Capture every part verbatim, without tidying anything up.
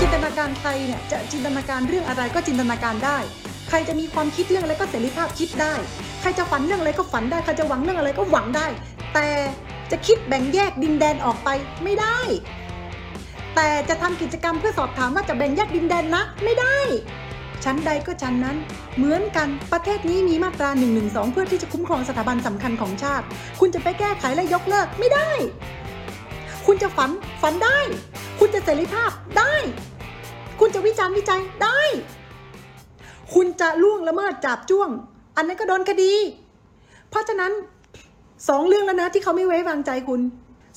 จินตนาการใครเนี่ยจะจินตนาการเรื่องอะไรก็จินตนาการได้ใครจะมีความคิดเรื่องอะไรก็เสรีภาพคิดได้ใครจะฝันเรื่องอะไรก็ฝันได้ใครจะหวังเรื่องอะไรก็หวังได้แต่จะคิดแบ่งแยกดินแดนออกไปไม่ได้แต่จะทำกิจกรรมเพื่อสอบถามว่าจะแบ่งแยกดินแดนนะไม่ได้ชั้นใดก็ชั้นนั้นเหมือนกันประเทศนี้มีมาตรา หนึ่งหนึ่งสอง เพื่อที่จะคุ้มครองสถาบันสำคัญของชาติคุณจะไปแก้ไขและยกเลิกไม่ได้คุณจะฝันฝันได้คุณจะเสรีภาพได้คุณจะวิจารณ์วิจัยได้คุณจะล่วงละเมิดจับจ้วงอันนั้นก็โดนคดีเพราะฉะนั้นสองเรื่องแล้วนะที่เขาไม่ไว้วางใจคุณ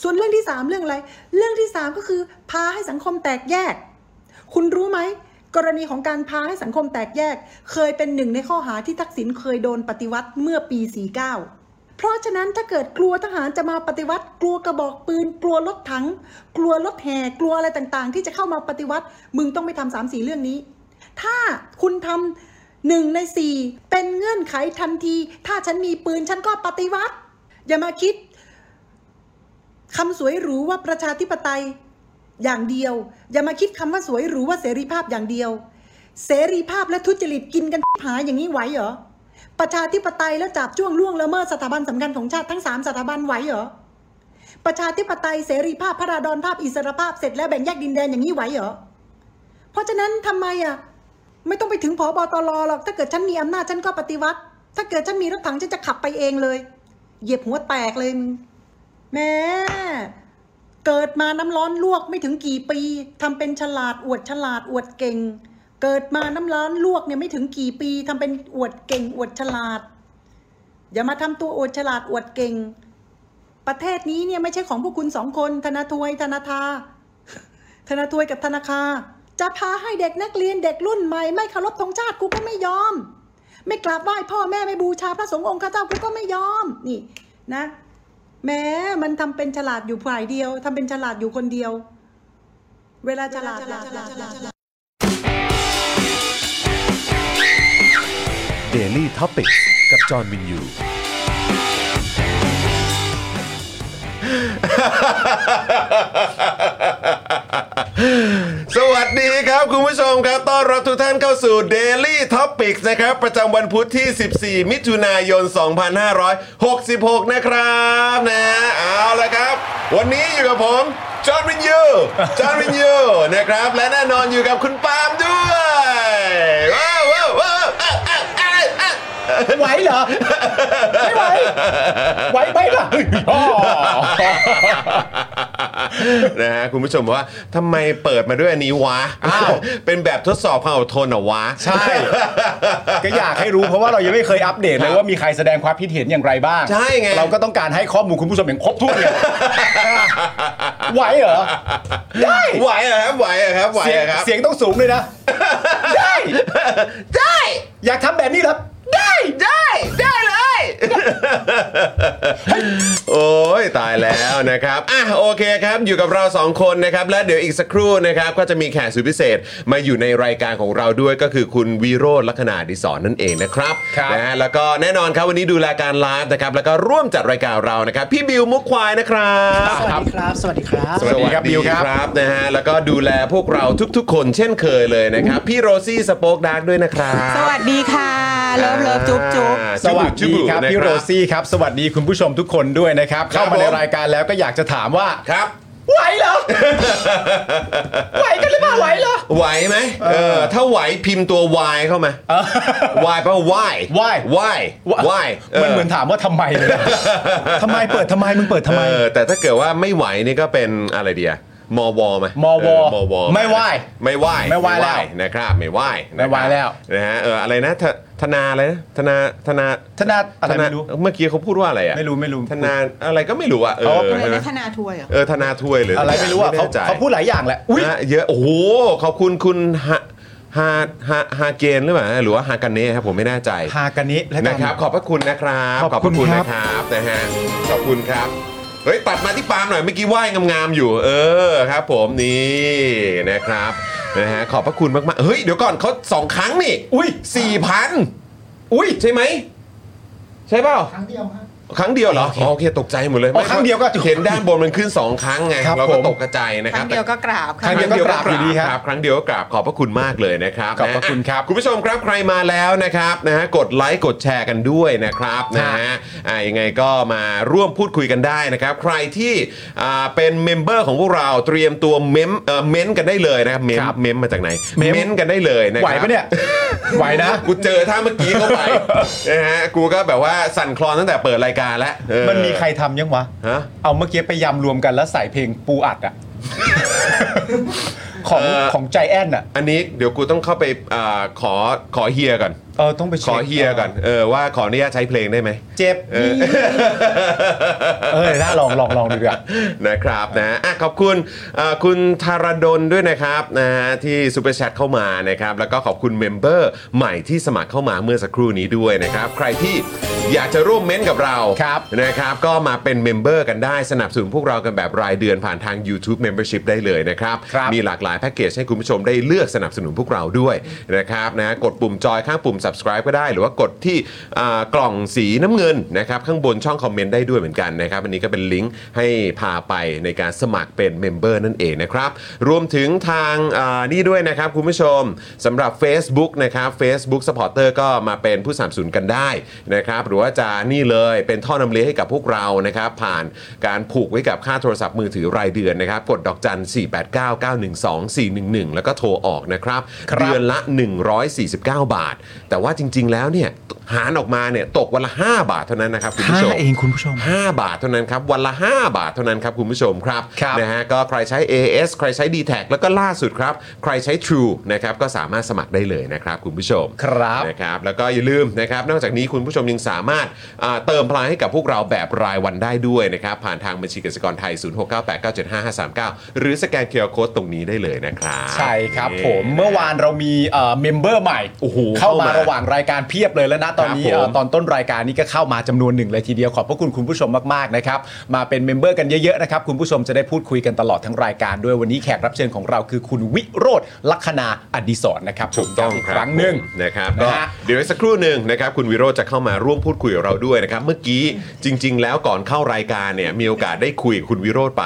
ส่วนเรื่องที่สามเรื่องอะไรเรื่องที่สามก็คือพาให้สังคมแตกแยกคุณรู้ไหมกรณีของการพาให้สังคมแตกแยกเคยเป็นหนึ่งในข้อหาที่ทักษิณเคยโดนปฏิวัติเมื่อปี สี่เก้า เพราะฉะนั้นถ้าเกิดกลัวทหารจะมาปฏิวัติกลัวกระบอกปืนกลัวรถถังกลัวรถแห่กลัวอะไรต่างๆที่จะเข้ามาปฏิวัติมึงต้องไม่ทำสามสี่เรื่องนี้ถ้าคุณทำหนึ่งในสี่เป็นเงื่อนไขทันทีถ้าฉันมีปืนฉันก็ปฏิวัติอย่ามาคิดคำสวยหรูว่าประชาธิปไตยอย่างเดียวอย่ามาคิดคำว่าสวยหรูว่าเสรีภาพอย่างเดียวเสรีภาพและทุจริตกินกันหาอย่างนี้ไหวเหรอประชาธิปไตยแล้วจับจ้วงล่วงละเมิดสถาบันสำคัญของชาติทั้งสามสถาบันไหวเหรอประชาธิปไตยเสรีภาพพระราดรภาพอิสรภาพเสร็จแล้วแบ่งแยกดินแดนอย่างนี้ไหวเหรอเพราะฉะนั้นทำไมอ่ะไม่ต้องไปถึงผบ.ตร.หรอกถ้าเกิดฉันมีอำนาจฉันก็ปฏิวัติถ้าเกิดฉันมีรถถังฉันจะขับไปเองเลยเหยียบหัวแตกเลยมึงแม่เกิดมาน้ำร้อนลวกไม่ถึงกี่ปีทำเป็นฉลาดอวดฉลาดอวดเก่งเกิดมาน้ำร้อนลวกเนี่ยไม่ถึงกี่ปีทำเป็นอวดเก่งอวดฉลาดอย่ามาทำตัวอวดฉลาดอวดเก่งประเทศนี้เนี่ยไม่ใช่ของพวกคุณสองคนธนาทวยธนาธาธนาทวยกับธนาคาจะพาให้เด็กนักเรียนเด็กรุ่นใหม่ไม่เคารพธงชาติกูก็ไม่ยอมไม่กราบไหว้พ่อแม่ไม่บูชาพระสงฆ์องค์ข้าเจ้ากูก็ไม่ยอมนี่นะแม้มันทำเป็นฉลาดอยู่ฝ่ายเดียวทำเป็นฉลาดอยู่คนเดียวเวลาฉลาด Daily Topics กับจอห์นวินยูสวัสดีครับคุณผู้ชมครับต้อนรับทุกท่านเข้าสู่ Daily Topics นะครับประจำวันพุธที่ สิบสี่ มิถุนายน สองพันห้าร้อยหกสิบหก นะครับนะฮะเอาละครับวันนี้อยู่กับผมจอห์นวินยูจอห์นวินยูนะครับและแน่นอนอยู่กับคุณปาล์มด้วยไหวเหรอไม่ไหวไหวไปล่ะนะฮะคุณผู้ชมว่าทำไมเปิดมาด้วยอันนี้วะอ้าวเป็นแบบทดสอบความอดทนเหรอวะใช่ก็อยากให้รู้เพราะว่าเรายังไม่เคยอัปเดตเลยว่ามีใครแสดงความคิดเห็นอย่างไรบ้างใช่ไงเราก็ต้องการให้ข้อมูลคุณผู้ชมอย่างครบถ้วนเลยไหวเหรอได้ไหวเหรอครับไหวเหรอครับไหวเหรอครับเสียงต้องสูงเลยนะได้ได้อยากทำแบบนี้ครับ ได้ได้ได้เลยโอ้ยตายแล้วนะครับอ่ะโอเคครับอยู่กับเราสองคนนะครับและเดี๋ยวอีกสักครู่นะครับก็จะมีแขกสุดพิเศษมาอยู่ในรายการของเราด้วยก็คือคุณวิโรจน์ลักษณะดิศรนั่นเองนะครับนะฮะแล้วก็แน่นอนครับวันนี้ดูแลการไลฟ์นะครับแล้วก็ร่วมจัดรายการเรานะครับพี่บิวมุกควายนะครับสวัสดีครับสวัสดีครับสวัสดีครับบิวครับนะฮะแล้วก็ดูแลพวกเราทุกๆคนเช่นเคยเลยนะครับพี่โรซี่สป็อกดาร์กด้วยนะครับสวัสดีค่ะเลิฟเลิฟจุ๊บจุ๊บสวัสดีครับพี่โรซี่ครับสวัสดีคุณผู้ชมทุกคนด้วยนะครับเข้ามาในรายการแล้วก็อยากจะถามว่าครับไหวเหรอไหวกันหรือเปล่าไหวเหรอไหวไหมเออถ้าไหวพิมพ์ตัว Y เข้ามา Y เพราะ Why Why Why Why มันเหมือนถามว่าทำไมเลยทำไมเปิดทำไมมึงเปิดทำไมแต่ถ้าเกิดว่าไม่ไหวนี่ก็เป็นอะไรดีอะมวมั้ยมวไม่ไหวไม่ไหวไม่ไหวแล้วนะครับไม่ไหวไม่ไหวแล้วนะฮะเอออะไรนะธนาอะไรนะธนาธนาธนาอะไรไม่รู้เมื่อกี้เขาพูดว่าอะไรอ่ะไม่รู้ไม่รู้ธนาอะไรก็ไม่รู้อ่ะเออธนาถ้วยเออธนาถ้วยหรืออะไรไม่รู้อ่ะเขาเขาพูดหลายอย่างแหละอุ้ยเยอะโอ้โหขอบคุณคุณฮาฮาฮาเกนหรือเปล่าหรือว่าฮากันเน่ครับผมไม่แน่ใจฮากันเน่นะครับขอบพระคุณนะครับขอบพระคุณนะครับนะฮะขอบคุณครับเฮ้ยตัดมาที่ปาล์มหน่อยเมื่อกี้ว่ายงามๆอยู่เออครับผมนี่นะครับนะฮะขอบพระคุณมากๆเฮ้ยเดี๋ยวก่อนเขาสองครั้งนี่อุ้ย สี่พัน อุ้ยใช่ไหมใช่เปล่าครั้งเดียวครับครั้งเดียวเหรอโอเคตกใจหมดเลยครั้งเดียวก็เห็นด้านบนมันขึ้นสองครั้งไงเราก็ตกกระจายนะครับครั้งเดียวก็กราบครั้งเดียวก็กราบอยู่ดีครับครั้งเดียวก็กราบขอบพระคุณมากเลยนะครับขอบพระคุณครับคุณผู้ชมครับใครมาแล้วนะครับนะฮะกดไลค์กดแชร์กันด้วยนะครับนะฮะอ่ายังไงก็มาร่วมพูดคุยกันได้นะครับใครที่อ่าเป็นเมมเบอร์ของพวกเราเตรียมตัวเมมเอ่อเม้นกันได้เลยนะครับเมมเมมมาจากไหนเม้นกันได้เลยนะครับไหวปะเนี่ยไหวนะกูเจอท่าเมื่อกี้เข้าไปนะฮะกูก็แบบว่าสั่นคลอนตั้งแต่เปิดการละมันมีใครทำยังวะเอาเมื่อกี้ไปยำรวมกันแล้วใส่เพลงปูอัดอ่ะของของใจแอนอ่ะอันนี้เดี๋ยวกูต้องเข้าไปขอขอเฮียก่อนเออต้องไปขอเฮียก่อนเออว่าขออนุญาตใช้เพลงได้ไหมเจ็บเออน่าลองลองลองดูกันนะครับนะขอบคุณคุณธารดลด้วยนะครับนะที่ซุปเปอร์แชทเข้ามานะครับแล้วก็ขอบคุณเมมเบอร์ใหม่ที่สมัครเข้ามาเมื่อสักครู่นี้ด้วยนะครับใครที่อยากจะร่วมเม้นกับเรานะครับก็มาเป็นเมมเบอร์กันได้สนับสนุนพวกเรากันแบบรายเดือนผ่านทาง YouTube Membership ได้เลยนะครับมีหลากหลายแพ็กเกจให้คุณผู้ชมได้เลือกสนับสนุนพวกเราด้วยนะครับนะกดปุ่มจอยข้างปุ่ม Subscribe ก็ได้หรือว่ากดที่กล่องสีน้ำเงินนะครับข้างบนช่องคอมเมนต์ได้ด้วยเหมือนกันนะครับอันนี้ก็เป็นลิงก์ให้พาไปในการสมัครเป็นเมมเบอร์นั่นเองนะครับรวมถึงทางนี่ด้วยนะครับคุณผู้ชมสำหรับ Facebook นะครับ Facebook Supporter ก็มาเป็นผู้สนับสนุนกันได้นะครับหรือว่าจะนี่เลยเป็นท่อนำเลี้ยงให้กับพวกเรานะครับผ่านการผูกไว้กับค่าโทรศัพท์มือถือรายเดือนนะครับกดดอกจันสี่ แปด เก้า เก้า หนึ่ง สอง สี่ หนึ่ง หนึ่งแล้วก็โทรออกนะครับเดือนละหนึ่งร้อยสี่สิบเก้าบาทแต่ว่าจริงๆแล้วเนี่ยหารออกมาเนี่ยตกวันละห้าบาทเท่านั้นนะครับคุณผู้ชมห้าเองคุณผู้ชมห้าบาทเท่านั้นครับวันละห้าบาทเท่านั้นครับคุณผู้ชมครับนะฮะก็ใครใช้ เอ เอส ใครใช้ ดี แท็ก แล้วก็ล่าสุดครับใครใช้ True นะครับก็สามารถสมัครได้เลยนะครับคุณผู้ชมครับนะครับแล้วก็อย่าลืมนะครับนอกจากนี้คุณผู้ชมยังสามารถเติมพลังให้กับพวกเราแบบรายวันได้ด้วยนะครับผ่านทางบัญชีกสิกรไทยศูนย์ หก เก้า แปด เก้า เจ็ด ห้า ห้า สาม เก้าหรือสแกน คิว อาร์ Code ตรงนี้ได้เลยนะครับใช่ครับผมเมื่อวานเรามีเมมเบอร์ใหม่เข้ามาระหว่างรายการเพียบเลยแล้วนะตอนนี้ตอนต้นรายการนี้ก็เข้ามาจำนวนหนึ่งเลยทีเดียวขอบพระคุณคุณผู้ชมมากๆนะครับมาเป็นเมมเบอร์กันเยอะๆนะครับคุณผู้ชมจะได้พูดคุยกันตลอดทั้งรายการด้วยวันนี้แขกรับเชิญของเราคือคุณวิโรจน์ลักษณะดิศรนะครับถูกต้องอีกครั้งนึงนะครับก็เดี๋ยวสักครู่นึงนะครับคุณวิโรจน์จะเข้ามาร่วมพูดคุยกับเราด้วยนะครับเมื่อกี้จริงๆแล้วก่อนเข้ารายการเนี่ยมีโอกาสได้คุยกับคุณวิโรจน์ไป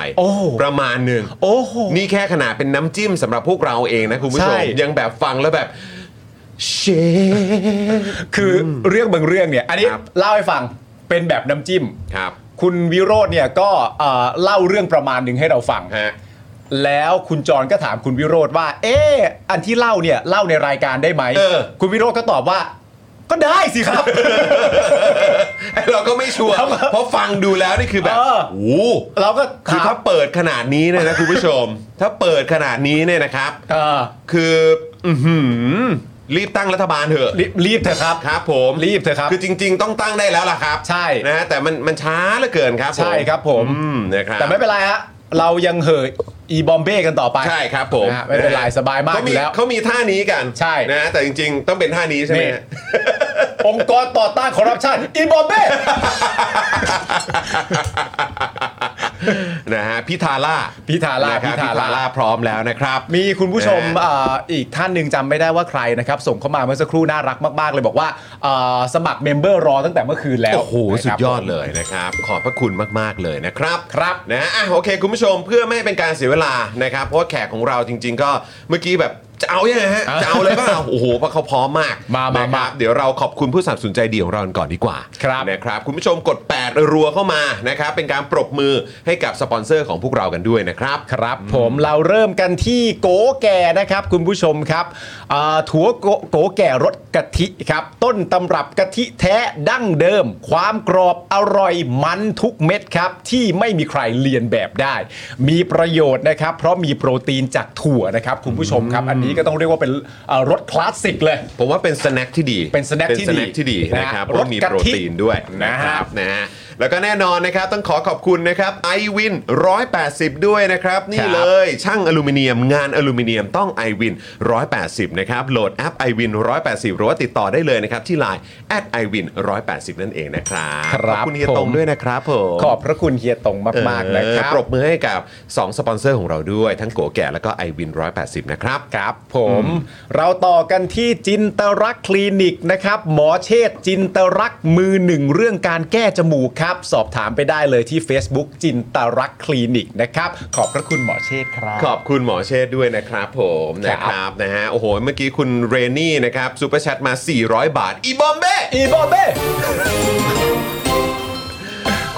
ประมาณนึงโอ้โหนี่แค่ขนาดเป็นน้ำจิ้มสำหรับพวกเราเองนะคุณผู้ชมยังแบบฟังแล้วแบบเชคือเรื่องบางเรื่องเนี่ยอันนี้เล่าให้ฟังเป็นแบบน้ำจิ้มครับคุณวิโรจน์เนี่ยก็เล่าเรื่องประมาณหนึ่งให้เราฟังแล้วคุณจรก็ถามคุณวิโรจน์ว่าเอ๊ะอันที่เล่าเนี่ยเล่าในรายการได้ไหมคุณวิโรจน์ก็ตอบว่าก็ได้สิครับเราก็ไม่ชัวร์เพราะฟังดูแล้วนี่คือแบบโอ้เราก็คือถ้าเปิดขนาดนี้เนี่ยนะคุณผู้ชมถ้าเปิดขนาดนี้เนี่ยนะครับคือรีบตั้งรัฐบาลเถอะรีบเถอะครับครับผมรีบเถอะครับคือจริงๆต้องตั้งได้แล้วล่ะครับใช่นะฮะแต่มันมันช้าเหลือเกินครับใช่ครับผมนะครับแต่ไม่เป็นไรฮะเรายังเหยอีบอมเบ้กันต่อไปใช่ครับผมไม่เป็นไรสบายมากอยู่แล้วเขามีท่านี้กันใช่นะแต่จริงๆต้องเป็นท่านี้ใช่ไหม องค์กรต่อต้านคอร์รัปชันอีบอมเบ้นะฮะพิธาล่าพิธาล่าพิธาล่าพร้อมแล้วนะครับมีคุณผู้ชมอีกท่านหนึ่งจำไม่ได้ว่าใครนะครับส่งเข้ามาเมื่อสักครู่น่ารักมากๆเลยบอกว่าสมัครเมมเบอร์รอตั้งแต่เมื่อคืนแล้วโอ้โหสุดยอดเลยนะครับขอบพระคุณมากๆเลยนะครับครับนะอ่ะโอเคคุณผู้ชมเพื่อไม่เป็นการเสียเวลานะครับเพราะแขกของเราจริงๆก็เมื่อกี้แบบจะเอายังไงฮะจะเอาเลยป่ะโอ้โหเพราะเขาพร้อมมากมาๆเดี๋ยวเราขอบคุณผู้สนับสนุนใจดีของเราก่อนดีกว่านะครับคุณผู้ชมกดแปดรัวเข้ามานะครับเป็นการปรบมือให้กับสปอนเซอร์ของพวกเรากันด้วยนะครับครับผมเราเริ่มกันที่โก๋แก่นะครับคุณผู้ชมครับถั่วโก๋แก่รสกะทิครับต้นตำรับกะทิแท้ดั้งเดิมความกรอบอร่อยมันทุกเม็ดครับที่ไม่มีใครเลียนแบบได้มีประโยชน์นะครับเพราะมีโปรตีนจากถั่วนะครับคุณผู้ชมครับอันนี้ก็ต้องเรียกว่าเป็นรสคลาสสิกเลยผมว่าเป็นสแน็คที่ดีเป็นสแน็คที่ดีนะครับรสมีโปรตีนด้วยนะครับนะฮะแล้วก็แน่นอนนะครับต้องขอขอบคุณนะครับ iWin หนึ่งร้อยแปดสิบด้วยนะครับนี่เลยช่างอลูมิเนียมงานอลูมิเนียมต้อง iWin หนึ่งร้อยแปดสิบนะครับโหลดแอป iWin หนึ่งร้อยแปดสิบหรือว่าติดต่อได้เลยนะครับที่ ไลน์ แอท ไอวิน หนึ่งร้อยแปดสิบนั่นเองนะครับขอบคุณเฮียตงด้วยนะครับผมขอบพระคุณเฮียตงมากๆนะครับปรบมือให้กับสองสปอนเซอร์ของเราด้วยทั้งโกแก่แล้วก็ iWin หนึ่งร้อยแปดสิบนะครับครับผมเราต่อกันที่จินตรักษ์คลินิกนะครับหมอเชษจินตรักษ์มือหนึ่งเรื่องการแก้จมูกครับสอบถามไปได้เลยที่ Facebook จินตรักษ์คลินิกนะครับขอบพระคุณหมอเชษครับขอบคุณหมอเชษด้วยนะครับผมนะครับนะฮะโอ้โหเมื่อกี้คุณเรนี่นะครับซุปเปอร์แชทมาสี่ร้อยบาทอีบอมเบ้อีบอมเบ้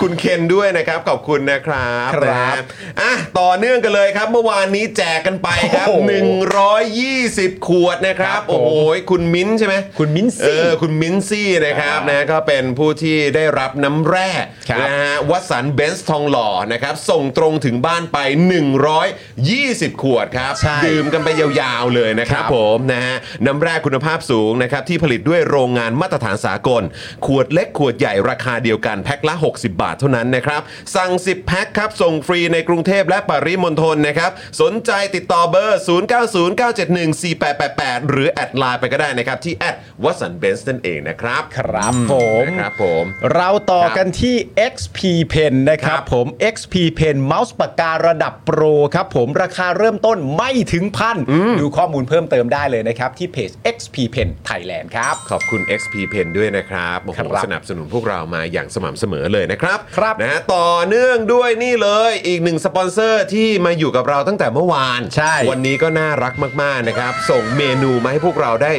คุณเคนด้วยนะครับขอบคุณนะครับครับอ่ะต่อเนื่องกันเลยครับเมื่อวานนี้แจกกันไปครับหนึ่งร้อยยี่สิบขวดนะครับโอ้โหคุณมิ้นใช่ไหมคุณมิ้นซี่เออคุณมิ้นซี่นะครับนะก็เป็นผู้ที่ได้รับน้ำแร่นะฮะวัสสันเบนซ์ทองหล่อนะครับส่งตรงถึงบ้านไปหนึ่งร้อยยี่สิบขวดครับดื่มกันไปยาวๆเลยนะครับผมนะฮะน้ำแร่คุณภาพสูงนะครับที่ผลิตด้วยโรงงานมาตรฐานสากลขวดเล็กขวดใหญ่ราคาเดียวกันแพ็คละหกสิบบาทเท่านั้นนะครับสั่งสิบแพ็คครับส่งฟรีในกรุงเทพและปริมณฑลนะครับสนใจติดต่อเบอร์ศูนย์ เก้า ศูนย์ เก้า เจ็ด หนึ่ง สี่ แปด แปด แปดหรือแอดไลน์ไปก็ได้นะครับที่แอดวัตสันเบนซ์นั่นเองนะครับครับผมครับผมเราต่อกันที่ เอ็กซ์ พี Pen นะครับผม เอ็กซ์ พี Pen เมาส์ปากการะดับโปรครับผมราคาเริ่มต้นไม่ถึงพันดูข้อมูลเพิ่มเติมได้เลยนะครับที่เพจ เอ็กซ์ พี Pen Thailand ครับขอบคุณ เอ็กซ์ พี Pen ด้วยนะครับสนับสนุนพวกเรามาอย่างสม่ำเสมอเลยนะครับครับนะต่อเนื่องด้วยนี่เลยอีกหนึ่งสปอนเซอร์ที่มาอยู่กับเราตั้งแต่เมื่อวานใช่วันนี้ก็น่ารักมากๆนะครับส่งเมนูมาให้พวกเราได้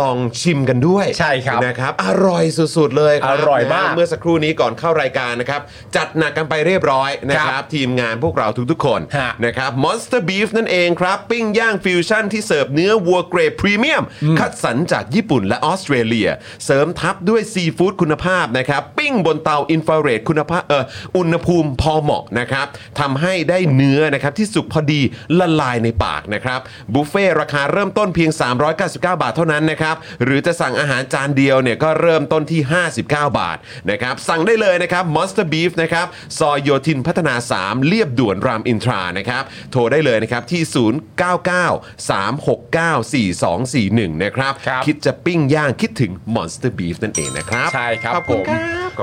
ลองชิมกันด้วยใช่ครับนะครับอร่อยสุดๆเลยครับอร่อยมากเมื่อสักครู่นี้ก่อนเข้ารายการนะครับจัดหนักกันไปเรียบร้อยนะครับทีมงานพวกเราทุกๆคนนะครับ Monster Beef นั่นเองครับปิ้งย่างฟิวชั่นที่เสิร์ฟเนื้อวัวเกรดพรีเมียมคัดสรรจากญี่ปุ่นและออสเตรเลียเสริมทับด้วยซีฟู้ดคุณภาพนะครับปิ้งบนเตาอินฟราเรดคุณภาพเอ่ออุณหภูมิพอเหมาะนะครับทำให้ได้เนื้อนะครับที่สุกพอดีละลายในปากนะครับบุฟเฟ่ราคาเริ่มต้นเพียงสามร้อยเก้าสิบเก้าบาทเท่านั้นนะครับหรือจะสั่งอาหารจานเดียวเนี่ยก็เริ่มต้นที่ห้าสิบเก้าบาทนะครับสั่งได้เลยนะครับ Monster Beef นะครับซอยโยธินพัฒนาสามเรียบด่วนรามอินทรานะครับโทรได้เลยนะครับที่ศูนย์ เก้า เก้า สาม หก เก้า สี่ สอง สี่ หนึ่งนะครับคิดจะปิ้งย่างคิดถึง Monster Beef นั่นเองนะครับใช่ครับผม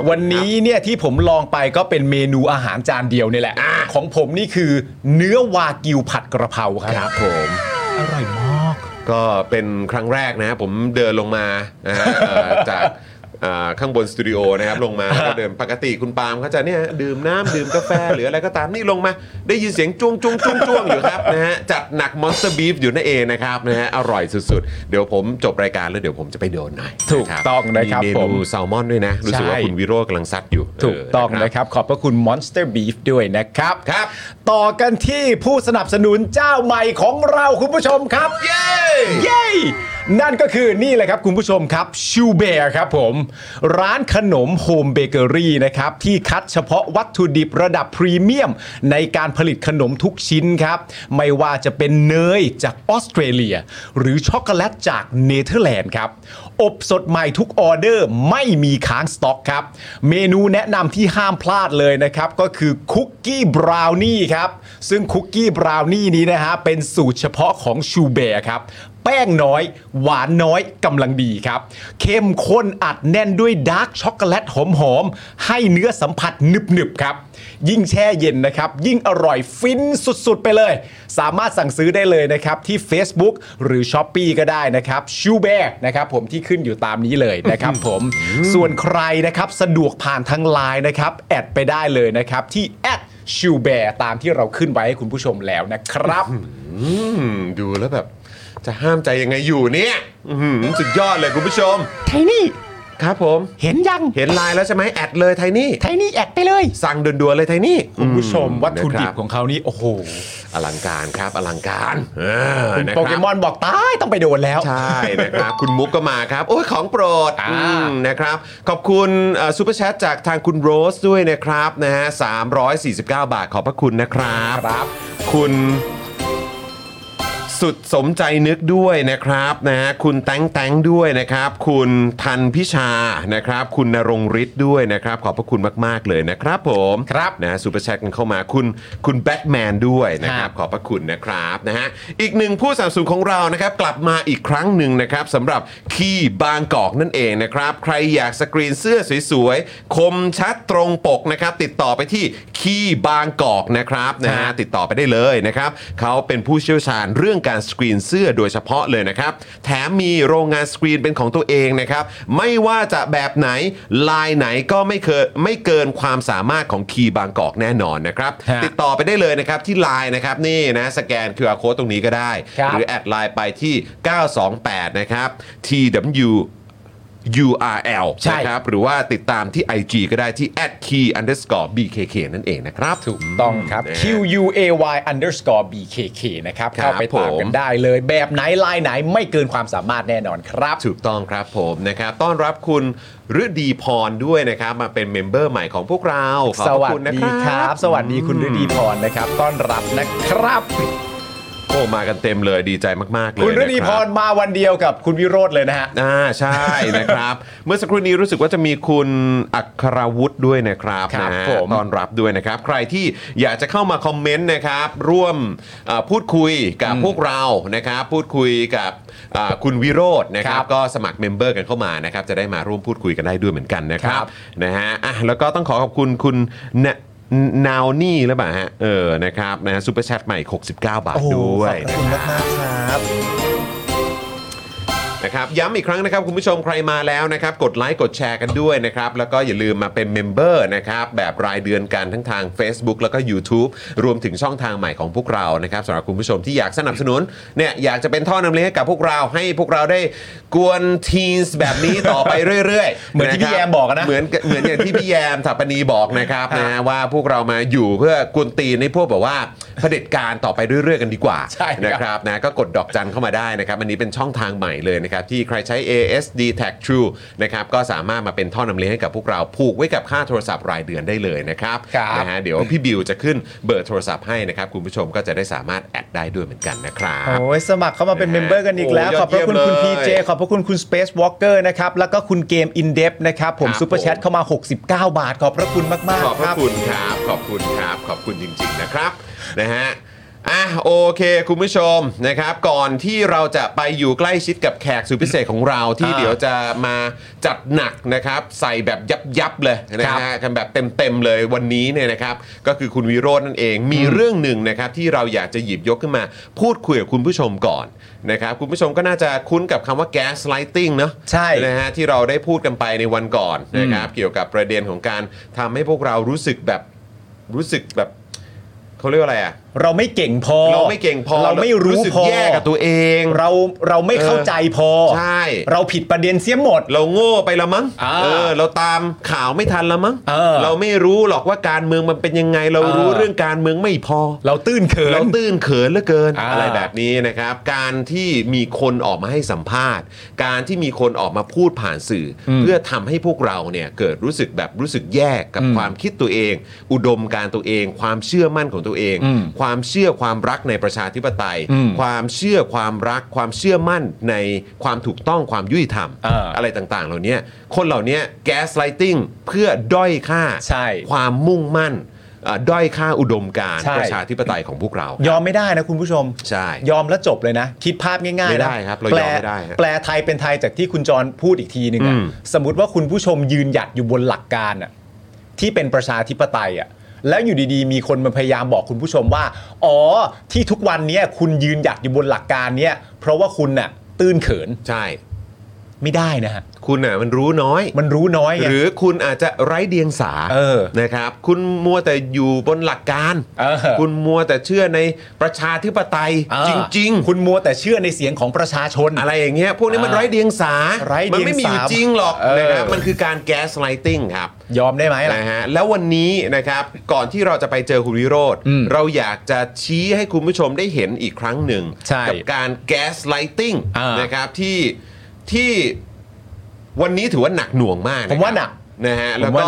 วันนี้เนี่ยที่ผมลองไปก็เป็นเมนูอาหารจานเดียวนี่แหละของผมนี่คือเนื้อวากิวผัดกระเพราครับผมอร่อยมากก็เป็นครั้งแรกนะผมเดินลงมานะฮะจากข้างบนสตูดิโอนะครับลงมาก็เดินปกติคุณปาล์มเขาจะเนี่ยดื่มน้ำดื่มกาแฟหรืออะไรก็ตามนี่ลงมาได้ยินเสียงจ้วงจ้วงจ้วงจ้วงอยู่ครับนะฮะจัดหนัก Monster Beef อยู่นั่นเองนะครับนะฮะอร่อยสุดๆเดี๋ยวผมจบรายการแล้วเดี๋ยวผมจะไปโดนหน่อยถูกต้องนะครับผมมีเมนูแซลมอนด้วยนะรู้สึกว่าคุณวิโรจน์กำลังซัดอยู่ถูกต้องนะครับขอบพระคุณ Monster Beef ด้วยนะครับครับต่อกันที่ผู้สนับสนุนเจ้าใหม่ของเราคุณผู้ชมครับเย้เย้นั่นก็คือนี่แหละครับคุณผู้ชมครับชูเบร์ครับผมร้านขนมโฮมเบเกอรี่นะครับที่คัดเฉพาะวัตถุดิบระดับพรีเมียมในการผลิตขนมทุกชิ้นครับไม่ว่าจะเป็นเนยจากออสเตรเลียหรือช็อกโกแลตจากเนเธอร์แลนด์ครับอบสดใหม่ทุกออเดอร์ไม่มีค้างสต็อกครับเมนูแนะนำที่ห้ามพลาดเลยนะครับก็คือคุกกี้บราวนี่ครับซึ่งคุกกี้บราวนี่นี้นะฮะเป็นสูตรเฉพาะของชูเบร์ครับ แป้งน้อยหวานน้อยกำลังดีครับเข้มข้นอัดแน่นด้วยดาร์กช็อกโกแลตหอมๆให้เนื้อสัมผัสหนึบๆครับยิ่งแช่เย็นนะครับยิ่งอร่อยฟินสุดๆไปเลยสามารถสั่งซื้อได้เลยนะครับที่ Facebook หรือ Shopee ก็ได้นะครับชูแบกนะครับผมที่ขึ้นอยู่ตามนี้เลยนะครับผมส่วนใครนะครับสะดวกผ่านทาง ไลน์ นะครับแอดไปได้เลยนะครับที่แอดชูแบกตามที่เราขึ้นไว้ให้คุณผู้ชมแล้วนะครับดูแล้วแบบจะห้ามใจยังไงอยู่เนี่ยสุดยอดเลยคุณผู้ชมไทนี่ครับผมเห็นยังเห็นไลน์แล้วใช่ไหมแอดเลยไทนี่ไทนี่แอดไปเลยสั่งด่วนๆเลยไทนี่คุณผู้ชมวัตถุดิบของเขานี่โอ้โหอลังการครับอลังการคุณโปเกมอนบอกตายต้องไปโดนแล้วใช่นะครับคุณมุกก็มาครับโอ้ยของโปรดนะครับขอบคุณซูเปอร์แชทจากทางคุณโรสด้วยนะครับนะฮะสามร้อยสี่สิบเก้าบาทขอบพระคุณนะครับคุณสุดสมใจนึกด้วยนะครับนะฮะคุณแตงแตงด้วยนะครับคุณทันพิชานะครับคุณณรงฤทธิ์ด้วยนะครับขอบพระคุณมากๆเลยนะครับผมครับนะซูเปอร์แชทกันเข้ามาคุณคุณแบทแมนด้วยนะครับขอบพระคุณนะครับนะฮะอีกหนึ่งผู้สนับสนุนของเรานะครับกลับมาอีกครั้งหนึ่งนะครับสำหรับคีย์บางกอกนั่นเองนะครับใครอยากสกรีนเสื้อสวยๆคมชัดตรงปกนะครับติดต่อไปที่คีย์บางกอกนะครับนะฮะติดต่อไปได้เลยนะครับเขาเป็นผู้เชี่ยวชาญเรื่องการสกรีนเสื้อโดยเฉพาะเลยนะครับแถมมีโรงงานสกรีนเป็นของตัวเองนะครับไม่ว่าจะแบบไหนลายไหนก็ไม่เคยไม่เกินความสามารถของคีย์บางกอกแน่นอนนะครับติดต่อไปได้เลยนะครับที่ ไลน์ นะครับนี่นะสแกน คิว อาร์ Code ตรงนี้ก็ได้หรือแอดไลน์ไปที่เก้าสองแปดนะครับ ที ดับเบิลยู ยู อาร์ แอล นะครับหรือว่าติดตามที่ ไอ จี ก็ได้ที่ แอท คีย์ อันเดอร์สกอร์ บี เค เค นั่นเองนะครับถูกต้องครับ คิว ยู เอ วาย อันเดอร์สกอร์ บี เค เค นะครับเข้าไปตามกันได้เลยแบบไหนลายไหนไม่เกินความสามารถแน่นอนครับถูกต้องครับผมนะครับต้อนรับคุณฤดีพรด้วยนะครับมาเป็นเมมเบอร์ใหม่ของพวกเราขอบคุณนะครับสวัสดีคุณฤดีพรนะครับต้อนรับนะครับโอ้มากันเต็มเลยดีใจมากๆเลยคุณฤดีพรมาวันเดียวกับคุณวิโรจน์เลยนะฮะอ่าใช่นะครับเมื่อสักครู่นี้รู้สึกว่าจะมีคุณอัครวุฒิด้วยนะครับนะต้อนรับด้วยนะครับใครที่อยากจะเข้ามาคอมเมนต์นะครับร่วมพูดคุยกับพวกเรานะครับพูดคุยกับคุณวิโรจน์นะครับก็สมัครเมมเบอร์กันเข้ามานะครับจะได้มาร่วมพูดคุยกันได้ด้วยเหมือนกันนะครับนะฮะอ่ะแล้วก็ต้องขอขอบคุณคุณนาวนี่แล้วป่ะฮะเออนะครับนะซุปเปอร์แชทใหม่หกสิบเก้าบาทด้วยขอบคุณมากครับนะครับย้ำอีกครั้งนะครับคุณผู้ชมใครมาแล้วนะครับกดไลค์กดแชร์กันด้วยนะครับแล้วก็อย่าลืมมาเป็นเมมเบอร์นะครับแบบรายเดือนกันทั้งทาง Facebook แล้วก็ YouTube รวมถึงช่องทางใหม่ของพวกเรานะครับสำหรับคุณผู้ชมที่อยากสนับสนุนเนี่ยอยากจะเป็นท่อนำเลี้ยงให้กับพวกเราให้พวกเราได้กวนทีนส์แบบนี้ต่อไปเรื่อยๆเหมือนที่พี่แยมบอกนะเหมือนเหมือนอย่างที่พี่แยมสถาปนีบอกนะครับนะว่าพวกเรามาอยู่เพื่อกวนตีนให้พวกแบบว่าเผด็จการต่อไปเรื่อยๆกันดีกว่านะครับนะก็กดดอกจันเข้ามาได้นะครับอันนี้เป็นช่องทางใหม่เลยที่ใครใช้ เอ เอส ดี Tag True นะครับก็สามารถมาเป็นท่อนำเลี้ยงให้กับพวกเราผูกไว้กับค่าโทรศัพท์รายเดือนได้เลยนะครับนะฮะเดี๋ยวพี่บิวจะขึ้นเบอร์โทรศัพท์ให้นะครับคุณผู้ชมก็จะได้สามารถแอดได้ด้วยเหมือนกันนะครับโอ้ยสมัครเข้ามาเป็นเมมเบอร์กันอีกแล้วขอบพระคุณคุณ พี เจ ขอบพระคุณคุณ Space Walker นะครับแล้วก็คุณเกม In Depth นะครับผม Super Chat เข้ามาหกสิบเก้าบาทขอบพระคุณมากๆขอบพระคุณครับขอบคุณครับขอบคุณจริงๆนะครับนะฮะอ่ะโอเคคุณผู้ชมนะครับก่อนที่เราจะไปอยู่ใกล้ชิดกับแขกสุดพิเศษของเราที่เดี๋ยวจะมาจัดหนักนะครับใส่แบบยับๆเลยนะฮะกันแบบเต็มๆเลยวันนี้เนี่ยนะครับก็คือคุณวิโรจน์นั่นเองมีเรื่องหนึ่งนะครับที่เราอยากจะหยิบยกขึ้นมาพูดคุยกับคุณผู้ชมก่อนนะครับคุณผู้ชมก็น่าจะคุ้นกับคำว่า gaslighting เนอะใช่นะฮะที่เราได้พูดกันไปในวันก่อนนะครับเกี่ยวกับประเด็นของการทำให้พวกเรารู้สึกแบบรู้สึกแบบเขาเรียกว่าอะไรอะเราไม่เก่งพอเราไม่เก่งพอเราไม่รู้สึกแย่กับตัวเองเราเราไม่เข้าใจพอใช่เราผิดประเด็นเสียหมดเราโง่ไปละมั้งเออเราตามข่าวไม่ทันละมั้งเราไม่รู้หรอกว่าการเมืองมันเป็นยังไงเรารู้เรื่องการเมืองไม่พอเราตื้นเขินเราตื้นเขินเหลือเกินอะไรแบบนี้นะครับการที่มีคนออกมาให้สัมภาษณ์การที่มีคนออกมาพูดผ่านสื่อเพื่อทำให้พวกเราเนี่ยเกิดรู้สึกแบบรู้สึกแย่กับความคิดตัวเองอุดมการตัวเองความเชื่อมั่นของตัวเองความเชื่อความรักในประชาธิปไตยความเชื่อความรักความเชื่อมั่นในความถูกต้องความยุติธรรม อ, อะไรต่างๆเหล่านี้คนเหล่านี้แก๊สไลติ้งเพื่อด้อยค่าความมุ่งมั่น ด้อยค่าอุดมการณ์ประชาธิปไตยของพวกเรายอมไม่ได้นะคุณผู้ชมใช่ยอมแล้วจบเลยนะคิดภาพง่ายๆไม่ได้ครับเรายอมไม่ได้แปลไทยเป็นไทยจากที่คุณจรพูดอีกทีนึงอ่ะสมมุติว่าคุณผู้ชมยืนหยัดอยู่บนหลักการอ่ะที่เป็นประชาธิปไตยอ่ะแล้วอยู่ดีๆมีคนมาพยายามบอกคุณผู้ชมว่าอ๋อที่ทุกวันนี้คุณยืนหยัดอยู่บนหลักการเนี้ยเพราะว่าคุณน่ะตื้นเขินใช่ไม่ได้นะฮะคุณน่ะมันรู้น้อยมันรู้น้อยหรือคุณอาจจะไร้เดียงสาเออนะครับคุณมัวแต่อยู่บนหลักการเออคุณมัวแต่เชื่อในประชาธิปไตยจริงๆคุณมัวแต่เชื่อในเสียงของประชาชนอะไรอย่างเงี้ยพวกนี้มันไร้เดียงสามันไม่มีอยู่จริงหรอกนะครับมันคือการแก๊สไลติงครับยอมได้ไหมล่ะนะฮะแล้ววันนี้นะครับก่อนที่เราจะไปเจอคุณวิโรจน์เราอยากจะชี้ให้คุณผู้ชมได้เห็นอีกครั้งหนึ่งกับการแก๊สไลติงนะครับที่ที่วันนี้ถือว่าหนักหน่วงมากผมว่าหนักนะฮะแล้วก็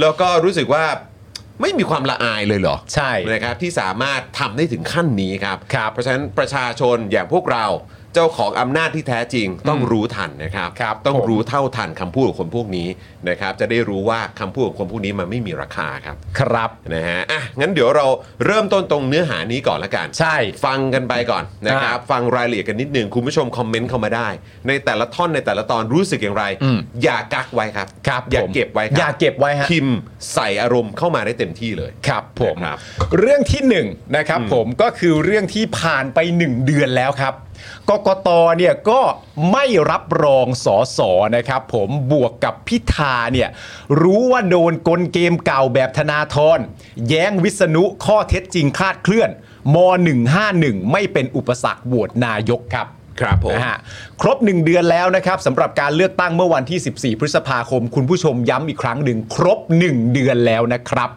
แล้วก็รู้สึกว่าไม่มีความละอายเลยเหรอใช่นะครับที่สามารถทำได้ถึงขั้นนี้ครับเพราะฉะนั้นประชาชนอย่างพวกเราเจ้าของอำนาจที่แท้จริงต้องรู้ทันนะครับต้องรู้เท่าทันคำพูดของคนพวกนี้นะครับจะได้รู้ว่าคำพูดของคนพวกนี้มันไม่มีราคาครับครับนะฮะอ่ะงั้นเดี๋ยวเราเริ่มต้นตรงเนื้อหานี้ก่อนละกันใช่ฟังกันไปก่อนนะครับฟังรายละเอียดกันนิดนึงคุณผู้ชมคอมเมนต์เข้ามาได้ในแต่ละท่อนในแต่ละตอนรู้สึกอย่างไรอย่ากักไว้ครับอย่าเก็บไว้ครับอย่าเก็บไว้ฮะพิมพ์ใส่อารมณ์เข้ามาได้เต็มที่เลยครับผมเรื่องที่หนึ่งนะครับผมก็คือเรื่องที่ผ่านไปหนึ่งเดือนแล้วครับกกตเนี่ยก็ไม่รับรองสสนะครับผมบวกกับพิธาเนี่ยรู้ว่าโดนกลเกมเก่าแบบธนาธรแย้งวิษณุข้อเท็จจริงคลาดเคลื่อนมอหนึ่งห้าหนึ่งไม่เป็นอุปสรรคโหวตนายกครับครับผมนะฮะครบหนึ่งเดือนแล้วนะครับสำหรับการเลือกตั้งเมื่อวันที่สิบสี่พฤษภาคมคุณผู้ชมย้ำอีกครั้งหนึ่งครบหนึ่งเดือนแล้วนะครับ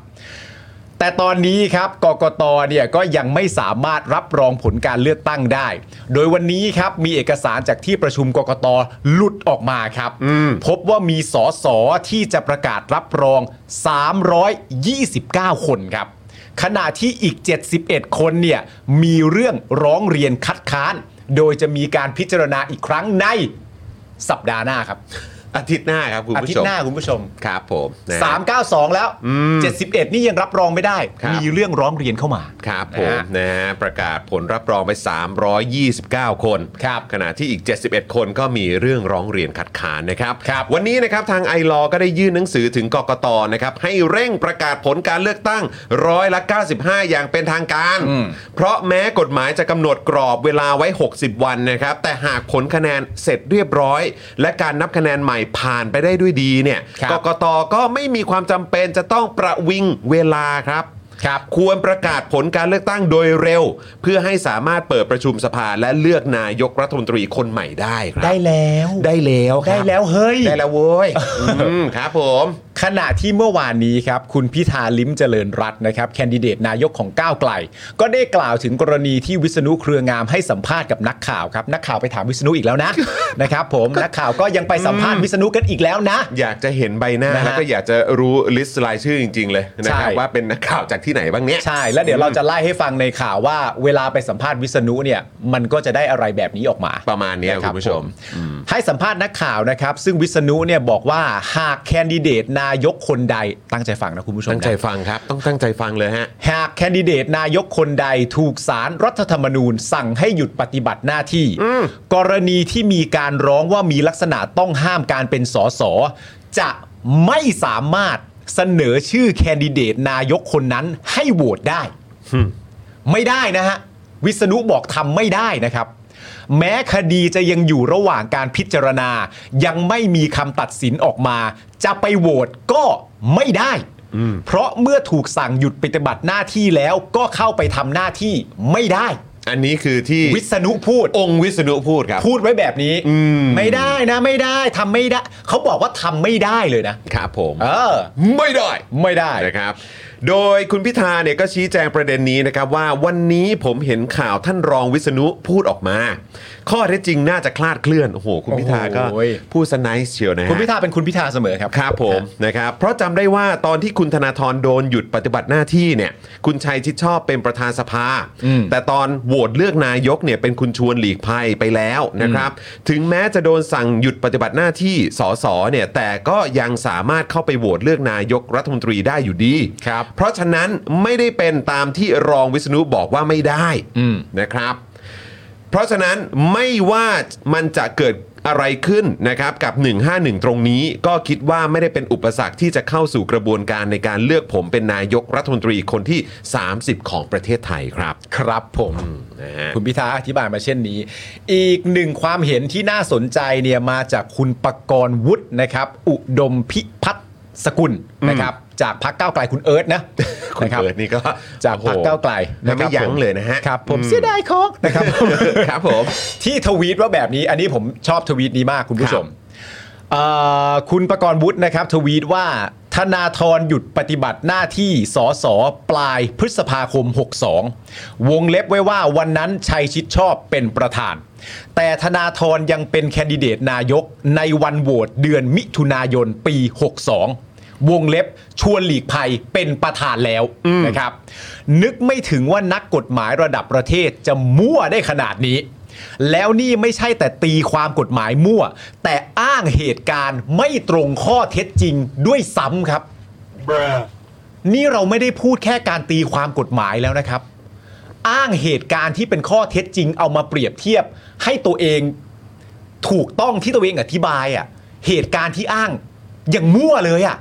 แต่ตอนนี้ครับกกตเนี่ยก็ยังไม่สามารถรับรองผลการเลือกตั้งได้โดยวันนี้ครับมีเอกสารจากที่ประชุมกกตหลุดออกมาครับพบว่ามีสสที่จะประกาศรับรองสามร้อยยี่สิบเก้าคนครับขณะที่อีกเจ็ดสิบเอ็ดคนเนี่ยมีเรื่องร้องเรียนคัดค้านโดยจะมีการพิจารณาอีกครั้งในสัปดาห์หน้าครับอาทิตย์หน้าครับคุณผู้ชมอาทิตย์หน้าคุณผู้ชมครับผมสามร้อยเก้าสิบสองแล้วเจ็ดสิบเอ็ดนี่ยังรับรองไม่ได้มีเรื่องร้องเรียนเข้ามาครับผมนะฮะประกาศผลรับรองไปสามร้อยยี่สิบเก้าคนขณะที่อีกเจ็ดสิบเอ็ดคนก็มีเรื่องร้องเรียนคัดค้านนะครับวันนี้นะครับทางไอลอก็ได้ยื่นหนังสือถึงกกตนะครับให้เร่งประกาศผลการเลือกตั้งร้อยละเก้าสิบห้าอย่างเป็นทางการเพราะแม้กฎหมายจะกำหนดกรอบเวลาไว้หกสิบวันนะครับแต่หากผลคะแนนเสร็จเรียบร้อยและการนับคะแนนใหม่ผ่านไปได้ด้วยดีเนี่ยกกต.ก็ไม่มีความจำเป็นจะต้องประวิงเวลาครับครับควรประกาศผลการเลือกตั้งโดยเร็วเพื่อให้สามารถเปิดประชุมสภาและเลือกนายกรัฐมนตรีคนใหม่ได้ครับได้แล้วได้แล้วได้แล้วเฮ้ยได้แล้วโว้ย ครับผมขณะที่เมื่อวานนี้ครับคุณพิธาลิ้มเจริญรัตน์นะครับแคนดิเดตนายกของก้าวไกลก็ได้กล่าวถึงกรณีที่วิษณุเครืองามให้สัมภาษณ์กับนักข่าวครับนักข่าวไปถามวิษณุอีกแล้วนะ นะครับผม นักข่าวก็ยังไปสัมภาษณ์วิษณุกันอีกแล้วนะอยากจะเห็นใบหน้าแล้วก็อยากจะรู้ลิสต์รายชื่อจริงๆเลยนะครับว่าเป็นนักข่าวจากที่ไหนบ้างเนี่ยใช่แล้วเดี๋ยวเราจะไล่ให้ฟังในข่าวว่าเวลาไปสัมภาษณ์วิษณุเนี่ยมันก็จะได้อะไรแบบนี้ออกมาประมาณนี้คุณผู้ชมให้สัมภาษณ์นักข่าวนะครับซึ่งวิษณุเนี่ยบอกว่าหากแคนดิเดตนายกคนใดตั้งใจฟังนะคุณผู้ชมตั้งใจฟังครับต้องตั้งใจฟังเลยฮะหากแคนดิเดตนายกคนใดถูกศาลรัฐธรรมนูญสั่งให้หยุดปฏิบัติหน้าที่กรณีที่มีการร้องว่ามีลักษณะต้องห้ามการเป็นส.ส.จะไม่สามารถเสนอชื่อแคนดิเดตนายกคนนั้นให้โหวตได้ไม่ได้นะฮะวิษณุบอกทำไม่ได้นะครับแม้คดีจะยังอยู่ระหว่างการพิจารณายังไม่มีคำตัดสินออกมาจะไปโหวตก็ไม่ได้เพราะเมื่อถูกสั่งหยุดปฏิบัติหน้าที่แล้วก็เข้าไปทำหน้าที่ไม่ได้อันนี้คือที่วิษณุพูดองค์วิษณุพูดครับพูดไว้แบบนี้ไม่ได้นะไม่ได้ทำไม่ได้เขาบอกว่าทำไม่ได้เลยนะครับผมเออไม่ได้ไม่ได้นะครับโดยคุณพิธาเนี่ยก็ชี้แจงประเด็นนี้นะครับว่าวันนี้ผมเห็นข่าวท่านรองวิษณุพูดออกมาข้อเท็จจริงน่าจะคลาดเคลื่อนโอ้โหคุณพิธาก็พูดสไนซ์เชียวนะฮะคุณพิธาเป็นคุณพิธาเสมอครับครับผมนะครับเพราะจำได้ว่าตอนที่คุณธนาธรโดนหยุดปฏิบัติหน้าที่เนี่ยคุณชัยชิดชอบเป็นประธานสภาแต่ตอนโหวตเลือกนายกเนี่ยเป็นคุณชวนหลีกภัยไปแล้วนะครับถึงแม้จะโดนสั่งหยุดปฏิบัติหน้าที่ส.ส.เนี่ยแต่ก็ยังสามารถเข้าไปโหวตเลือกนายกรัฐมนตรีได้อยู่ดีครับ เพราะฉะนั้นไม่ได้เป็นตามที่รองวิษณุบอกว่าไม่ได้นะครับเพราะฉะนั้นไม่ว่ามันจะเกิดอะไรขึ้นนะครับกับหนึ่งห้าหนึ่งตรงนี้ก็คิดว่าไม่ได้เป็นอุปสรรคที่จะเข้าสู่กระบวนการในการเลือกผมเป็นนายกรัฐมนตรีคนที่สามสิบของประเทศไทยครับครับผมนะฮะคุณพิธาอธิบายมาเช่นนี้อีกหนึ่งความเห็นที่น่าสนใจเนี่ยมาจากคุณปกรณ์วุฒินะครับอุดมพิพัฒน์สกุลนะครับจากพรรคก้าวไกลคุณเอิร์ธนะคุณเอิร์ธนี่ก็จากพรรคก้าวไกลไม่ยั้งเลยนะฮะครับผมเสียดายคอกนะครับครับผมที่ทวีตว่าแบบนี้อันนี้ผมชอบทวีตนี้มากคุณผู้ชมคุณปกรณ์วุฒินะครับทวีตว่าธนาธรหยุดปฏิบัติหน้าที่สสปลายพฤษภาคมหกสิบสองวงเล็บไว้ว่าวันนั้นชัยชิดชอบเป็นประธานแต่ธนาธรยังเป็นแคนดิเดตนายกในวันโหวตเดือนมิถุนายนปีหกสิบสองวงเล็บชวนหลีกภัยเป็นประธานแล้วนะครับนึกไม่ถึงว่านักกฎหมายระดับประเทศจะมั่วได้ขนาดนี้แล้วนี่ไม่ใช่แต่ตีความกฎหมายมั่วแต่อ้างเหตุการณ์ไม่ตรงข้อเท็จจริงด้วยซ้ำครับ Bruh. นี่เราไม่ได้พูดแค่การตีความกฎหมายแล้วนะครับอ้างเหตุการณ์ที่เป็นข้อเท็จจริงเอามาเปรียบเทียบให้ตัวเองถูกต้องที่ตัวเองอธิบายอ่ะเหตุการณ์ที่อ้างอย่างมั่วเลยอ่ะ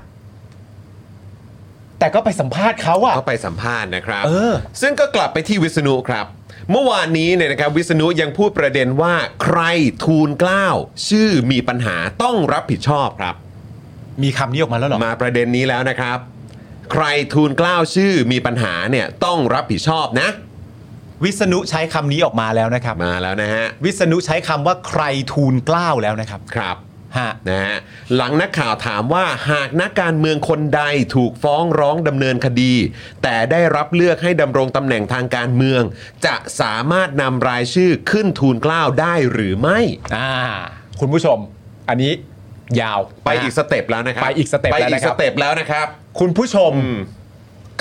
แต่ก็ไปสัมภาษณ์เขาอะก็ไปสัมภาษณ์นะครับเออซึ่งก็กลับไปที่วิษณุครับเมื่อวานนี้เนี่ยนะครับวิษณุยังพูดประเด็นว่าใครทูลเกล้าชื่อมีปัญหาต้องรับผิดชอบครับมีคำนี้ออกมาแล้วหรอมาประเด็นนี้แล้วนะครับใครทูลเกล้าชื่อมีปัญหาเนี่ยต้องรับผิดชอบนะวิษณุใช้คำนี้ออกมาแล้วนะครับมาแล้วนะฮะวิษณุใช้คำว่าใครทูลเกล้าแล้วนะครับครับนะฮะหลังนักข่าวถามว่าหากนักการเมืองคนใดถูกฟ้องร้องดำเนินคดีแต่ได้รับเลือกให้ดำรงตำแหน่งทางการเมืองจะสามารถนำรายชื่อขึ้นทูลเกล้าได้หรือไม่อ่าคุณผู้ชมอันนี้ยาวไปอีกสเต็ปแล้วนะครับไปอีกสเต็ปแล้วนะครับไปอีกสเต็ปแล้วนะครับคุณผู้ชม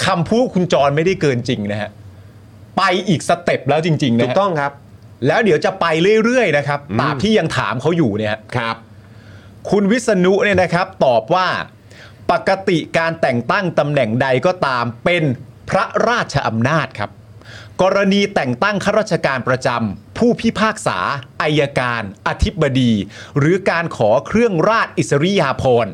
คำพูดคุณจรไม่ได้เกินจริงนะฮะไปอีกสเต็ปแล้วจริงๆนะถูกต้องครับแล้วเดี๋ยวจะไปเรื่อยๆนะครับตามที่ยังถามเขาอยู่เนี่ยครับคุณวิษณุเนี่ยนะครับตอบว่าปกติการแต่งตั้งตำแหน่งใดก็ตามเป็นพระราชอำนาจครับกรณีแต่งตั้งข้าราชการประจำผู้พิพากษาอัยการอธิบดีหรือการขอเครื่องราชอิสริยาภรณ์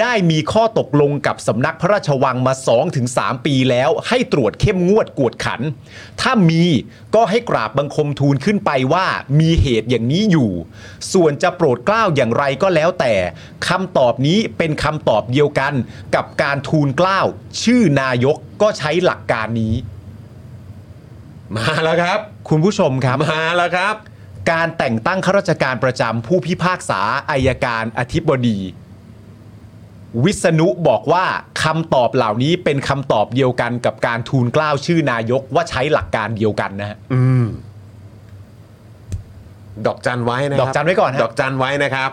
ได้มีข้อตกลงกับสำนักพระราชวังมา สองถึงสาม ปีแล้วให้ตรวจเข้มงวดกวดขันถ้ามีก็ให้กราบบังคมทูลขึ้นไปว่ามีเหตุอย่างนี้อยู่ส่วนจะโปรดเกล้าอย่างไรก็แล้วแต่คำตอบนี้เป็นคำตอบเดียวกันกับการทูลเกล้าชื่อนายกก็ใช้หลักการนี้มาแล้วครับคุณผู้ชมครับมาแล้วครับการแต่งตั้งข้าราชการประจำผู้พิพากษาอัยการอธิบดีวิษณุบอกว่าคำตอบเหล่านี้เป็นคำตอบเดียวกันกับการทูลเกล้าชื่อนายกว่าใช้หลักการเดียวกันนะฮะอืมดอกจันไว้นะครับดอกจันไว้ก่อนฮะดอกจันไว้นะครับ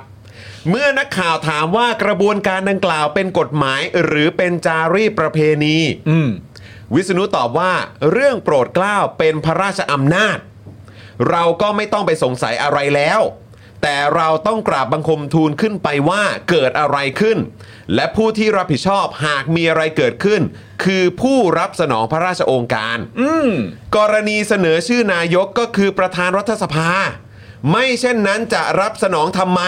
เมื่อนักข่าวถามว่ากระบวนการดังกล่าวเป็นกฎหมายหรือเป็นจารีตประเพณีอืมวิษณุตอบว่าเรื่องโปรดเกล้าเป็นพระราชอำนาจเราก็ไม่ต้องไปสงสัยอะไรแล้วแต่เราต้องกราบบังคมทูลขึ้นไปว่าเกิดอะไรขึ้นและผู้ที่รับผิดชอบหากมีอะไรเกิดขึ้นคือผู้รับสนองพระราชโองการกรณีเสนอชื่อนายกก็คือประธานรัฐสภาไม่เช่นนั้นจะรับสนองทำไม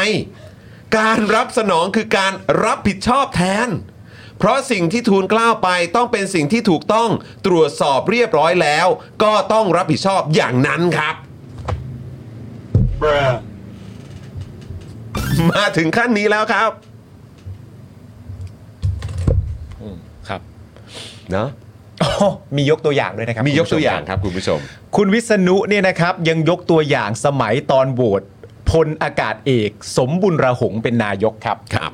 การรับสนองคือการรับผิดชอบแทนเพราะสิ่งที่ทูลเกล้าไปต้องเป็นสิ่งที่ถูกต้องตรวจสอบเรียบร้อยแล้วก็ต้องรับผิดชอบอย่างนั้นครับมาถึงขั้นนี้แล้วครับครับเนาะมียกตัวอย่างด้วยนะครับมียกตัวอย่างครับคุณผู้ชมคุณวิษณุเนี่ยนะครับยังยกตัวอย่างสมัยตอนโหวตพลอากาศเอกสมบุญระหงเป็นนายกครับครับ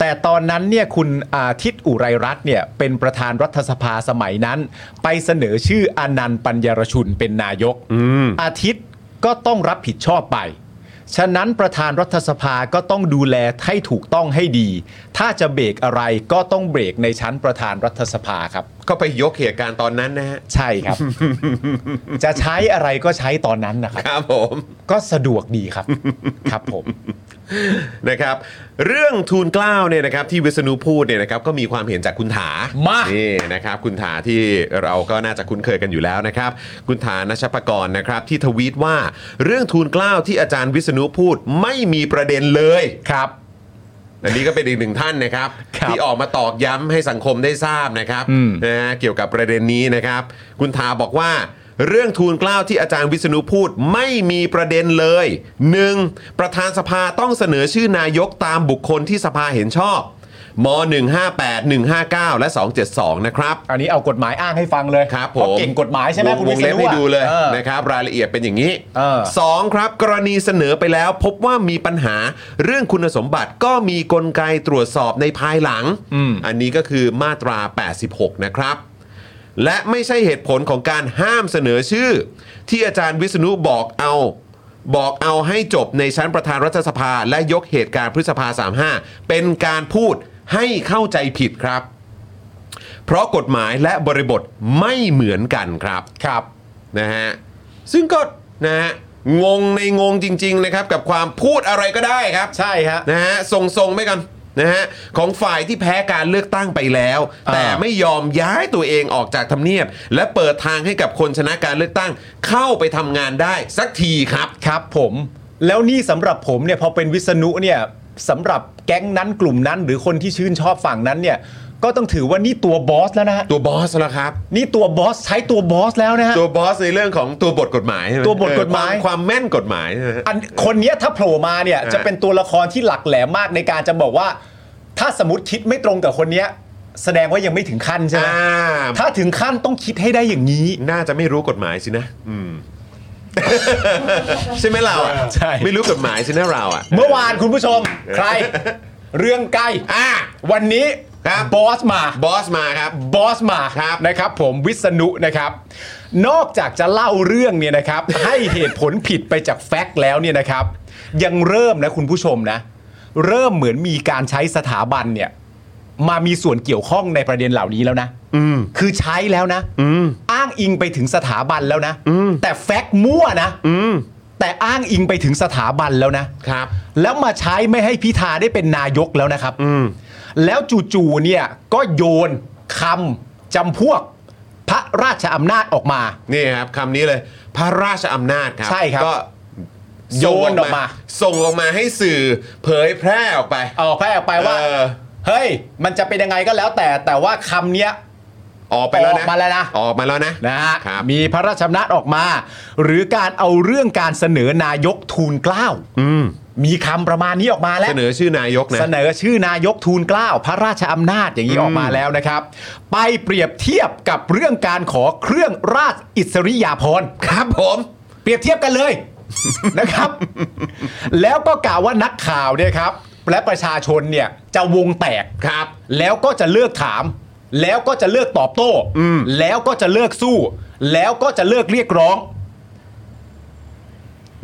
แต่ตอนนั้นเนี่ยคุณอาทิตย์อุไรรัตน์เนี่ยเป็นประธานรัฐสภาสมัยนั้นไปเสนอชื่ออนันต์ปัญญารชุนเป็นนายก อืม อาทิตย์ก็ต้องรับผิดชอบไปฉะนั้นประธานรัฐสภาก็ต้องดูแลให้ถูกต้องให้ดีถ้าจะเบรกอะไรก็ต้องเบรกในชั้นประธานรัฐสภาครับก็ไปยกเหตุการณ์ตอนนั้นนะฮะใช่ครับ จะใช้อะไรก็ใช้ตอนนั้นนะครับครับผมก็สะดวกดีครับ ครับผม นะครับเรื่องทูลเกล้าเนี่ยนะครับที่วิษณุพูดเนี่ยนะครับก็มีความเห็นจากคุณถานี่นะครับคุณถาที่เราก็น่าจะคุ้นเคยกันอยู่แล้วนะครับคุณถาณัชปกรณ์นะครับที่ทวีตว่าเรื่องทูลเกล้าที่อาจารย์วิษณุพูดไม่มีประเด็นเลยครับอันนี้ก็เป็นอีกหนึ่งท่านนะครับที่ออกมาตอกย้ำให้สังคมได้ทราบนะครับนะเกี่ยวกับประเด็นนี้นะครับคุณถาบอกว่าเรื่องทูลเกล้าที่อาจารย์วิษณุพูดไม่มีประเด็นเลย หนึ่ง ประธานสภาต้องเสนอชื่อนายกตามบุคคลที่สภาเห็นชอบมหนึ่งห้าแปด หนึ่งห้าเก้า และสองเจ็ดสองนะครับอันนี้เอากฎหมายอ้างให้ฟังเลยครับผมเพราะเก่งกฎหมายใช่ไหมคุณวิษณุวงเล็บให้ดูเลยนะครับรายละเอียดเป็นอย่างนี้สองครับกรณีเสนอไปแล้วพบว่ามีปัญหาเรื่องคุณสมบัติก็มีกลไกตรวจสอบในภายหลัง อ, อันนี้ก็คือมาตราแปดสิบหกนะครับและไม่ใช่เหตุผลของการห้ามเสนอชื่อที่อาจารย์วิษณุบอกเอาบอกเอาให้จบในชั้นประธานรัฐสภาและยกเหตุการณ์พฤษภาสามสิบห้าเป็นการพูดให้เข้าใจผิดครับเพราะกฎหมายและบริบทไม่เหมือนกันครับครับนะฮะซึ่งก็นะฮะงงในงงจริงๆนะครับกับความพูดอะไรก็ได้ครับใช่ฮะนะฮะส่งๆไปกันนะฮะของฝ่ายที่แพ้การเลือกตั้งไปแล้วแต่ไม่ยอมย้ายตัวเองออกจากทำเนียบและเปิดทางให้กับคนชนะการเลือกตั้งเข้าไปทำงานได้สักทีครับครับผมแล้วนี่สำหรับผมเนี่ยพอเป็นวิษณุเนี่ยสำหรับแก๊งนั้นกลุ่มนั้นหรือคนที่ชื่นชอบฝั่งนั้นเนี่ยก็ต้องถือว่านี่ตัวบอสแล้วนะฮะตัวบอสแล้วครับนี่ตัวบอสใช้ตัวบอสแล้วนะฮะตัวบอสในเรื่องของตัวบทกฎหมายใช่ไหมตัวบทกฎหมายความแม่นกฎหมายอันคนนี้ถ้าโผล่มาเนี่ยจะเป็นตัวละครที่หลักแหลมมากในการจะบอกว่าถ้าสมมติคิดไม่ตรงกับคนนี้แสดงว่ายังไม่ถึงขั้นใช่ไหมถ้าถึงขั้นต้องคิดให้ได้อย่างนี้น่าจะไม่รู้กฎหมายสินะอืมใช่ไหมเราอ่ะใช่ไม่รู้กฎหมายสินะเราอ่ะเมื่อวานคุณผู้ชมใครเรื่องไกลอ่ะวันนี้ครับบอสมาบอสมาครับบอสมาครับนะครับผมวิษณุนะครับนอกจากจะเล่าเรื่องเนี่ยนะครับ ให้เหตุผลผิดไปจากแฟกต์แล้วเนี่ยนะครับยังเริ่มนะคุณผู้ชมนะเริ่มเหมือนมีการใช้สถาบันเนี่ยมามีส่วนเกี่ยวข้องในประเด็นเหล่านี้แล้วนะคือใช้แล้วนะ อ, อ้างอิงไปถึงสถาบันแล้วนะแต่แฟกต์มั่วนะแต่อ้างอิงไปถึงสถาบันแล้วนะครับแล้วมาใช้ไม่ให้พิธาได้เป็นนายกแล้วนะครับแล้วจู่ๆเนี่ยก็โยนคำจำพวกพระราชอำนาจออกมานี่ครับคำนี้เลยพระราชอำนาจครับใช่ครับก็โยนออกมาส่งออกมาให้สื่อเผยแพร่ออกไปออกแพร่ออกไปว่าเฮ้ยมันจะเป็นยังไงก็แล้วแต่แต่ว่าคำเนี้ยออกไปแล้วนะออกมาแล้วนะออกมาแล้วนะนะฮะมีพระราชอำนาจออกมาหรือการเอาเรื่องการเสนอนายกทูลเกล้ามีคำประมาณนี้ออกมาแล้วเสนอชื่อนายกนะเสนอชื่อนายกทูลเกล้าพระราชอำนาจอย่างนี้ออกมาแล้วนะครับไปเปรียบเทียบกับเรื่องการขอเครื่องราชอิสริยาภรณ์ครับผมเปรียบเทียบกันเลย นะครับแล้วก็กล่าวว่านักข่าวเนี่ยครับและประชาชนเนี่ยจะวงแตกครับแล้วก็จะเลิกถามแล้วก็จะเลิกตอบโต้แล้วก็จะเลิกสู้แล้วก็จะเลิกเรียกร้อง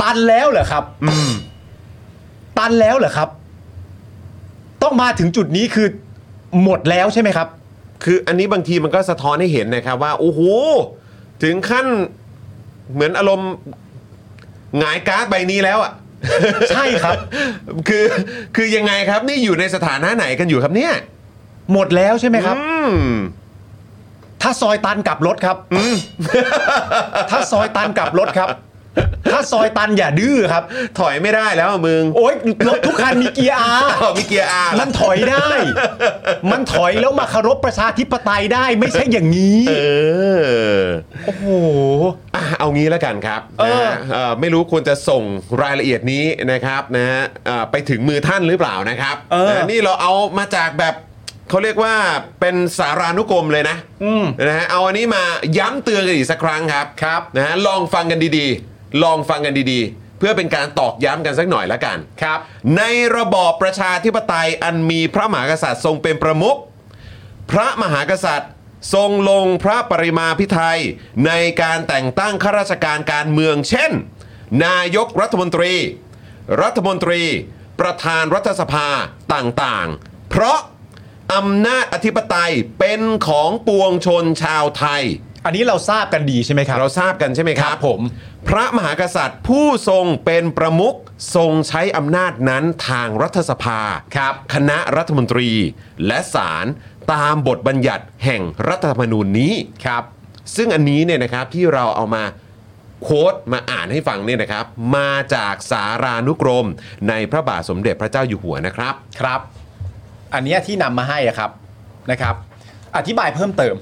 ตันแล้วเหรอครับตันแล้วเหรอครับต้องมาถึงจุดนี้คือหมดแล้วใช่ไหมครับคืออันนี้บางทีมันก็สะท้อนให้เห็นนะครับว่าโอ้โหถึงขั้นเหมือนอารมณ์หงายการ์ดใบนี้แล้วอ่ะใช่ครับคือคือยังไงครับนี่อยู่ในสถานะไหนกันอยู่ครับเนี่ยหมดแล้วใช่ไหมครับถ้าซอยตันกลับรถครับถ้าซอยตันกลับรถครับถ้าซอยตันอย่าดื้อครับถอยไม่ได้แล้วมึงโอ๊ยรถทุกคันมีเกียร์ R มีเกียร์ R มันถอยได้มันถอยแล้วมาเคารพประชาธิปไตยได้ไม่ใช่อย่างนี้เออโอ้โหเอางี้แล้วกันครับนะไม่รู้ควรจะส่งรายละเอียดนี้นะครับนะไปถึงมือท่านหรือเปล่านะครับนี่เราเอามาจากแบบเขาเรียกว่าเป็นสารานุกรมเลยนะนะฮะเอาอันนี้มาย้ำเตือนกันอีกสักครั้งครับครับนะฮะลองฟังกันดีๆลองฟังกันดีๆเพื่อเป็นการตอกย้ำกันสักหน่อยละกันครับในระบอบประชาธิปไตยอันมีพระมหากษัตริย์ทรงเป็นประมุขพระมหากษัตริย์ทรงลงพระปริมาภิไธยในการแต่งตั้งข้าราชการการเมืองเช่นนายกรัฐมนตรีรัฐมนตรีประธานรัฐสภาต่างๆเพราะอำนาจอธิปไตยเป็นของปวงชนชาวไทย อันนี้เราทราบกันดีใช่ไหมครับเราทราบกันใช่ไหมครับผมพระมหากษัตริย์ผู้ทรงเป็นประมุขทรงใช้อำนาจนั้นทางรัฐสภาครับคณะรัฐมนตรีและศาลตามบทบัญญัติแห่งรัฐธรรมนูญนี้ครับซึ่งอันนี้เนี่ยนะครับที่เราเอามาโค้ดมาอ่านให้ฟังเนี่ยนะครับมาจากสารานุกรมในพระบาทสมเด็จพระเจ้าอยู่หัวนะครับครับอันนี้ที่นำมาให้อะครับนะครับอธิบายเพิ่มเติม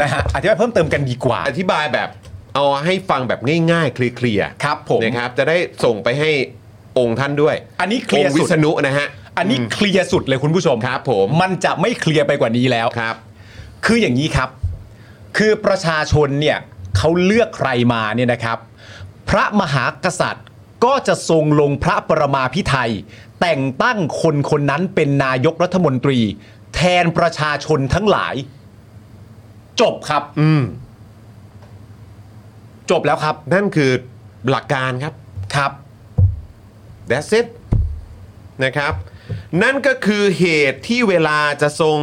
นะฮะอธิบายเพิ่มเติมกันดีกว่าอธิบายแบบเอาให้ฟังแบบง่ายๆเคลียร์ๆครับผมนะครับจะได้ส่งไปให้องค์ท่านด้วยอันนี้เคลียร์สุดวิษณุนะฮะอันนี้เคลียร์สุดเลยคุณผู้ชมครับผมมันจะไม่เคลียร์ไปกว่านี้แล้วครับคืออย่างนี้ครับคือประชาชนเนี่ยเขาเลือกใครมาเนี่ยนะครับพระมหากษัตริย์ก็จะทรงลงพระปรมาภิไธยแต่งตั้งคนคนนั้นเป็นนายกรัฐมนตรีแทนประชาชนทั้งหลายจบครับอืมจบแล้วครับนั่นคือหลักการครับครับ That's it นะครับนั่นก็คือเหตุที่เวลาจะทรง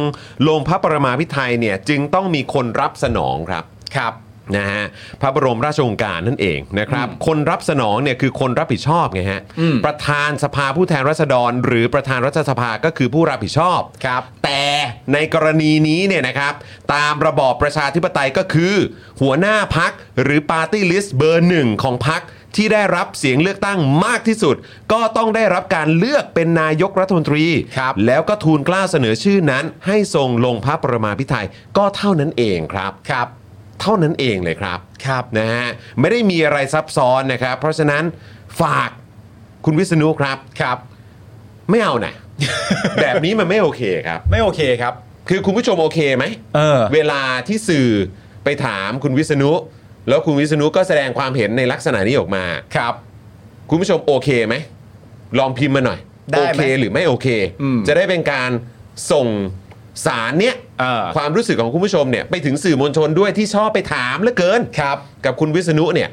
ลงพระปรมาภิไธยเนี่ยจึงต้องมีคนรับสนองครับครับนะฮะพระบรมราชโองการนั่นเองนะครับคนรับสนองเนี่ยคือคนรับผิดชอบไงฮะประธานสภาผู้แทนราษฎรหรือประธานรัฐสภาก็คือผู้รับผิดชอบครับแต่ในกรณีนี้เนี่ยนะครับตามระบอบประชาธิปไตยก็คือหัวหน้าพรรคหรือปาร์ตี้ลิสต์เบอร์หนึ่งของพรรคที่ได้รับเสียงเลือกตั้งมากที่สุดก็ต้องได้รับการเลือกเป็นนายกรัฐมนตรีแล้วก็ทูลเกล้าเสนอชื่อนั้นให้ทรงลงพระปรมาภิไธยก็เท่านั้นเองครับครับเท่านั้นเองเลยครับครับนะฮะไม่ได้มีอะไรซับซ้อนนะครับเพราะฉะนั้นฝากคุณวิษณุครับครับไม่เอานะ แบบนี้มันไม่โอเคครับไม่โอเคครับคือคุณผู้ชมโอเคไหมเออเวลาที่สื่อไปถามคุณวิษณุแล้วคุณวิษณุก็แสดงความเห็นในลักษณะนี้ออกมาครับคุณผู้ชมโอเคไหมลองพิมพ์มาหน่อยโอเคหรือไม่โอเคจะได้เป็นการส่งสารเนี้ยความรู้สึกของคุณผู้ชมเนี่ยไปถึงสื่อมวลชนด้วยที่ชอบไปถามเหลือเกินครับกับคุณวิษณุเนี่ย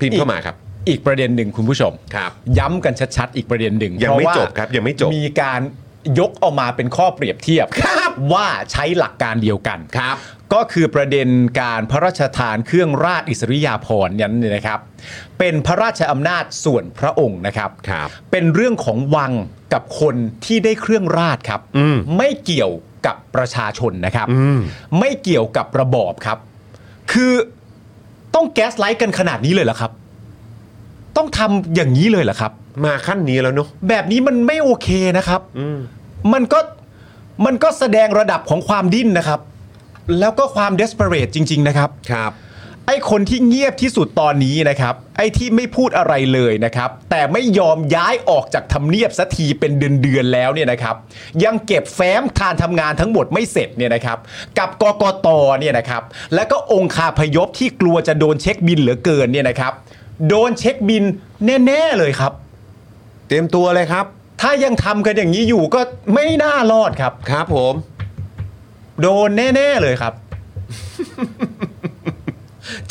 พิมพ์เข้ามาครับอีกประเด็นหนึ่งคุณผู้ชมครับย้ำกันชัดๆอีกประเด็นหนึ่งยังไม่จบครับยังไม่จบมีการยกออกมาเป็นข้อเปรียบเทียบว่าใช้หลักการเดียวกันครับก็คือประเด็นการพระราชทานเครื่องราชอิสริยาภรณ์นั้นนะครับเป็นพระราชอำนาจส่วนพระองค์นะครับเป็นเรื่องของวังกับคนที่ได้เครื่องราชครับไม่เกี่ยวกับประชาชนนะครับไม่เกี่ยวกับระบอบครับคือต้องแก๊สไลท์กันขนาดนี้เลยเหรอครับต้องทำอย่างนี้เลยเหรอครับมาขั้นนี้แล้วเนอะแบบนี้มันไม่โอเคนะครับมันก็มันก็แสดงระดับของความดิ้นนะครับแล้วก็ความ desperate จริงๆนะครับครับไอ้คนที่เงียบที่สุดตอนนี้นะครับไอ้ที่ไม่พูดอะไรเลยนะครับแต่ไม่ยอมย้ายออกจากทำเนียบสักทีเป็นเดือนๆแล้วเนี่ยนะครับยังเก็บแฟ้มการทำงานทั้งหมดไม่เสร็จเนี่ยนะครับกับกกต.เนี่ยนะครับแล้วก็องค์คาพยพที่กลัวจะโดนเช็คบินเหลือเกินเนี่ยนะครับโดนเช็คบินแน่ๆเลยครับเตรียมตัวเลยครับถ้ายังทำกันอย่างนี้อยู่ก็ไม่น่ารอดครับครับผมโดนแน่ๆเลยครับ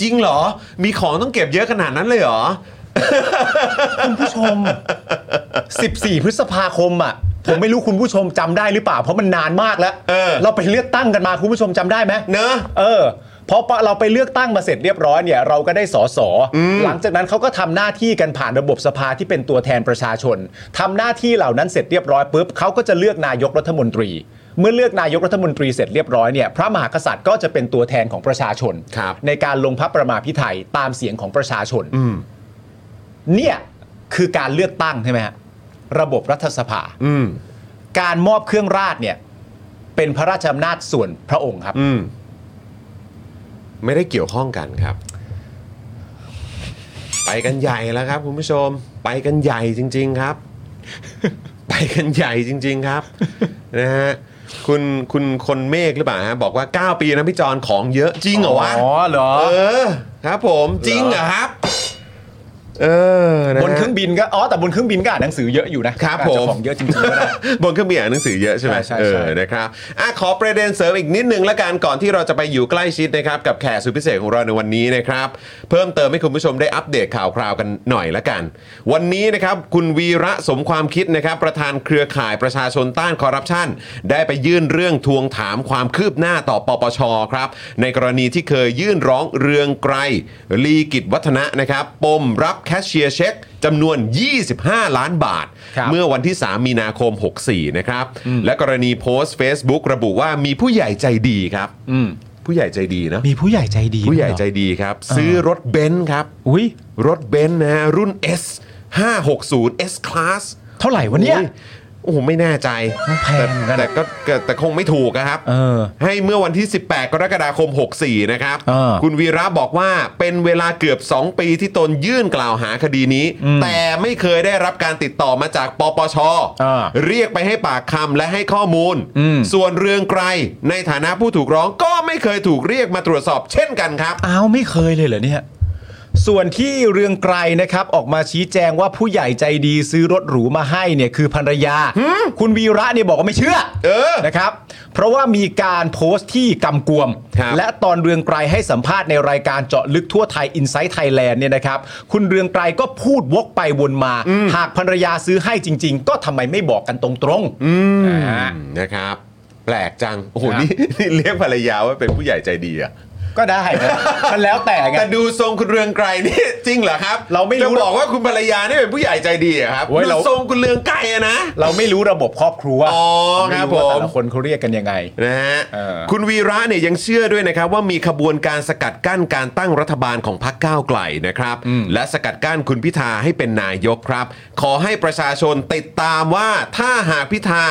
จริงเหรอมีของต้องเก็บเยอะขนาดนั้นเลยเหรอ คุณผู้ชม สิบสี่ พฤษภาคมอ่ะ ผมไม่รู้คุณผู้ชมจำได้หรือเปล่าเพราะมันนานมากแล้ว เออ เราไปเลือกตั้งกันมาคุณผู้ชมจำได้ไหมเนอะเออพอเราไปเลือกตั้งมาเสร็จเรียบร้อยเนี่ยเราก็ได้ส.ส.หลังจากนั้นเขาก็ทำหน้าที่กันผ่านระบบสภาที่เป็นตัวแทนประชาชนทำหน้าที่เหล่านั้นเสร็จเรียบร้อยปุ๊บเขาก็จะเลือกนายกรัฐมนตรีเมื่อเลือกนายกรัฐมนตรีเสร็จเรียบร้อยเนี่ยพระมหากษัตริย์ก็จะเป็นตัวแทนของประชาชนในการลงพระประมาภิไธยตามเสียงของประชาชนเนี่ยคือการเลือกตั้งใช่ไหมฮะระบบรัฐสภาการมอบเครื่องราชเนี่ยเป็นพระราชอำนาจส่วนพระองค์ครับไม่ได้เกี่ยวข้องกันครับไปกันใหญ่แล้วครับคุณผู้ชมไปกันใหญ่จริงๆครับ ไปกันใหญ่จริงๆครับ นะฮะคุณคุณคนเมฆหรือเปล่าฮะบอกว่าเก้าปีนะพี่จอนของเยอะจริงเหรอวะอ๋อเหรอเออครับผมจริงเหรอครับเออ บนเครื่องบินก็อ๋อแต่บนเครื่องบินก็อ่านหนังสือเยอะอยู่นะครับผมของเยอะจริงๆก็ได้บนเครื่องบินอ่านหนังสือเยอะใช่ไหมเออนะครับอ่ะขอประเด็นเสริมอีกนิดนึงละกันก่อนที่เราจะไปอยู่ใกล้ชิดนะครับกับแขกสุดพิเศษของเราในวันนี้นะครับเพิ่มเติมให้คุณผู้ชมได้อัปเดตข่าวคราวกันหน่อยละกันวันนี้นะครับคุณวีระสมความคิดนะครับประธานเครือข่ายประชาชนต้านคอร์รัปชันได้ไปยื่นเรื่องทวงถามความคืบหน้าต่อปปช.ครับในกรณีที่เคยยื่นร้องเรืองไกรลีกิจวัฒนะนะครับปมรับแคชเชียร์เช็คจำนวนยี่สิบห้าล้านบาทเมื่อวันที่สามมีนาคมหกสี่นะครับและกรณีโพสต์ Facebook ระบุว่ามีผู้ใหญ่ใจดีครับผู้ใหญ่ใจดีนะมีผู้ใหญ่ใจดีผู้ใหญ่ใจดีครับซื้อรถเบนซ์ครับอุ๊ยรถเบนซ์นะรุ่น เอส ห้าหกศูนย์ เอส Class เท่าไหร่วะเนี่ยโอ้โหไม่แน่ใจแต่แต่ก็แต่คงไม่ถูกนะครับให้เมื่อวันที่สิบแปดกรกฎาคมหกสี่นะครับคุณวีระบอกว่าเป็นเวลาเกือบสองปีที่ตนยื่นกล่าวหาคดีนี้แต่ไม่เคยได้รับการติดต่อมาจากปปช.เรียกไปให้ปากคำและให้ข้อมูลส่วนเรืองไกรในฐานะผู้ถูกร้องก็ไม่เคยถูกเรียกมาตรวจสอบเช่นกันครับอ้าวไม่เคยเลยเหรอเนี่ยส่วนที่เรืองไกรนะครับออกมาชี้แจงว่าผู้ใหญ่ใจดีซื้อรถหรูมาให้เนี่ยคือภรรยาคุณวีระเนี่ยบอกว่าไม่เชื่อเออนะครับเพราะว่ามีการโพสต์ที่กำกวมและตอนเรืองไกรให้สัมภาษณ์ในรายการเจาะลึกทั่วไทย Insight Thailand เนี่ยนะครับคุณเรืองไกรก็พูดวกไปวนมาหากภรรยาซื้อให้จริงๆก็ทำไมไม่บอกกันตรงๆนะครับแปลกจังโอ้โหนี่เรียกภรรยาว่าเป็นผู้ใหญ่ใจดีอะก็ได้มันแล้วแต่ไงแต่ดูทรงคุณเรืองไกรนี่จริงเหรอครับเราไม่รู้จะบอกว่าคุณภรรยานี่เป็นผู้ใหญ่ใจดีครับดูทรงคุณเรืองไกรนะเราไม่รู้ระบบครอบครัวอ๋อครับผมแต่ละคนเขาเรียกกันยังไงนะฮะคุณวีระเนี่ยยังเชื่อด้วยนะครับว่ามีขบวนการสกัดกั้นการตั้งรัฐบาลของพรรคก้าวไกลนะครับและสกัดกั้นคุณพิธาให้เป็นนายกครับขอให้ประชาชนติดตามว่าถ้าหากพิธา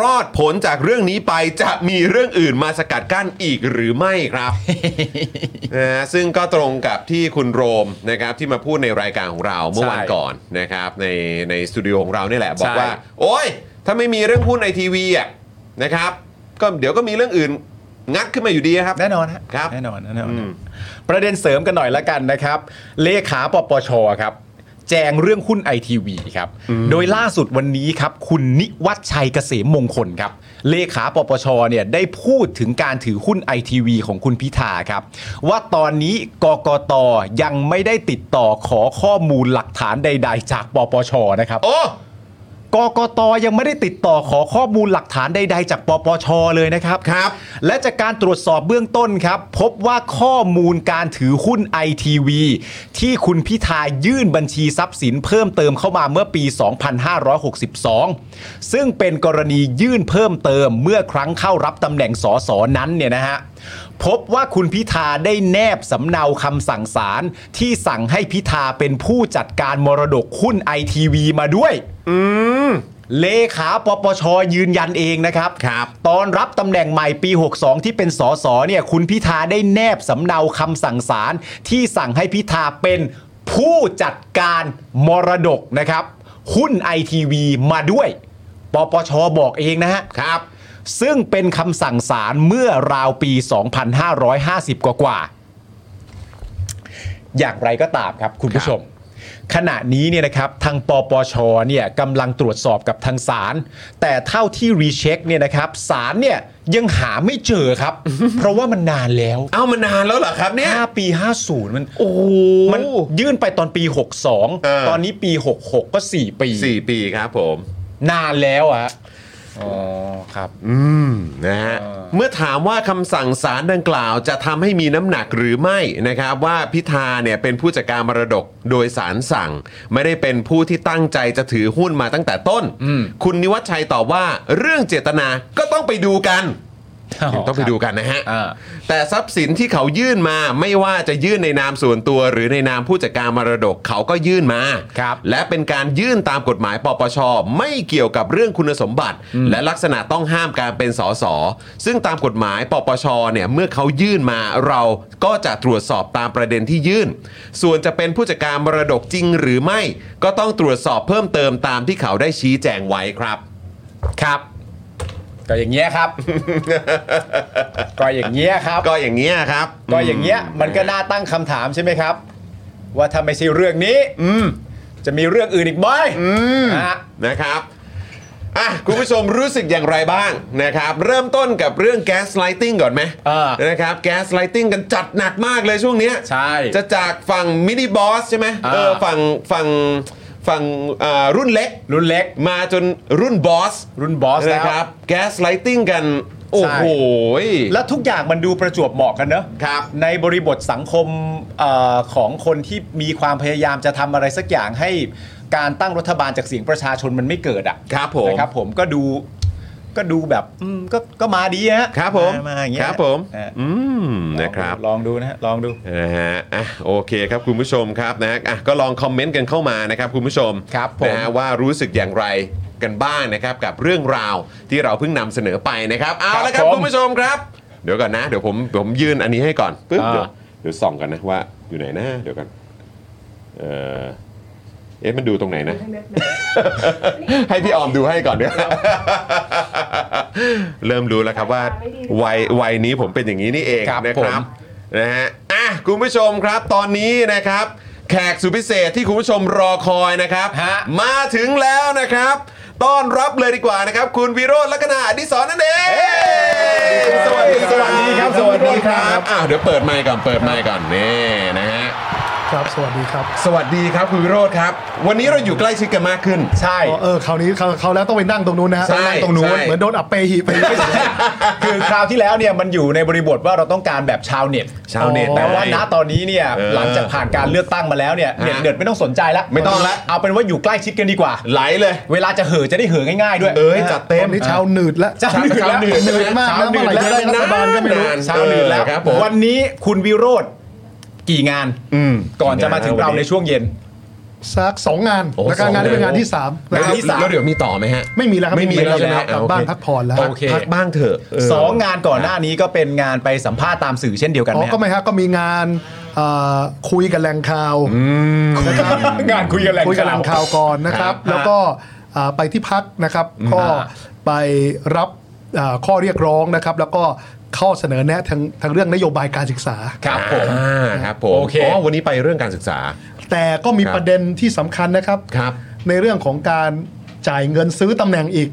รอดผลจากเรื่องนี้ไปจะมีเรื่องอื่นมาสกัดกั้นอีกหรือไม่ครับนะซึ่งก็ตรงกับที่คุณโรมนะครับที่มาพูดในรายการของเราเมื่อวันก่อนนะครับในในสตูดิโอของเราเนี่ยแหละบอกว่าโอ้ยถ้าไม่มีเรื่องหุ้นในทีวีอ่ะนะครับก็เดี๋ยวก็มีเรื่องอื่นงัดขึ้นมาอยู่ดีครับแน่นอนครับแน่นอนแน่นอนประเด็นเสริมกันหน่อยละกันนะครับเลขาปปช.ครับแจงเรื่องหุ้น ไอ ที วี ครับโดยล่าสุดวันนี้ครับคุณนิวัฒน์ชัยเกษมมงคลครับเลขาปปชเนี่ยได้พูดถึงการถือหุ้น ไอ ที วี ของคุณพิธาครับว่าตอนนี้กกต.ยังไม่ได้ติดต่อขอข้อมูลหลักฐานใดๆจากปปชนะครับโอ้กกต.ยังไม่ได้ติดต่อขอข้อมูลหลักฐานใดๆจากปปช.เลยนะครับครับและจากการตรวจสอบเบื้องต้นครับพบว่าข้อมูลการถือหุ้น ไอ ที วี ที่คุณพิธายื่นบัญชีทรัพย์สินเพิ่มเติมเข้ามาเมื่อปี สองพันห้าร้อยหกสิบสอง ซึ่งเป็นกรณียื่นเพิ่มเติมเมื่อครั้งเข้ารับตำแหน่งส.ส.นั้นเนี่ยนะฮะพบว่าคุณพิธาได้แนบสำเนาคำสั่งศาลที่สั่งให้พิธาเป็นผู้จัดการมรดกหุ้น ไอ ที วี มาด้วยอืมเลขาปปชยืนยันเองนะครับครับตอนรับตำแหน่งใหม่ปีหกสองที่เป็นสสเนี่ยคุณพิธาได้แนบสำเนาคำสั่งศาลที่สั่งให้พิธาเป็นผู้จัดการมรดกนะครับหุ้น ไอ ที วี มาด้วยปปชบอกเองนะฮะครับซึ่งเป็นคำสั่งศาลเมื่อราวปีสองพันห้าร้อยห้าสิบกว่าๆอย่างไรก็ตามครับคุณผู้ชมขณะนี้เนี่ยนะครับทางปปชเนี่ยกำลังตรวจสอบกับทางศาลแต่เท่าที่รีเช็คเนี่ยนะครับศาลเนี่ยยังหาไม่เจอครับ เพราะว่ามันนานแล้วเอ้ามันนานแล้วเหรอครับเนี่ยห้าปีห้าสิบมันโอ้มันยื่นไปตอนปีหกสองตอนนี้ปีหกหกก็สี่ปีครับผมนานแล้วอะอ๋อครับอืมนะฮะเมื่อถามว่าคำสั่งศาลดังกล่าวจะทำให้มีน้ำหนักหรือไม่นะครับว่าพิธาเนี่ยเป็นผู้จัดการมรดกโดยศาลสั่งไม่ได้เป็นผู้ที่ตั้งใจจะถือหุ้นมาตั้งแต่ต้นคุณนิวัฒน์ชัยตอบว่าเรื่องเจตนาก็ต้องไปดูกันต้องไปดูกันนะฮะแต่ทรัพย์สินที่เขายื่นมาไม่ว่าจะยื่นในนามส่วนตัวหรือในนามผู้จัดการมรดกเขาก็ยื่นมาและเป็นการยื่นตามกฎหมายปปชไม่เกี่ยวกับเรื่องคุณสมบัติและลักษณะต้องห้ามการเป็นสสซึ่งตามกฎหมายปปชเนี่ยเมื่อเขายื่นมาเราก็จะตรวจสอบตามประเด็นที่ยื่นส่วนจะเป็นผู้จัดการมรดกจริงหรือไม่ก็ต้องตรวจสอบเพิ่มเติมตามที่เขาได้ชี้แจงไว้ครับครับก็อย่างเงี้ยครับก็อย่างเงี้ยครับก็อย่างเงี้ยครับก็อย่างเงี้ยมันก็น่าตั้งคำถามใช่ไหมครับว่าถ้าไม่ใช่เรื่องนี้ จะมีเรื่องอื่นอีกไหมนะครับอ่ะคุณผู้ชมรู้สึกอย่างไรบ้างนะครับเริ่มต้นกับเรื่อง gaslighting ก่อนไหมนะครับ gaslighting กันจัดหนักมากเลยช่วงนี้ใช่จะจากฝั่ง mini boss ใช่ไหมเออฝั่งฝั่งฝั่งรุ่นเล็กรุ่นเล็กมาจนรุ่นบอสรุ่นบอสนะครับ gaslighting กันโอ้โหแล้วทุกอย่างมันดูประจวบเหมาะกันเนอะในบริบทสังคมของคนที่มีความพยายามจะทำอะไรสักอย่างให้การตั้งรัฐบาลจากเสียงประชาชนมันไม่เกิดอ่ะครับผมนะครับผมก็ดูก็ดูแบบก็ก็มาดีนะครับผมมาอย่างเงี้ยครับผมอืมนะครับลองดูนะฮะลองดูนะฮะอ่ะโอเคครับคุณผู้ชมครับนะอ่ะก็ลองคอมเมนต์กันเข้ามานะครับคุณผู้ชมครับนะฮะว่ารู้สึกอย่างไรกันบ้างนะครับกับเรื่องราวที่เราเพิ่งนำเสนอไปนะครับเอาละครับคุณผู้ชมครับเดี๋ยวก่อนนะเดี๋ยวผมผมยื่นอันนี้ให้ก่อนปึ๊บเดี๋ยวเดี๋ยวส่องกันนะว่าอยู่ไหนนะเดี๋ยวกันเอ่อเอ๊ะมันดูตรงไหนนะให้พี่ออมดูให้ก่อนด้วยเริ่มรู้แล้วครับว่าวัยวัยนี้ผมเป็นอย่างนี้นี่เองนะครับนะฮะอ่ะคุณผู้ชมครับตอนนี้นะครับแขกสุดพิเศษที่คุณผู้ชมรอคอยนะครับมาถึงแล้วนะครับต้อนรับเลยดีกว่านะครับคุณวิโรจน์ ลักขณา อดิศรนั่นเองสวัสดีสวัสดีครับสวัสดีครับอ้าวเดี๋ยวเปิดไมค์ก่อนเปิดไมค์ก่อนนี่นะฮะครับสวัสดีครับสวัสดีครับคุณวิโรจน์ครับวันนี้เราอยู่ใกล้ชิดกันมากขึ้นใช่เออคราวนี้เขาแล้วต้องไปนั่งตรงนู้นนะฮะนั่งตรงนู้นเหมือนโดนอัปเปหิไปคือคราวที่แล้วเนี่ยมันอยู่ในบริบทว่าเราต้องการแบบชาวเน็ตชาวเน็ตแต่ว่าณตอนนี้เนี่ยหลังจากผ่านการเลือกตั้งมาแล้วเนี่ยเน็ตเดือดไม่ต้องสนใจแล้วไม่ต้องแล้วเอาเป็นว่าอยู่ใกล้ชิดกันดีกว่าไหลเลยเวลาจะเห่อจะได้เห่อง่ายๆด้วยเอ้ยจัดเต็มนี่ชาวหนืดแล้วชาวหนืดแล้วหนืดมากชาวหนืดแล้วรัฐบาลก็ไม่รู้ชาวหนืดแล้ววันนี้คุณวิโรจน์กี่งานก่อนจะมาถึงเราในช่วงเย็นสักสองงานแล้วก็งานนี้เป็นงานที่สามแล้วเดี๋ยวมีต่อไหมฮะไม่มีแล้วครับไม่มีแล้วนะกลับบ้านพักผ่อนแล้วพักบ้างเถอะสองงานก่อนหน้านี้ก็เป็นงานไปสัมภาษณ์ตามสื่อเช่นเดียวกันนะก็ไม่ฮะก็มีงานคุยกับแหล่งข่าวงานคุยกับแหล่งข่าวก่อนนะครับแล้วก็ไปที่พักนะครับก็ไปรับข้อเรียกร้องนะครับแล้วก็ข้อเสนอแนะทางทางเรื่องนโยบายการศึกษาครับผมครับผมโอเคอ๋อวันนี้ไปเรื่องการศึกษาแต่ก็มีประเด็นที่สำคัญนะครับครับในเรื่องของการจ่ายเงินซื้อตำแหน่งอีก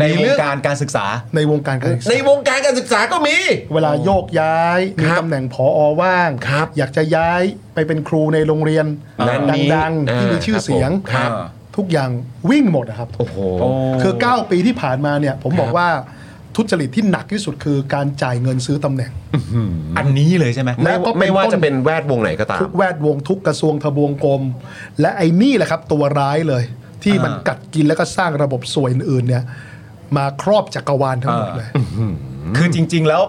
ในวงการการศึกษาในวงการการศึกษาในวงการการศึกษาก็มีเวลาโยกย้ายมีตำแหน่งผอ.ว่างอยากจะย้ายไปเป็นครูในโรงเรียนดังๆที่มีชื่อเสียงทุกอย่างวิ่งหมดนะครับโอ้โหคือเก้าปีที่ผ่านมาเนี่ยผมบอกว่าทุจริตที่หนักที่สุดคือการจ่ายเงินซื้อตำแหน่งอันนี้เลยใช่ไหมแล้วก็ไม่ว่าจะเป็นแวดวงไหนก็ตามทุกแวดวงทุกกระทรวงทบวงกรมและไอ้นี่แหละครับตัวร้ายเลยที่มันกัดกินแล้วก็สร้างระบบส่วนอื่นเนี่ยมาครอบจักรวาลทั้งหมดเลยคือจริงๆแล้ว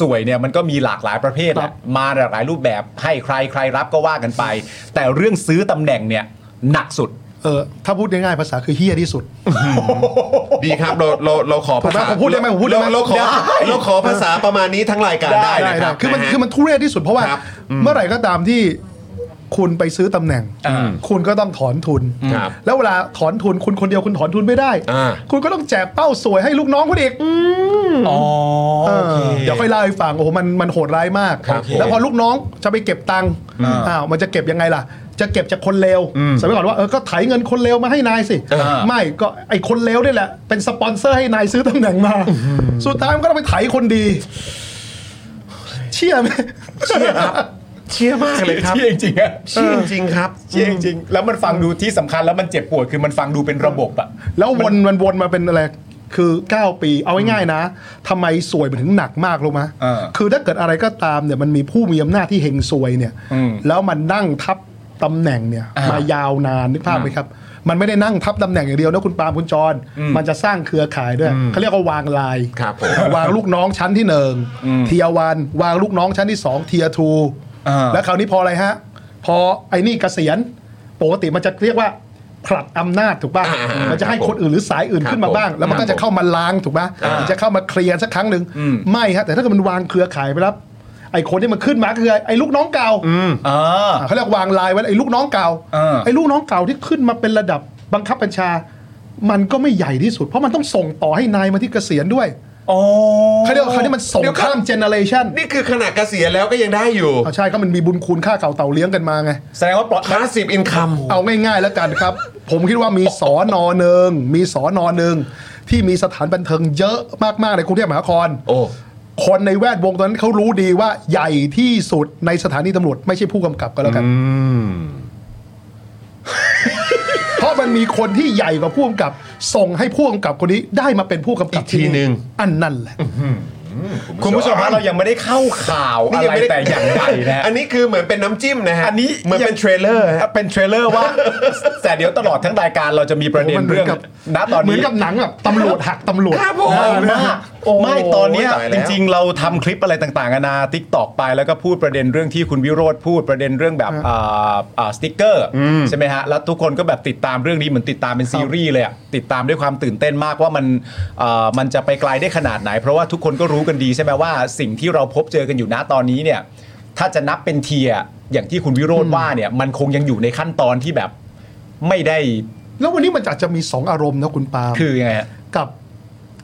สวยเนี่ยมันก็มีหลากหลายประเภทมาหลากหลายรูปแบบให้ใครใครรับก็ว่ากันไปแต่เรื่องซื้อตำแหน่งเนี่ยหนักสุดเออถ้าพูดง่ายๆภาษาคือเฮี้ยที่สุดดีครับเราเราเราขอภาษาผมพูดได้ไหมผมพูดได้ไหมเราขอเราขอภาษาประมาณนี้ทั้งรายการได้นะครับคือมันคือมันทุเรศที่สุดเพราะว่าเมื่อไหร่ก็ตามที่คุณไปซื้อตำแหน่งคุณก็ต้องถอนทุนแล้วเวลาถอนทุนคุณคนเดียวคุณถอนทุนไม่ได้คุณก็ต้องแจกเป้าสวยให้ลูกน้องคุณอีกอ๋อเดี๋ยวค่อยเล่าให้ฟังโอ้โหมันมันโหดร้ายมากแล้วพอลูกน้องจะไปเก็บตังค์อ้าวมันจะเก็บยังไงล่ะจะเก็บจากคนเลวสมัยก่อนว่าเออก็ไถเงินคนเลวมาให้นายสิไม่ก็ไอ้คนเลวนี่แหละเป็นสปอนเซอร์ให้นายซื้อตำแหน่งมาสุดท้ายมันก็ต้องไปไถคนดีเชื่อไหมเชื่อครับเชื่อมากเลยครับเชื่อจริงครับเชื่อจริงครับเชื่อจริงแล้วมันฟังดูที่สำคัญแล้วมันเจ็บปวดคือมันฟังดูเป็นระบบอะแล้ววนมันวนมาเป็นอะไรคือเก้าปีเอาง่ายๆนะทำไมสวยมันถึงหนักมากรู้ไหมคือถ้าเกิดอะไรก็ตามเนี่ยมันมีผู้มีอำนาจที่เฮงซวยเนี่ยแล้วมันนั่งทับตำแหน่งเนี่ยมายาวนานนึกภาพไหมครับมันไม่ได้นั่งทับตำแหน่งอย่างเดียวนะคุณปาล์มคุณจรมันจะสร้างเครือข่ายด้วยเขาเรียกว่าวางลายวางลูกน้องชั้นที่หนึ่งเทียวันวางลูกน้องชั้นที่สองเทียทูแล้วคราวนี้พออะไรฮะพอไอ้นี่เกษียณปกติมันจะเรียกว่าผลัดอำนาจถูกป่ะมันจะให้คนอื่นหรือสายอื่นขึ้นมาบ้างแล้วมันก็จะเข้ามาล้างถูกป่ะจะเข้ามาเคลียร์สักครั้งหนึ่งไม่ฮะแต่ถ้าเกิดมันวางเครือข่ายไปแล้วไอ้คนที่มันขึ้นมาคือไอ้ลูกน้องเก่าเขาเรียกวางลายไว้ไอ้ลูกน้องเก่าไอ้ลูกน้องเก่าที่ขึ้นมาเป็นระดับบังคับบัญชามันก็ไม่ใหญ่ที่สุดเพราะมันต้องส่งต่อให้นายมาที่เกษียณด้วย อ๋อเขาเรียกว่าคันที่มันส่งข้ามเจเนอเรชั่นนี่คือขนาดเกษียณแล้วก็ยังได้อยู่อ๋อใช่ก็มันมีบุญคุณค่าเก่าเต่าเลี้ยงกันมาไงแสดงว่าปลอด passive income เอาง่ายๆแล้วกันครับ ผมคิดว่ามีสน.หนึ่งมีสน.หนึ่งที่มีสถานบันเทิงเยอะมากๆในกรุงเทพมหานครโอ้คนในแวดวงตอนนั้นเขารู้ดีว่าใหญ่ที่สุดในสถานีตำรวจไม่ใช่ผู้กำกับก็แล้วกันเพราะมันมีคนที่ใหญ่กว่าผู้กำกับส่งให้ผู้กำกับคนนี้ได้มาเป็นผู้กำกับทีนึงอันนั่นแหละคุณผู้ชมเรายังไม่ได้เข้าข่าวอะไรแต่อย่างใดนะอันนี้คือเหมือนเป็นน้ำจิ้มนะฮะอันนี้เหมือนเป็นเทรลเลอร์เป็นเทรลเลอร์ว่าแต่เดี๋ยวตลอดทั้งรายการเราจะมีประเด็นเรื่องณตอนนี้เหมือนกับหนังแบบตำรวจหักตำรวจไม่ตอนนี้จริงๆเราทำคลิปอะไรต่างๆนานา TikTok ไปแล้วก็พูดประเด็นเรื่องที่คุณวิโรจน์พูดประเด็นเรื่องแบบสติ๊กเกอร์ใช่ไหมฮะแล้วทุกคนก็แบบติดตามเรื่องนี้เหมือนติดตามเป็นซีรีส์เลยติดตามด้วยความตื่นเต้นมากว่ามันมันจะไปไกลได้ขนาดไหนเพราะว่าทุกคนก็รู้กันดีใช่ไหมว่าสิ่งที่เราพบเจอกันอยู่ณตอนนี้เนี่ยถ้าจะนับเป็นเทียอย่างที่คุณวิโรจน์ว่าเนี่ยมันคงยังอยู่ในขั้นตอนที่แบบไม่ได้แล้ววันนี้มันอาจจะมีสองอารมณ์นะคุณปาคือยังไงกับ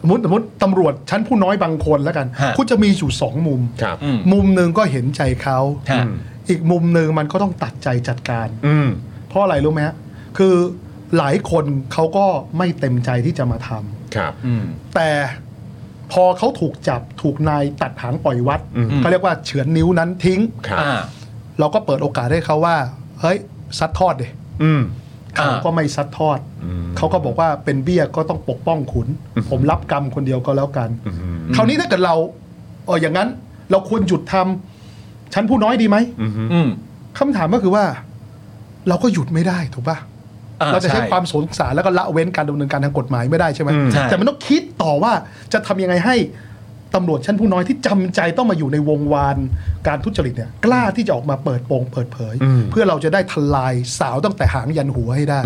สมมติสมมติตำรวจชั้นผู้น้อยบางคนแล้วกันคุณจะมีอยู่สองมุมมุมนึงก็เห็นใจเขาอีกมุมนึงมันก็ต้องตัดใจจัดการเพราะอะไรรู้ไหมฮะคือหลายคนเขาก็ไม่เต็มใจที่จะมาทำแต่พอเขาถูกจับถูกนายตัดหางปล่อยวัดเขาเรียกว่าเฉือนนิ้วนั้นทิ้งเราก็เปิดโอกาสให้เขาว่าเฮ้ยซัดทอดดิเขาก็ไม่ซัดทอดเขาก็บอกว่าเป็นเบี้ยก็ต้องปกป้องขุนผมรับกรรมคนเดียวก็แล้วกันคราวนี้ถ้าเกิดเราเอออย่างนั้นเราควรหยุดทำชั้นผู้น้อยดีไหมคำถามก็คือว่าเราก็หยุดไม่ได้ถูกป่ะเราจะใช้ความสงสารแล้วก็ละเว้นการดำเนินการทางกฎหมายไม่ได้ใช่ไหมแต่มันต้องคิดต่อว่าจะทำยังไงให้ตำรวจชั้นผู้น้อยที่จำใจต้องมาอยู่ในวงวานการทุจริตเนี่ยกล้าที่จะออกมาเปิดโปงเปิดเผยเพื่อเราจะได้ทลายสาวตั้งแต่หางยันหัวให้ได้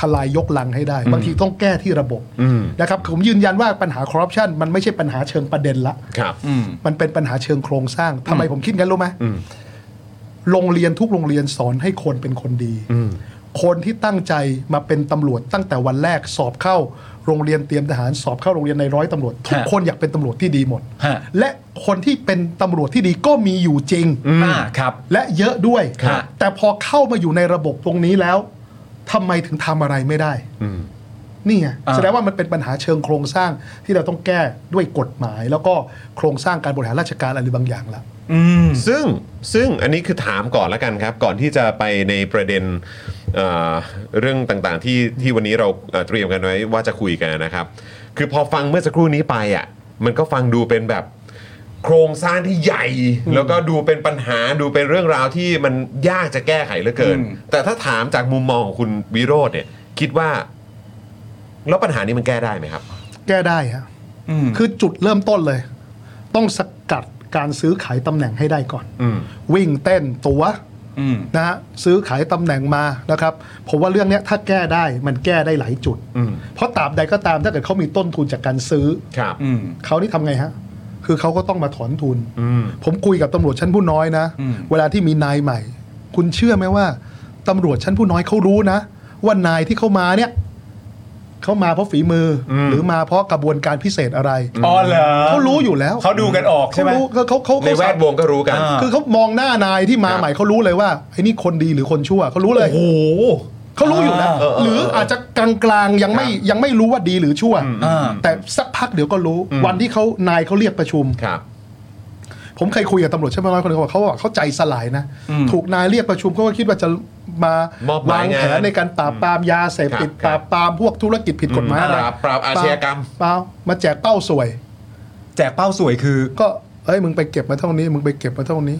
ทลายยกลังให้ได้บางทีต้องแก้ที่ระบบนะครับผมยืนยันว่าปัญหาคอร์รัปชันมันไม่ใช่ปัญหาเชิงประเด็นละมันเป็นปัญหาเชิงโครงสร้างทำไมผมคิดงั้นรู้ไหมโรงเรียนทุกโรงเรียนสอนให้คนเป็นคนดีคนที่ตั้งใจมาเป็นตำรวจตั้งแต่วันแรกสอบเข้าโรงเรียนเตรียมทหารสอบเข้าโรงเรียนในร้อยตำรวจทุกคนอยากเป็นตำรวจที่ดีหมดและคนที่เป็นตำรวจที่ดีก็มีอยู่จริงและเยอะด้วยแต่พอเข้ามาอยู่ในระบบตรงนี้แล้วทำไมถึงทำอะไรไม่ได้นี่ไงแสดงว่ามันเป็นปัญหาเชิงโครงสร้างที่เราต้องแก้ด้วยกฎหมายแล้วก็โครงสร้างการบริหารราชการอะไรบางอย่างละซึ่งซึ่งอันนี้คือถามก่อนละกันครับก่อนที่จะไปในประเด็นเ, เรื่องต่างๆที่ที่วันนี้เราเตรียมกันไว้ว่าจะคุยกันนะครับคือพอฟังเมื่อสักครู่นี้ไปอ่ะมันก็ฟังดูเป็นแบบโครงสร้างที่ใหญ่แล้วก็ดูเป็นปัญหาดูเป็นเรื่องราวที่มันยากจะแก้ไขเหลือเกินแต่ถ้าถามจากมุมมองของคุณวิโรจน์เนี่ยคิดว่าแล้วปัญหานี้มันแก้ได้ไหมครับแก้ได้ครับคือจุดเริ่มต้นเลยต้องสกัดการซื้อขายตำแหน่งให้ได้ก่อนวิ่งเต้นตัวนะฮะซื้อขายตำแหน่งมานะครับผมว่าเรื่องนี้ถ้าแก้ได้มันแก้ได้หลายจุดเพราะตราบใดก็ตามถ้าเกิดเขามีต้นทุนจากการซื้อเขานี่ทำไงฮะคือเขาก็ต้องมาถอนทุนผมคุยกับตำรวจชั้นผู้น้อยนะเวลาที่มีนายใหม่คุณเชื่อไหมว่าตำรวจชั้นผู้น้อยเขารู้นะว่านายที่เขามาเนี่ยเขามาเพราะฝีมือหรือมาเพราะกระบวนการพิเศษอะไรอ๋อเหรอเขารู้อยู่แล้วเขาดูกันออกใช่ไหมเขาเขาในแวดวงก็รู้กันคือเขามองหน้านายที่มาใหม่เขารู้เลยว่าไอ้นี่คนดีหรือคนชั่วเขารู้เลยโอ้โหเขารู้อยู่นะหรืออาจจะกลางๆยังไม่ยังไม่รู้ว่าดีหรือชั่วแต่สักพักเดี๋ยวก็รู้วันที่เขานายเขาเรียกประชุมผมเคยคุยกับตำรวจชั้นผู้น้อยคนนึงเขาบอกเขาใจสลายนะถูกนายเรียกประชุมเขาก็คิดว่าจะมาวางแผนในการปราบปรามยาเสพติดปราบปรามพวกธุรกิจผิดกฎหมายอะไรปราบอาชญากรรมเปล่ามาแจกเป้าสวยแจกเป้าสวยคือก็เอ้ยมึงไปเก็บมาเท่านี้มึงไปเก็บมาเท่านี้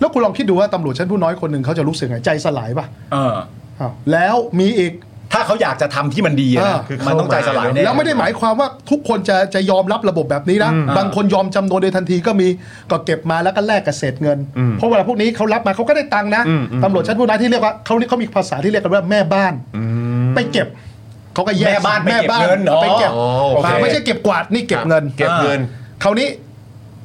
แล้วคุณลองคิดดูว่าตำรวจชั้นผู้น้อยคนหนึ่งเขาจะรู้สึกไงใจสลายป่ะเออแล้วมีอีกถ้าเขาอยากจะทำที่มันดีนะมันต้องใจสลายแล้วไม่ได้หมายความว่าทุกคนจะจะยอมรับระบบแบบนี้นะบางคนยอมจำนนโดยทันทีก็มีก็เก็บมาแล้วก็แลกกับเศษเงินเพราะเวลาพวกนี้เขารับมาเขาก็ได้ตังค์นะตำรวจชั้นผู้น้อยที่เรียกว่าเขาเขามีภาษาที่เรียกกันว่าแม่บ้านไปเก็บเขาก็แย่บ้านแม่บ้านไปเก็บไม่ใช่เก็บกวาดนี่เก็บเงินเก็บเงินคราวนี้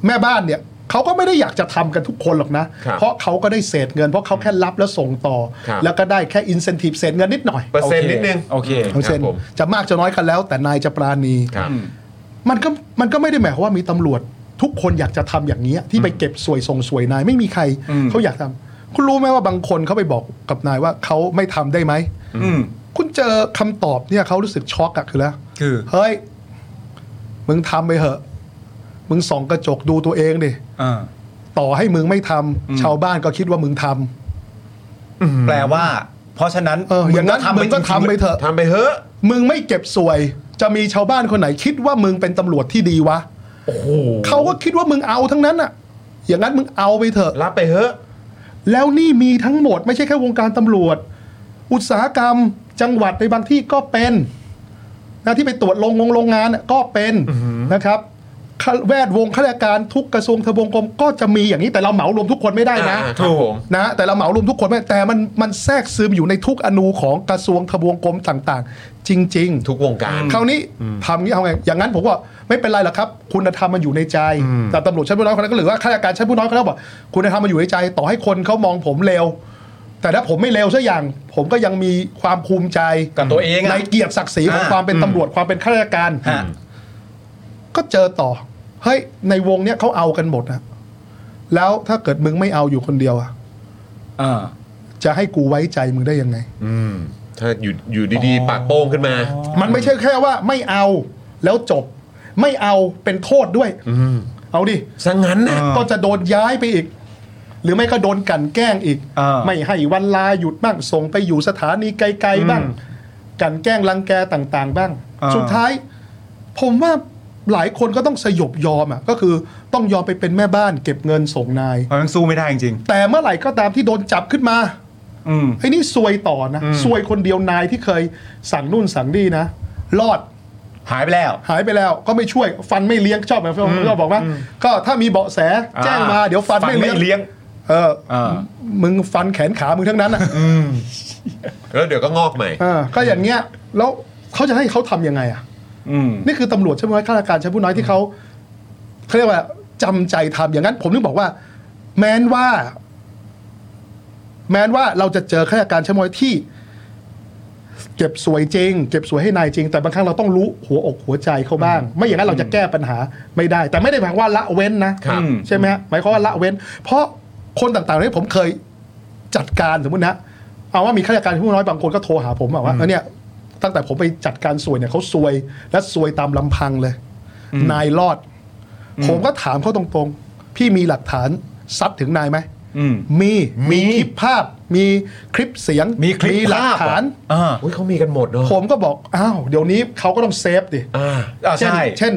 แม่บ้านเนี่ยเขาก็ไม่ได้อยากจะทำกันทุกคนหรอกนะเพราะเขาก็ได้เศษเงินเพราะเขาแค่รับแล้วส่งต่อแล้วก็ได้แค่อินเซนทีฟเศษเงินนิดหน่อยเปอร์เซ็นต์นิดนึงโอเคเปอร์เซ็นต์จะมากจะน้อยกันแล้วแต่นายจะปราณี มันก็มันก็ไม่ได้หมายความว่ามีตำรวจทุกคนอยากจะทำอย่างนี้ที่ไปเก็บสวยส่งสวยนายไม่มีใครเขาอยากทำคุณรู้ไหมว่าบางคนเขาไปบอกกับนายว่าเขาไม่ทำได้ไหมคุณเจอคำตอบเนี่ยเขารู้สึกช็อกอะคือแล้วเฮ้ยมึงทำไปเหอะมึงส่องกระจกดูตัวเองดิต่อให้มึงไม่ทำชาวบ้านก็คิดว่ามึงทำแปลว่าเพราะฉะนั้นเอออย่างนั้นมึงก็ทำไปเถอะทำไปเถอะมึงไม่เก็บสวยจะมีชาวบ้านคนไหนคิดว่ามึงเป็นตำรวจที่ดีวะโอ้โหเขาก็คิดว่ามึงเอาทั้งนั้นอ่ะอย่างนั้นมึงเอาไปเถอะรับไปเถอะแล้วนี่มีทั้งหมดไม่ใช่แค่วงการตำรวจอุตสาหกรรมจังหวัดในบางที่ก็เป็นนะที่ไปตรวจโรงงงโรงงานก็เป็นนะครับแวดวงข้าราชการทุกกระทรวงทบวงกรมก็จะมีอย่างนี้แต่เราเหมารวมทุกคนไม่ได้นะถูกนะแต่เราเหมารวมทุกคนไม่แต่มันมันแทรกซึมอยู่ในทุกอนูของกระทรวงทบวงกรมต่างๆจริงๆทุกวงการคราวนี้ทำงี้เอาไงอย่างนั้นผมว่าไม่เป็นไรหรอกครับคุณธรรมมันอยู่ในใจแต่ตำรวจชั้นผู้น้อยคนนั้นก็หรือว่าข้าราชการชั้นผู้น้อยคนนั้นบอกคุณธรรมมันอยู่ในใจต่อให้คนเขามองผมเลวแต่ถ้าผมไม่เลวซะอย่างผมก็ยังมีความภูมิใจกับตัวเองในเกียรติศักดิ์ศรีของความเป็นตำรวจความเป็นข้าราชการก็เจอต่อเฮ้ยในวงเนี้ยเขาเอากันหมดนะแล้วถ้าเกิดมึงไม่เอาอยู่คนเดียวอ่ะจะให้กูไว้ใจมึงได้ยังไงถ้าอยู่อยู่ดีๆปากโป้งขึ้นมามันไม่ใช่แค่ว่าไม่เอาแล้วจบไม่เอาเป็นโทษด้วยเอาดิซะงั้นนะก็จะโดนย้ายไปอีกหรือไม่ก็โดนกันแกล้งอีกไม่ให้วันลาหยุดบ้างส่งไปอยู่สถานีไกลๆบ้างกันแกล้งรังแกต่างๆบ้างสุดท้ายผมว่าหลายคนก็ต้องสยบยอมอ่ะก็คือต้องยอมไปเป็นแม่บ้านเก็บเงินส่งนายมันสู้ไม่ได้จริงๆแต่เมื่อไหร่ก็ตามที่โดนจับขึ้นมาอืมไอ้นี่ซวยต่อนะซวยคนเดียวนายที่เคยสั่งนู่นสั่งนี่นะรอดหายไปแล้วหายไปแล้วก็ไม่ช่วยฟันไม่เลี้ยงชอบเหมือนที่เราบอกว่าก็ถ้ามีเบาะแสแจ้งมาเดี๋ยวฟันไม่เลี้ยงเออมึงฟันแขนขามึงทั้งนั้นอ่ะแล้วเดี๋ยวก็งอกใหม่ก็อย่างเงี้ยแล้วเขาจะให้เขาทำยังไงอ่ะนี่คือตำรวจชั้นผู้น้อยข้าราชการชั้นผู้น้อยที่เขาเขาเรียกว่าจำใจทำอย่างนั้นผมนึกบอกว่าแม้นว่าแม้นว่าเราจะเจอข้าราชการชั้นผู้น้อยที่เก็บสวยจริงเก็บสวยให้นายจริงแต่บางครั้งเราต้องรู้หัวอกหัวใจเขาบ้างไม่อย่างนั้นเราจะแก้ปัญหาไม่ได้แต่ไม่ได้หมายความว่าละเว้นนะใช่ไหมหมายความว่าละเว้นเพราะคนต่างๆที่ผมเคยจัดการสมมตินะเอาว่ามีข้าราชการชั้นผู้น้อยบางคนก็โทรหาผมบอกว่าเนี่ยตั้งแต่ผมไปจัดการสวยเนี่ยเขาสวยและสวยตามลำพังเลยนายรอดผมก็ถามเขาตรงๆพี่มีหลักฐานซัดถึงนายไหมมีมีคลิปภาพมีคลิปเสียงมีหลักฐานเขามีกันหมดเนอะผมก็บอกอ้าวเดี๋ยวนี้เขาก็ต้องเซฟดิเช่นเช่น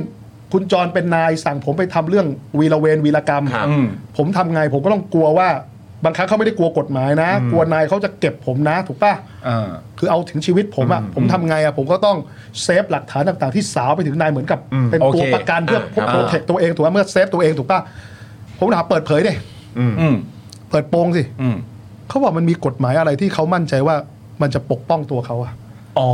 คุณจรเป็นนายสั่งผมไปทำเรื่องวีรเวรวีรกรรมผมทำไงผมก็ต้องกลัวว่าบางครั้งเขาไม่ได้กลัวกฎหมายนะกลัวนายเขาจะเก็บผมนะถูกป่ะคือเอาถึงชีวิตผมอ่ะผมทำไงอ่ะผมก็ต้องเซฟหลักฐานต่างๆที่สาวไปถึงนายเหมือนกับเป็นตัวประกันเพื่อโปรเทคตัวเองถูกป่ะเมื่อเซฟตัวเองถูกป่ะผมถามเปิดเผยดิเปิดโปงสิเขาบอกมันมีกฎหมายอะไรที่เขามั่นใจว่ามันจะปกป้องตัวเขาอ่ะอ๋อ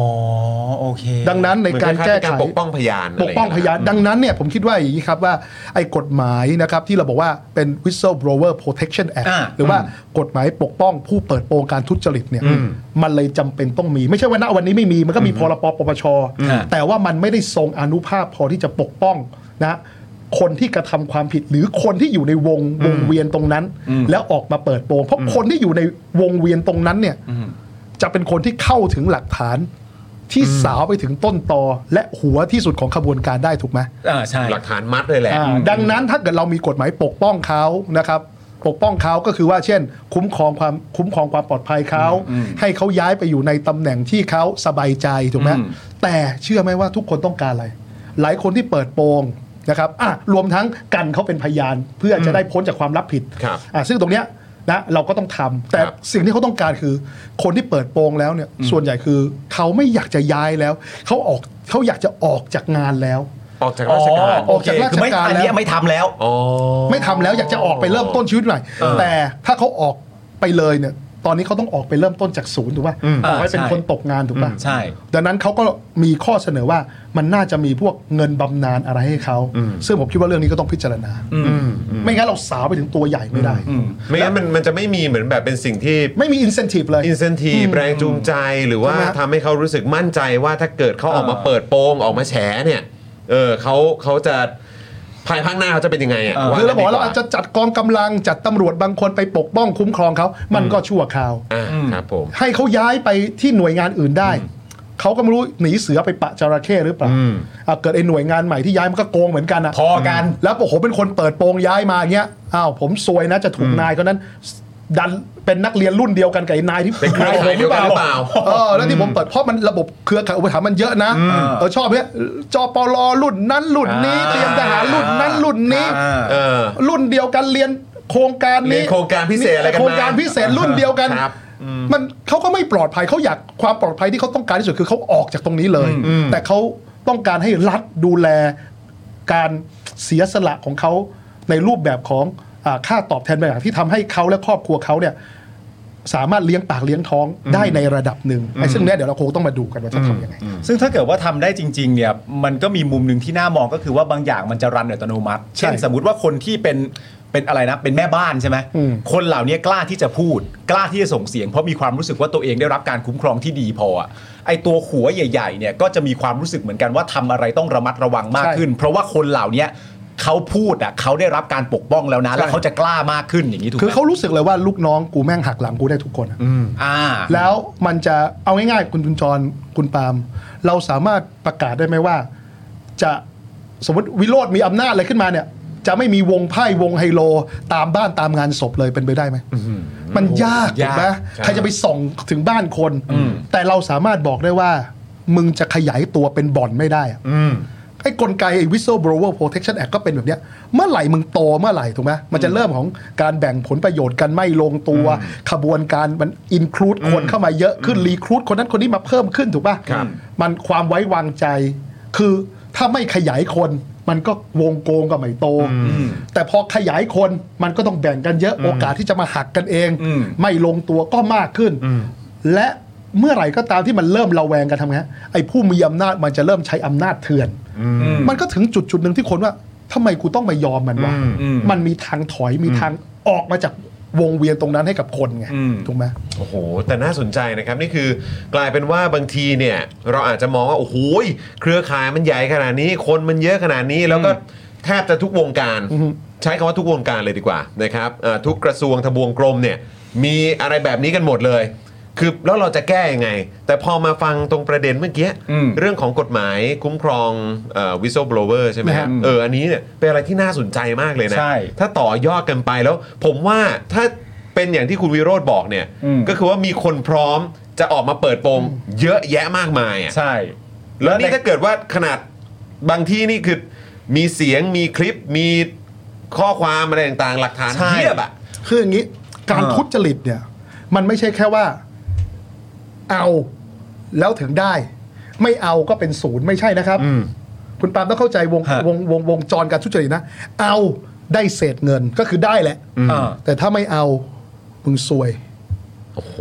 โอเคดังนั้นในการแก้ไขปกป้องพยานปกป้องพยานดังนั้นเนี่ยผมคิดว่าอย่างนี้ครับว่าไอ้กฎหมายนะครับที่เราบอกว่าเป็น Whistleblower Protection Act หรือว่ากฎหมายปกป้องผู้เปิดโปงการทุจริตเนี่ยมันเลยจำเป็นต้องมีไม่ใช่ว่าณวันนี้ไม่มีมันก็มีพรบปปช.แต่ว่ามันไม่ได้ทรงอานุภาพพอที่จะปกป้องนะคนที่กระทำความผิดหรือคนที่อยู่ในวงวงเวียนตรงนั้นแล้วออกมาเปิดโปงเพราะคนที่อยู่ในวงเวียนตรงนั้นเนี่ยจะเป็นคนที่เข้าถึงหลักฐานที่สาวไปถึงต้นตอและหัวที่สุดของขบวนการได้ถูกไหมอ่าใช่หลักฐานมัดเลยแหละดังนั้นถ้าเกิดเรามีกฎหมายปกป้องเขานะครับปกป้องเขาก็คือว่าเช่นคุ้มครองความคุ้มครองความปลอดภัยเขาให้เขาย้ายไปอยู่ในตำแหน่งที่เขาสบายใจถูกไหมแต่เชื่อไหมว่าทุกคนต้องการอะไรหลายคนที่เปิดโปงนะครับอ่ะรวมทั้งกันเขาเป็นพยานเพื่อจะได้พ้นจากความรับผิดอ่ะซึ่งตรงเนี้ยนะเราก็ต้องทำแต่สิ่งที่เขาต้องการคือคนที่เปิดโปงแล้วเนี่ยส่วนใหญ่คือเขาไม่อยากจะย้ายแล้วเขาออกเขาอยากจะออกจากงานแล้วออกจากราชการออกจากราชการแล้วไม่ทำแล้วไม่ทำแล้วอยากจะออกไปเริ่มต้นชีวิตใหม่แต่ถ้าเขาออกไปเลยเนี่ยตอนนี้เขาต้องออกไปเริ่มต้นจากศูนย์ถูกป่ะออกไปเป็นคนตกงานถูกป่ะใช่ดังนั้นเขาก็มีข้อเสนอว่ามันน่าจะมีพวกเงินบำนาญอะไรให้เขาซึ่งผมคิดว่าเรื่องนี้ก็ต้องพิจารณาไม่งั้นเราสาวไปถึงตัวใหญ่ไม่ได้ไม่งั้นมันมันจะไม่มีเหมือนแบบเป็นสิ่งที่ไม่มี incentive เลย incentive แรงจูงใจหรือว่าทำให้เขารู้สึกมั่นใจว่าถ้าเกิดเขาออกมาเปิดโปงออกมาแฉเนี่ย เออเขาเขาจะภายภาคหน้าเขาจะเป็นยังไงอ่ะคือเราบอกว่าเราจะจัดกองกำลังจัดตำรวจบางคนไปปกป้องคุ้มครองเขามันก็ชั่วคราวครับผมให้เขาย้ายไปที่หน่วยงานอื่นได้เขาก็ไม่รู้หนีเสือไปปะจระเข้หรือเปล่าเกิดไอ้หน่วยงานใหม่ที่ย้ายมันก็โกงเหมือนกันนะพอกันแล้วโอ้โหเป็นคนเปิดโปงย้ายมาเงี้ยอ้าวผมซวยนะจะถูกนายคนนั้นดันเป็นนักเรียนรุ่นเดียวกันกับนายที่เป็นนายผมหรือเปล่าเออแล้วที่ผมเปิดเพราะมันระบบเครือข่ายอุปถัมภ์มันเยอะนะเออชอบเนี้ยจปลรุ่นนั้นรุ่นนี้เตรียมทหารรุ่นนั้นรุ่นนี้เออรุ่นเดียวกันเรียนโครงการนี้โครงการพิเศษอะไรกันมาโครงการพิเศษรุ่นเดียวกันมันเขาก็ไม่ปลอดภัยเขาอยากความปลอดภัยที่เขาต้องการที่สุดคือเขาออกจากตรงนี้เลยแต่เขาต้องการให้รัฐดูแลการเสียสละของเขาในรูปแบบของค่าตอบแทนบางอย่างที่ทำให้เขาและครอบครัวเขาเนี่ยสามารถเลี้ยงปากเลี้ยงท้องได้ในระดับหนึ่งไอ้ซึ่งเนี้ยเดี๋ยวเราคงต้องมาดูกันว่าจะทำยังไงซึ่งถ้าเกิดว่าทำได้จริงๆเนี่ยมันก็มีมุมหนึ่งที่น่ามองก็คือว่าบางอย่างมันจะรันอัตโนมัติเช่นสมมติว่าคนที่เป็นเป็นอะไรนะเป็นแม่บ้านใช่ไหมคนเหล่านี้กล้าที่จะพูดกล้าที่จะส่งเสียงเพราะมีความรู้สึกว่าตัวเองได้รับการคุ้มครองที่ดีพอไอ้ตัวหัวใหญ่ๆเนี่ยก็จะมีความรู้สึกเหมือนกันว่าทำอะไรต้องระมัดระวังมากขึ้นเพราะว่าคนเหล่านี้เขาพูดอ่ะเขาได้รับการปกป้องแล้วนะแล้วเขาจะกล้ามากขึ้นอย่างนี้ถูกไหมคือเขารู้สึกเลยว่าลูกน้องกูแม่งหักหลังกูได้ทุกคนอ่าแล้วมันจะเอาง่ายๆคุณคุณจรคุณปาล์มเราสามารถประกาศได้ไหมว่าจะสมมติวิโรจน์มีอำนาจอะไรขึ้นมาเนี่ยจะไม่มีวงไพ่วงไฮโลตามบ้านตามงานศพเลยเป็นไปได้ไหมมันยากถูกไหมใครจะไปส่องถึงบ้านคนแต่เราสามารถบอกได้ว่ามึงจะขยายตัวเป็นบ่อนไม่ได้ไอ้กลไกไอ้ Whistleblower Protection Act ก็เป็นแบบเนี้ยเมื่อไหร่มึงโตเมื่อไหร่ถูกไหมมันจะเริ่มของการแบ่งผลประโยชน์กันไม่ลงตัวขบวนการมันอินคลูดคนเข้ามาเยอะขึ้นรีคลูดคนนั้นคนนี้มาเพิ่มขึ้นถูกป่ะมันความไว้วางใจคือถ้าไม่ขยายคนมันก็วงโกงกับไม่โตแต่พอขยายคนมันก็ต้องแบ่งกันเยอะโอกาสที่จะมาหักกันเองไม่ลงตัวก็มากขึ้นและเมื่อไหร่ก็ตามที่มันเริ่มระแวงกันทำไงไอ้ผู้มีอำนาจมันจะเริ่มใช้อำนาจเถื่อนมันก็ถึงจุดจุดหนึ่งที่คนว่าทำไมกูต้องมายอมมันวะมันมีทางถอยมีทางออกมาจากวงเวียนตรงนั้นให้กับคนไงถูกไหมโอ้โหแต่น่าสนใจนะครับนี่คือกลายเป็นว่าบางทีเนี่ยเราอาจจะมองว่าโอ้โหเครือข่ายมันใหญ่ขนาดนี้คนมันเยอะขนาดนี้แล้วก็แทบจะทุกวงการใช้คำว่าทุกวงการเลยดีกว่านะครับทุกกระทรวงทบวงกรมเนี่ยมีอะไรแบบนี้กันหมดเลยคือแล้วเราจะแก้ยังไงแต่พอมาฟังตรงประเด็นเมื่อกี้เรื่องของกฎหมายคุ้มครองเอ่อ whistleblower ใช่ไหมฮะเอออันนี้เนี่ยเป็นอะไรที่น่าสนใจมากเลยนะถ้าต่อยอดกันไปแล้วผมว่าถ้าเป็นอย่างที่คุณวิโรจน์บอกเนี่ยก็คือว่ามีคนพร้อมจะออกมาเปิดโปงเยอะแยะมากมายอ่ะใช่แล้วนี่ถ้าเกิดว่าขนาดบางที่นี่คือมีเสียงมีคลิปมีข้อความอะไรต่างๆหลักฐานเพียบอ่ะคืออย่างนี้การทุจริตเนี่ยมันไม่ใช่แค่ว่าเอาแล้วถึงได้ไม่เอาก็เป็นศูนย์ไม่ใช่นะครับคุณปาล์มต้องเข้าใจวงวงวงวงจรการทุจริตนะเอาได้เศษเงินก็คือได้แหละแต่ถ้าไม่เอามึงซวยโอ้โห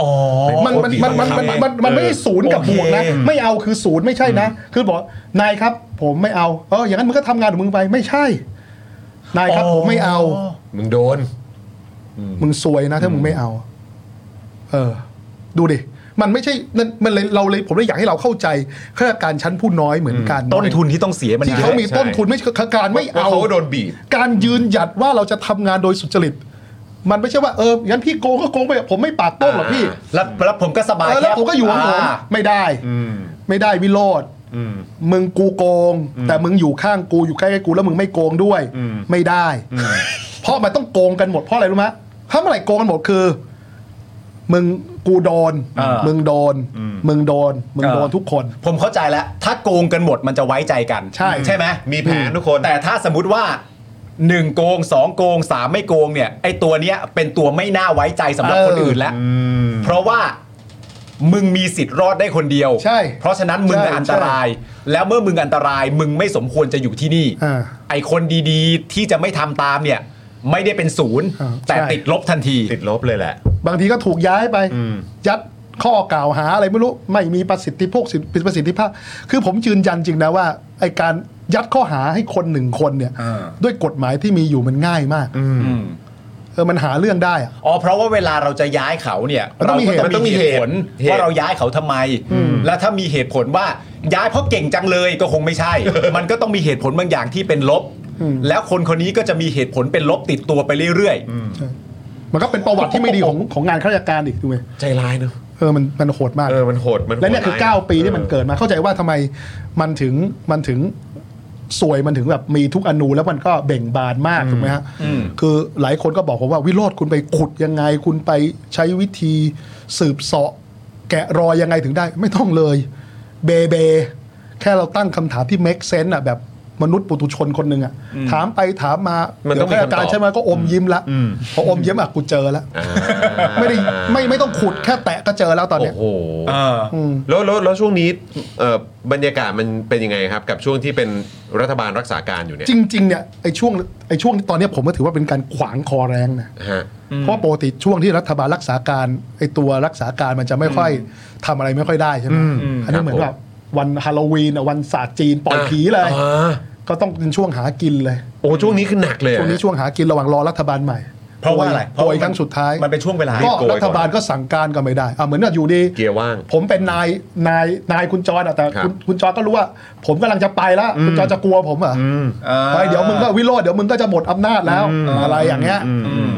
อ๋อมันมันมันมันมันมันไม่ใช่ศูนย์กับบวกนะไม่เอาคือศูนย์ไม่ใช่นะคือบอกนายครับผมไม่เอาเอออย่างนั้นมึงก็ทำงานของมึงไปไม่ใช่นายครับผมไม่เอามึงโดนมึงซวยนะถ้ามึงไม่เอาเออดูดิมันไม่ใช่มันเลยเราเลยผมเลยอยากให้เราเข้าใจข้าราชการชั้นผู้น้อยเหมือนกันต้นทุนที่ต้องเสียมันที่เขามีต้นทุนไม่การไม่เอาโดนบีบการยืนหยัดว่าเราจะทำงานโดยสุจริตมันไม่ใช่ว่าเอองั้นพี่โกงก็โกงไปผมไม่ปากโต้หรอกพี่แล้วแล้วผมก็สบายแล้วผมก็อยู่ของผมไม่ได้ไม่ได้วิโรจน์มึงกูโกงแต่มึงอยู่ข้างกูอยู่ใกล้กูแล้วมึงไม่โกงด้วยไม่ได้เพราะมันต้องโกงกันหมดเพราะอะไรรู้ไหมถ้าเมื่อไหร่โกงกันหมดคือมึงกูโดนมึงโดนมึงโดนมึงโดนทุกคนผมเข้าใจแล้วถ้าโกงกันหมดมันจะไว้ใจกันใช่ใช่ไหมมีแผนทุกคนแต่ถ้าสมมติว่าหนึ่งโกงสองโกงสามไม่โกงเนี่ยไอ้ตัวเนี้ยเป็นตัวไม่น่าไว้ใจสำหรับคนอื่นแล้วเพราะว่ามึงมีสิทธิ์รอดได้คนเดียวใช่เพราะฉะนั้นมึงอันตรายแล้วเมื่อมึงอันตรายมึงไม่สมควรจะอยู่ที่นี่ไอ้คนดีๆที่จะไม่ทำตามเนี่ยไม่ได้เป็นศูนย์แต่ติดลบทันทีติดลบเลยแหละบางทีก็ถูกย้ายไปยัดข้อกล่าวหาอะไรไม่รู้ไม่มีประสิทธิภาพประสิทธิภาพคือผมยืนยันจริงนะว่าไอ้การยัดข้อหาให้คนหนึ่งคนเนี่ยด้วยกฎหมายที่มีอยู่มันง่ายมากเอ อมันหาเรื่องได้อ๋อเพราะว่าเวลาเราจะย้ายเขาเนี่ยเราก็จะต้องมีเหตุผลว่าเราย้ายเขาทำไมและถ้ามีเหตุผลว่าย้ายเพราะเก่งจังเลยก็คงไม่ใช่ มันก็ต้องมีเหตุผลบางอย่างที่เป็นลบแล้วคนคนนี้ก็จะมีเหตุผลเป็นลบติดตัวไปเรื่อยๆมันก็เป็นประวัติที่ไม่ดีของของงานข้าราชการอีกด้วยใจร้ายเนอะเออมันมันโหดมากเออมันโหดมันและเนี่ยคือเก้าปีที่มันเกิดมาเข้าใจว่าทำไมมันถึงมันถึงสวยมันถึงแบบมีทุกอนูแล้วมันก็เบ่งบานมากถูกไหมฮะคือหลายคนก็บอกผมว่าวิโรจน์คุณไปขุดยังไงคุณไปใช้วิธีสืบเสาะแกะรอยยังไงถึงได้ไม่ต้องเลยเบเบแค่เราตั้งคำถามที่ make sense อ่ะแบบมนุษย์ปุถุชนคนนึงอ่ะถามไปถามมาเดี๋ยวอาการใช่ไหมก็อมยิ้มละพออมยิ้มอ่ะกูเจอแล้วไม่ได้ไม่ไม่ต้องขุดแค่แตะก็เจอแล้วตอนเนี้ยโอ้โหแล้วแล้วแล้วช่วงนี้บรรยากาศมันเป็นยังไงครับกับช่วงที่เป็นรัฐบาลรักษาการอยู่เนี่ยจริงๆเนี่ยไอ้ช่วงไอ้ช่วงตอนนี้ผมก็ถือว่าเป็นการขวางคอแรงนะเพราะปกติช่วงที่รัฐบาลรักษาการไอ้ตัวรักษาการมันจะไม่ค่อยทำอะไรไม่ค่อยได้ใช่ไหมอันนี้เหมือนแบบวันฮาโลวีนวันศาสตร์จีนปล่อยผีเลยก็ต้องเป็นช่วงหากินเลยโอ้ช่วงนี้คือหนักเลยช่วงนี้ช่วงหากินระหว่างรอรัฐบาลใหม่เพราะว่าอะไรโวยครั้งสุดท้ายมันเป็นช่วงเวลาก็รัฐบาลก็สั่งการก็ไม่ได้อ่ะเหมือนกับอยู่ดีเกียร์ว่างผมเป็นนายนายนายคุณจรอ่ะแต่คุณคุณจรก็รู้ว่าผมกำลังจะไปแล้วคุณจรจะกลัวผมเหรอไปเดี๋ยวมึงก็วิโรจน์เดี๋ยวมึงก็จะหมดอำนาจแล้วอะไรอย่างเงี้ย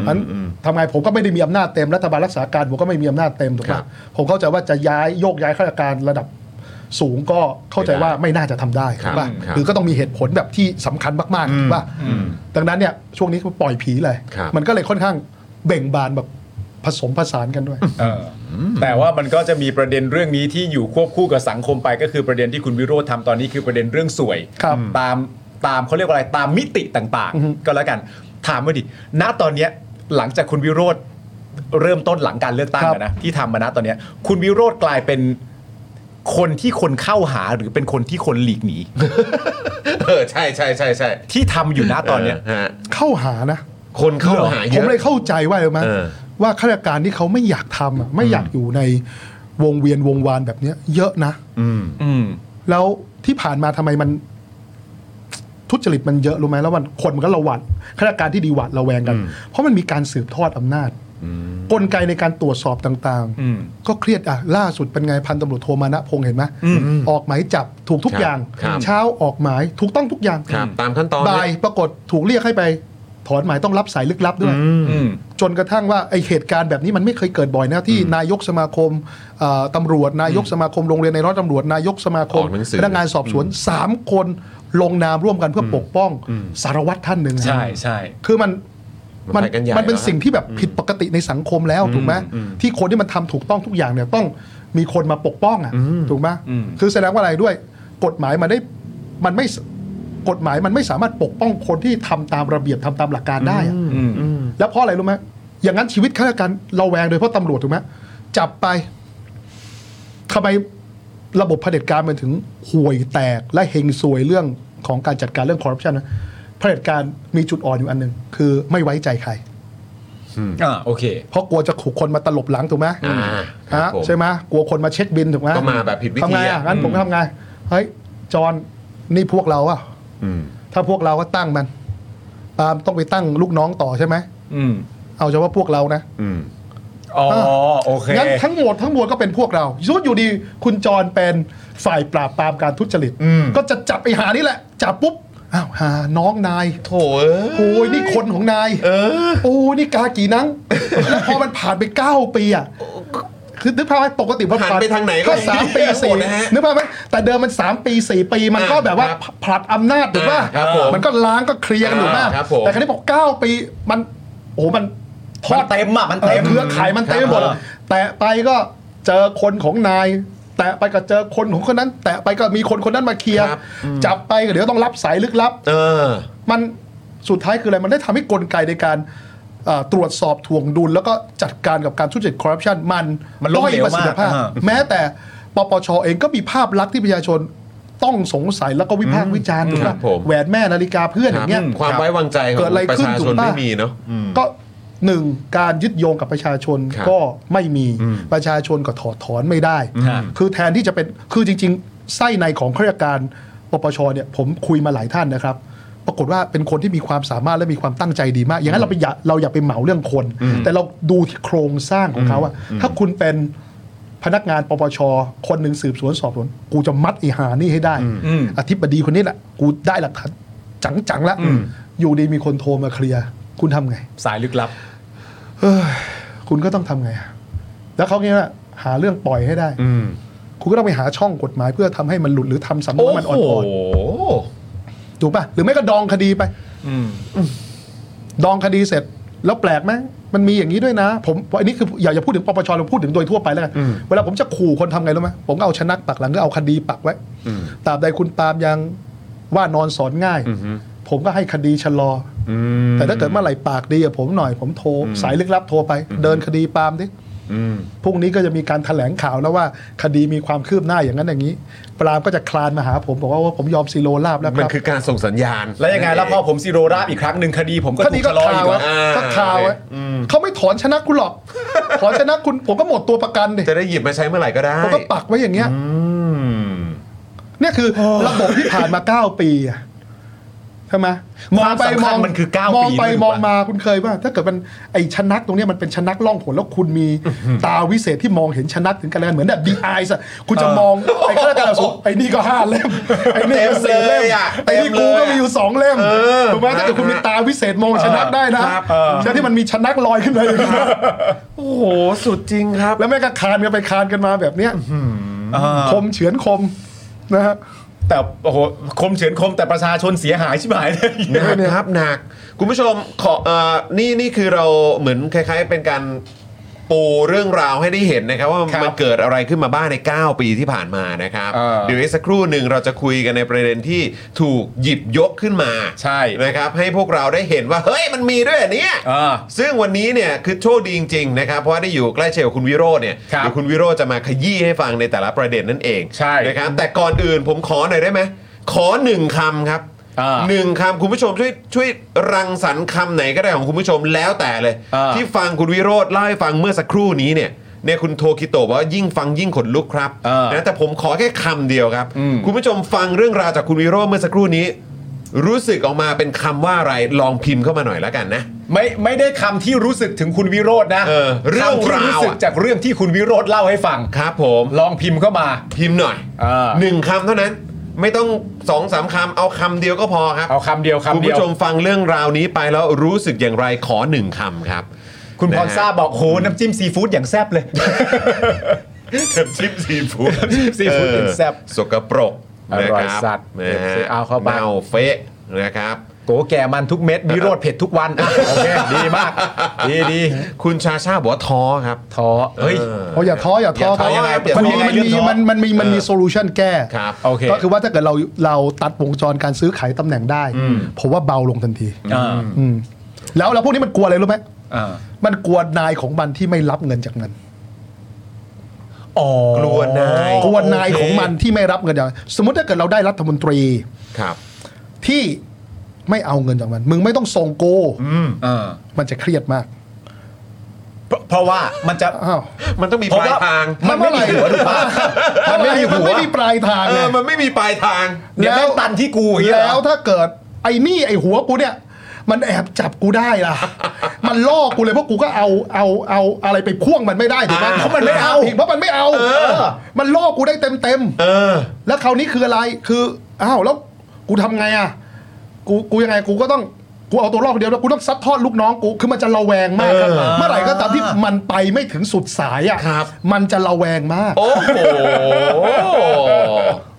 งั้นทำไงผมก็ไม่ได้มีอำนาจเต็มรัฐบาลรักษาการผมก็ไม่มีอำนาจเต็มถูกป่ะผมเข้าใจว่าจะย้ายโยกย้ายข้าราชการระดับสูงก็เข้าใจว่าไม่น่าจะทำได้ถูกป่ะคือก็ต้องมีเหตุผลแบบที่สำคัญมากๆถูกป่ะดังนั้นเนี่ยช่วงนี้ปล่อยผีเลยมันก็เลยค่อนข้างเบ่งบานแบบผสมผสานกันด้วยแต่ว่ามันก็จะมีประเด็นเรื่องนี้ที่อยู่ควบคู่กับสังคมไปก็คือประเด็นที่คุณวิโรจน์ทำตอนนี้คือประเด็นเรื่องสวยตามตามเขาเรียกว่าอะไรตามมิติต่างๆก็แล้วกันถามว่าดิณตอนนี้หลังจากคุณวิโรจน์เริ่มต้นหลังการเลือกตั้งนะที่ทำมาณตอนนี้คุณวิโรจน์กลายเป็นคนที่คนเข้าหาหรือเป็นคนที่คนหลีกหนีเออใช่ใช่ใช่ใช่ที่ทำอยู่นะตอนเนี้ยเข้าหานะคนเข้าหาเยอะผมเลยเข้าใจว่าเลยมั้ยว่าข้าราชการที่เขาไม่อยากทำไม่อยากอยู่ในวงเวียนวงวานแบบนี้เยอะนะแล้วที่ผ่านมาทำไมมันทุจริตมันเยอะรู้ไหมแล้วมันคนมันก็ระหวัดข้าราชการที่ดีหวัดระแวงกันเพราะมันมีการสืบทอดอำนาจกลไกในการตรวจสอบต่างๆก็เครียดอ่ะล่าสุดเป็นไงพันตำรวจโทมานะพงษ์เห็นไหมออกหมายจับถูกทุกอย่างเช้าออกหมายถูกต้องทุกอย่างตามขั้นตอนบ่ายปรากฏถูกเรียกให้ไปถอนหมายต้องรับสายลึกลับด้วยจนกระทั่งว่าไอเหตุการณ์แบบนี้มันไม่เคยเกิดบ่อยนะที่นายกสมาคมตำรวจนายกสมาคมโรงเรียนในร้อยตำรวจนายกสมาคมพนักงานสอบสวนสามคนลงนามร่วมกันเพื่อปกป้องสารวัตรท่านหนึ่งใช่ใช่คือมันมันมันเป็นสิ่งที่แบบผิดปกติในสังคมแล้วถูกไหมที่คนที่มันทำถูกต้องทุกอย่างเนี่ยต้องมีคนมาปกป้องอ่ะถูกไหมคือแสดงว่าอะไรด้วยกฎหมายมันได้มันไม่กฎหมายมันไม่สามารถปกป้องคนที่ทำตามระเบียบทำตามหลักการได้แล้วเพราะอะไรรู้ไหมอย่างนั้นชีวิตข้าราชการเราแวงโดยเพราะตำรวจถูกไหมจับไปทำไมระบบเผด็จการมันถึงห่วยแตกและเฮงซวยเรื่องของการจัดการเรื่องคอร์รัปชันนะเผด็จการมีจุดอ่อนอยู่อันนึงคือไม่ไว้ใจใครอ่าโอเคเพราะกลัวจะถูกคนมาตลบหลังถูกไหมอ่าฮะใช่ไหมกลัวคนมาเช็คบินถูกไหมก็มาแบบผิดวิธีทำไงอ่ะงั้นผมทำไงเฮ้ยจอนนี่พวกเราอ่ะถ้าพวกเราก็ตั้งมันปาล์มต้องไปตั้งลูกน้องต่อใช่ไหมอืมเอาเฉพาะพวกเรานะอืมอ๋อโอเคงั้นทั้งหมดทั้งมวลก็เป็นพวกเราสุดอยู่ดีคุณจอนเป็นฝ่ายปราบปรามการทุจริตก็จะจับไอ้หานี่แหละจับปุ๊บอ้าวหาน้องนายโถเอ้ยโอ้ยนี่คนของนายเออโอ้ยนี่กากี่นังแล้วพอมันผ่านไปเก้าปีอ่ะคือนึกภาพว่าปกติพอผ่านไปทางไหนก็สามปีสี่นะฮะนึกภาพมั้ยแต่เดิมมันสามปีสี่ปีมันก็แบบว่าผลัดอำนาจถูกป่ะมันก็ล้างก็เคลียร์กันถูกป่ะแต่คราวนี้บอกเก้าปีมันโอ้มันทอดเต็มอ่ะมันเต็มเครือข่ายมันเต็มหมดแต่ไปก็เจอคนของนายแตะไปก็เจอคนของคนนั้นแตะไปก็มีคนคนนั้นมาเคลียร์จับไปก็เดี๋ยวต้องรับสายลึกลับเออมันสุดท้ายคืออะไรมันได้ทำให้กลไกในการตรวจสอบถ่วงดุลแล้วก็จัดการกับการทุจริตคอร์รัปชันมันด้อยประสิทธิภาพแม้แต่ปปช.เองก็มีภาพลักษณ์ที่ประชาชนต้องสงสัยแล้วก็วิพากษ์วิจารณ์ถูกป่ะแหวนแม่นาฬิกาเพื่อนอย่างเงี้ยความไว้วางใจของประชาชนไม่มีเนาะก็หนึ่งการยึดโยงกับประชาชนก็ไม่มีประชาชนก็ถอดถอนไม่ได้คือแทนที่จะเป็นคือจริงๆไส้ในของข้าราชการปปชเนี่ยผมคุยมาหลายท่านนะครับ ปรากฏว่าเป็นคนที่มีความสามารถและมีความตั้งใจดีมากอย่างนั้นเราไปอย่าเราอย่าไปเหมาเรื่องคนแต่เราดูที่โครงสร้างของเขาอะถ้าคุณเป็นพนักงานปปชคนหนึ่งสืบสวนสอบสวนกูจะมัดไอ้หานี่ให้ได้อธิบดีคนนี้แหละกูได้หลักฐานจังๆแล้วอยู่ดีมีคนโทรมาเคลียร์คุณทำไงสายลึกลับคุณก็ต้องทำไงแล้วเขาเงี้ยหาเรื่องปล่อยให้ได้คุณก็ต้องไปหาช่องกฎหมายเพื่อทำให้มันหลุดหรือทำสำนวนมันอ่อนๆถูกป่ะหรือไม่ก็ดองคดีไปดองคดีเสร็จแล้วแปลกไหมมันมีอย่างนี้ด้วยนะผมอันนี้คืออย่าอย่าพูดถึงปปชเราพูดถึงโดยทั่วไปแล้วกันเวลาผมจะขู่คนทำไงรู้ไหมผมก็เอาชนักปักหลังก็เอาคดีปักไว้ตราบใดคุณปาล์มยังว่านอนสอนง่ายผมก็ให้คดีชะลอแต่ถ้าเกิดเมื่อไหร่ปากดีกับผมหน่อยผมโทรสายลึกลับโทรไปเดินคดีปาล์มดิพรุ่งนี้ก็จะมีการแถลงข่าวแล้วว่าคดีมีความคืบหน้าอย่างนั้นอย่างนี้ปราบก็จะคลานมาหาผมบอกว่าว่าผมยอมซีโรราบแล้วครับมันคือการส่งสัญญาณแล้วยังไงแล้วพอผมซีโรราบอีกครั้งนึงคดีผมก็ถูกชะลออีกก็คาวะเขาไม่ถอนชนะคุณหรอกถอนชนะคุณผมก็หมดตัวประกันดิจะได้หยิบมาใช้เมื่อไหร่ก็ได้ผมก็ปักไว้อย่างเงี้ยเนี่ยคือระบบที่ผ่านมาเก้าปีใช่ไหมมองไปมองมันคือเก้าปีมองไปมองมาคุณเคยว่าถ้าเกิดมันไอชนักตรงนี้มันเป็นชนักล่องหนแล้วคุณมีตาวิเศษที่มองเห็นชนักถึงกันแล้วเหมือนแบบ ดี ไอ ซะคุณจะมองไอ้ข้าราชการสูงไอ้นี่ก็ห้าเล่มไอ้นี่สี่เล่มไอ้นี่กูก็มีอยู่สองเล่มถูกมั้ยถ้าเกิดคุณมีตาวิเศษมองชนักได้นะใช่ที่มันมีชนักลอยขึ้นมาอย่างงี้โอ้โหสุดจริงครับแล้วแม่ก็คานกันไปคานกันมาแบบเนี้ยคมเฉือนคมนะฮะแต่โอ้โหคมเฉือนคมแต่ประชาชนเสียหายชิบหายเลยนะครับหนักคุณผู้ชมขอเอ่อนี่นี่คือเราเหมือนคล้ายๆเป็นการปูเรื่องราวให้ได้เห็นนะครับว่ามันเกิดอะไรขึ้นมาบ้างในเก้าปีที่ผ่านมานะครับเดี๋ยวอีกสักครู่หนึ่งเราจะคุยกันในประเด็นที่ถูกหยิบยกขึ้นมาใช่นะครับให้พวกเราได้เห็นว่าเฮ้ยมันมีด้วยเนี้ยซึ่งวันนี้เนี่ยคือโชคดีจริงๆนะครับเพราะได้อยู่ใกล้เชลคุณวิโรจน์เนี่ยเดี๋ยวคุณวิโรจน์จะมาขยี้ให้ฟังในแต่ละประเด็นนั่นเองใช่นะครับแต่ก่อนอื่นผมขอหน่อยได้ไหมขอหนึ่งคำครับหนึ่งคำคุณผู้ชมช่วยช่วยรังสรรค์คำไหนก็ได้ของคุณผู้ชมแล้วแต่เลยที่ฟังคุณวิโรจน์เล่าให้ฟังเมื่อสักครู่นี้เนี่ยเนี่ยคุณโทคิโตะบอกว่ายิ่งฟังยิ่งขนลุกครับนะแต่ผมขอแค่คำเดียวครับคุณผู้ชมฟังเรื่องราวจากคุณวิโรจน์เมื่อสักครู่นี้รู้สึกออกมาเป็นคำว่าอะไรลองพิมพ์เข้ามาหน่อยแล้วกันนะไม่ไม่ได้คำที่รู้สึกถึงคุณวิโรจน์นะเรื่องที่รู้สึกจากเรื่องที่คุณวิโรจน์เล่าให้ฟังครับผมลองพิมพ์เข้ามาพิมพ์หน่อยหนึ่งคำเท่านั้นไม่ต้อง สองถึงสาม คำเอาคำเดียวก็พอครับเอาคำเดียวคำเดียวคุณผู้ชมฟังเรื่องราวนี้ไปแล้วรู้สึกอย่างไรขอหนึ่งคำครับคุณพรซ่าบอกโหน้ำจิ้มซีฟู้ดอย่างแซ่บเลยน้ำจิ้มซีฟู้ดซีฟู้ดอย่างแซ่บสกปรกอร่อยสัตว์นะฮะเอาเข้าบ้านเอาเฟะนะครับโกแก่มันทุกเม็ดวิโรจน์เผ็ดทุกวันโอเคดีมากดีดีคุณชาชาบอกว่าท้อครับท้อเฮ้ยโอ้อย่าท้ออย่าท้อเพราะยังไงมันมีมันมันมีมันมีโซลูชันแก้ก็คือว่าถ้าเกิดเราเราตัดวงจรการซื้อขายตำแหน่งได้ผมว่าเบาลงทันทีแล้วแล้วพวกนี้มันกลัวอะไรรู้ไหมมันกลัวนายของมันที่ไม่รับเงินจากมันกลัวนายกลัวนายของมันที่ไม่รับเงินจากสมมติถ้าเกิดเราได้รัฐมนตรีที่ไม่เอาเงินจากมันมึงไม่ต้องส่งโกมันจะเครียดมากเพราะว่ามันจะมันต้องมีปลายทางมันไม่มีหัวหรือเปล่ามันไม่มีหัวมันไม่มีปลายทางเออมันไม่มีปลายทางแล้วตันที่กูอย่างเงี้ยแล้วถ้าเกิดไอ้นี่ไอ้หัวกูเนี่ยมันแอบจับกูได้ล่ะมันล่อกูเลยเพราะกูก็เอาเอาเอาอะไรไปพ่วงมันไม่ได้ถูกไหมเพราะมันไม่เอาเพราะมันไม่เอามันล่อกูได้เต็มเต็มแล้วคราวนี้คืออะไรคืออ้าวแล้วกูทำไงอะกูกูยังไงกูก็ต้องกูเอาตัวรอดคนเดียวแล้วกูต้องซัดทอดลูกน้องกูคือมันจะระแวงมากครับเมื่อไหร่ก็ตามที่มันไปไม่ถึงสุดสายอ่ะมันจะระแวงมากโอ้โห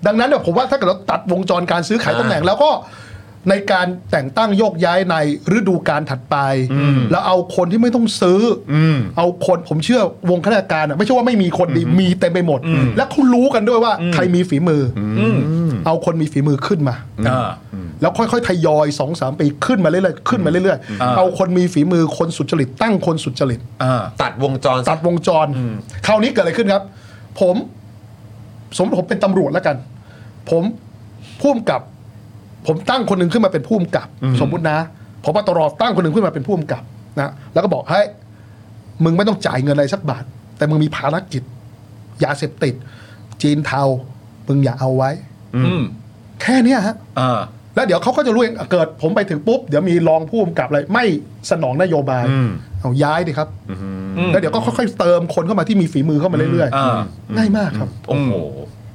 ดังนั้นเนี่ยผมว่าถ้าเกิดเราตัดวงจรการซื้อขายตำแหน่งแล้วก็ในการแต่งตั้งโยกย้ายในฤดูกาลถัดไปแล้วเอาคนที่ไม่ต้องซื้อเอาคนผมเชื่อวงข้าราชการไม่ใช่ว่าไม่มีคนดีมีเต็มไปหมดและคุณรู้กันด้วยว่าใครมีฝีมือเอาคนมีฝีมือขึ้นมาแล้วค่อยๆทยอย สองถึงสาม ปีขึ้นมาเรื่อยๆขึ้นมาเรื่อยๆเอาคนมีฝีมือคนสุจริตตั้งคนสุจริตตัดวงจรตัดวงจรคราวนี้เกิดอะไรขึ้นครับผมสมมติผมเป็นตำรวจแล้วกันผมพุ่มกับผมตั้งคนหนึ่งขึ้นมาเป็นผู้กำกับสมมุตินะพบตรตั้งคนหนึ่งขึ้นมาเป็นผู้กำกับนะแล้วก็บอกให้มึงไม่ต้องจ่ายเงินอะไรสักบาทแต่มึงมีภารกิจยาเสพติดจีนเทามึงอย่าเอาไว้แค่นี้ฮะ แล้วเดี๋ยวเขาก็จะรู้เองเกิดผมไปถึงปุ๊บเดี๋ยวมีรองผู้กำกับอะไรไม่สนองนโยบายเอาย้ายดิครับแล้วเดี๋ยวก็ค่อยๆเติมคนเข้ามาที่มีฝีมือเข้ามาเรื่อยๆง่ายมากครับโอ้โห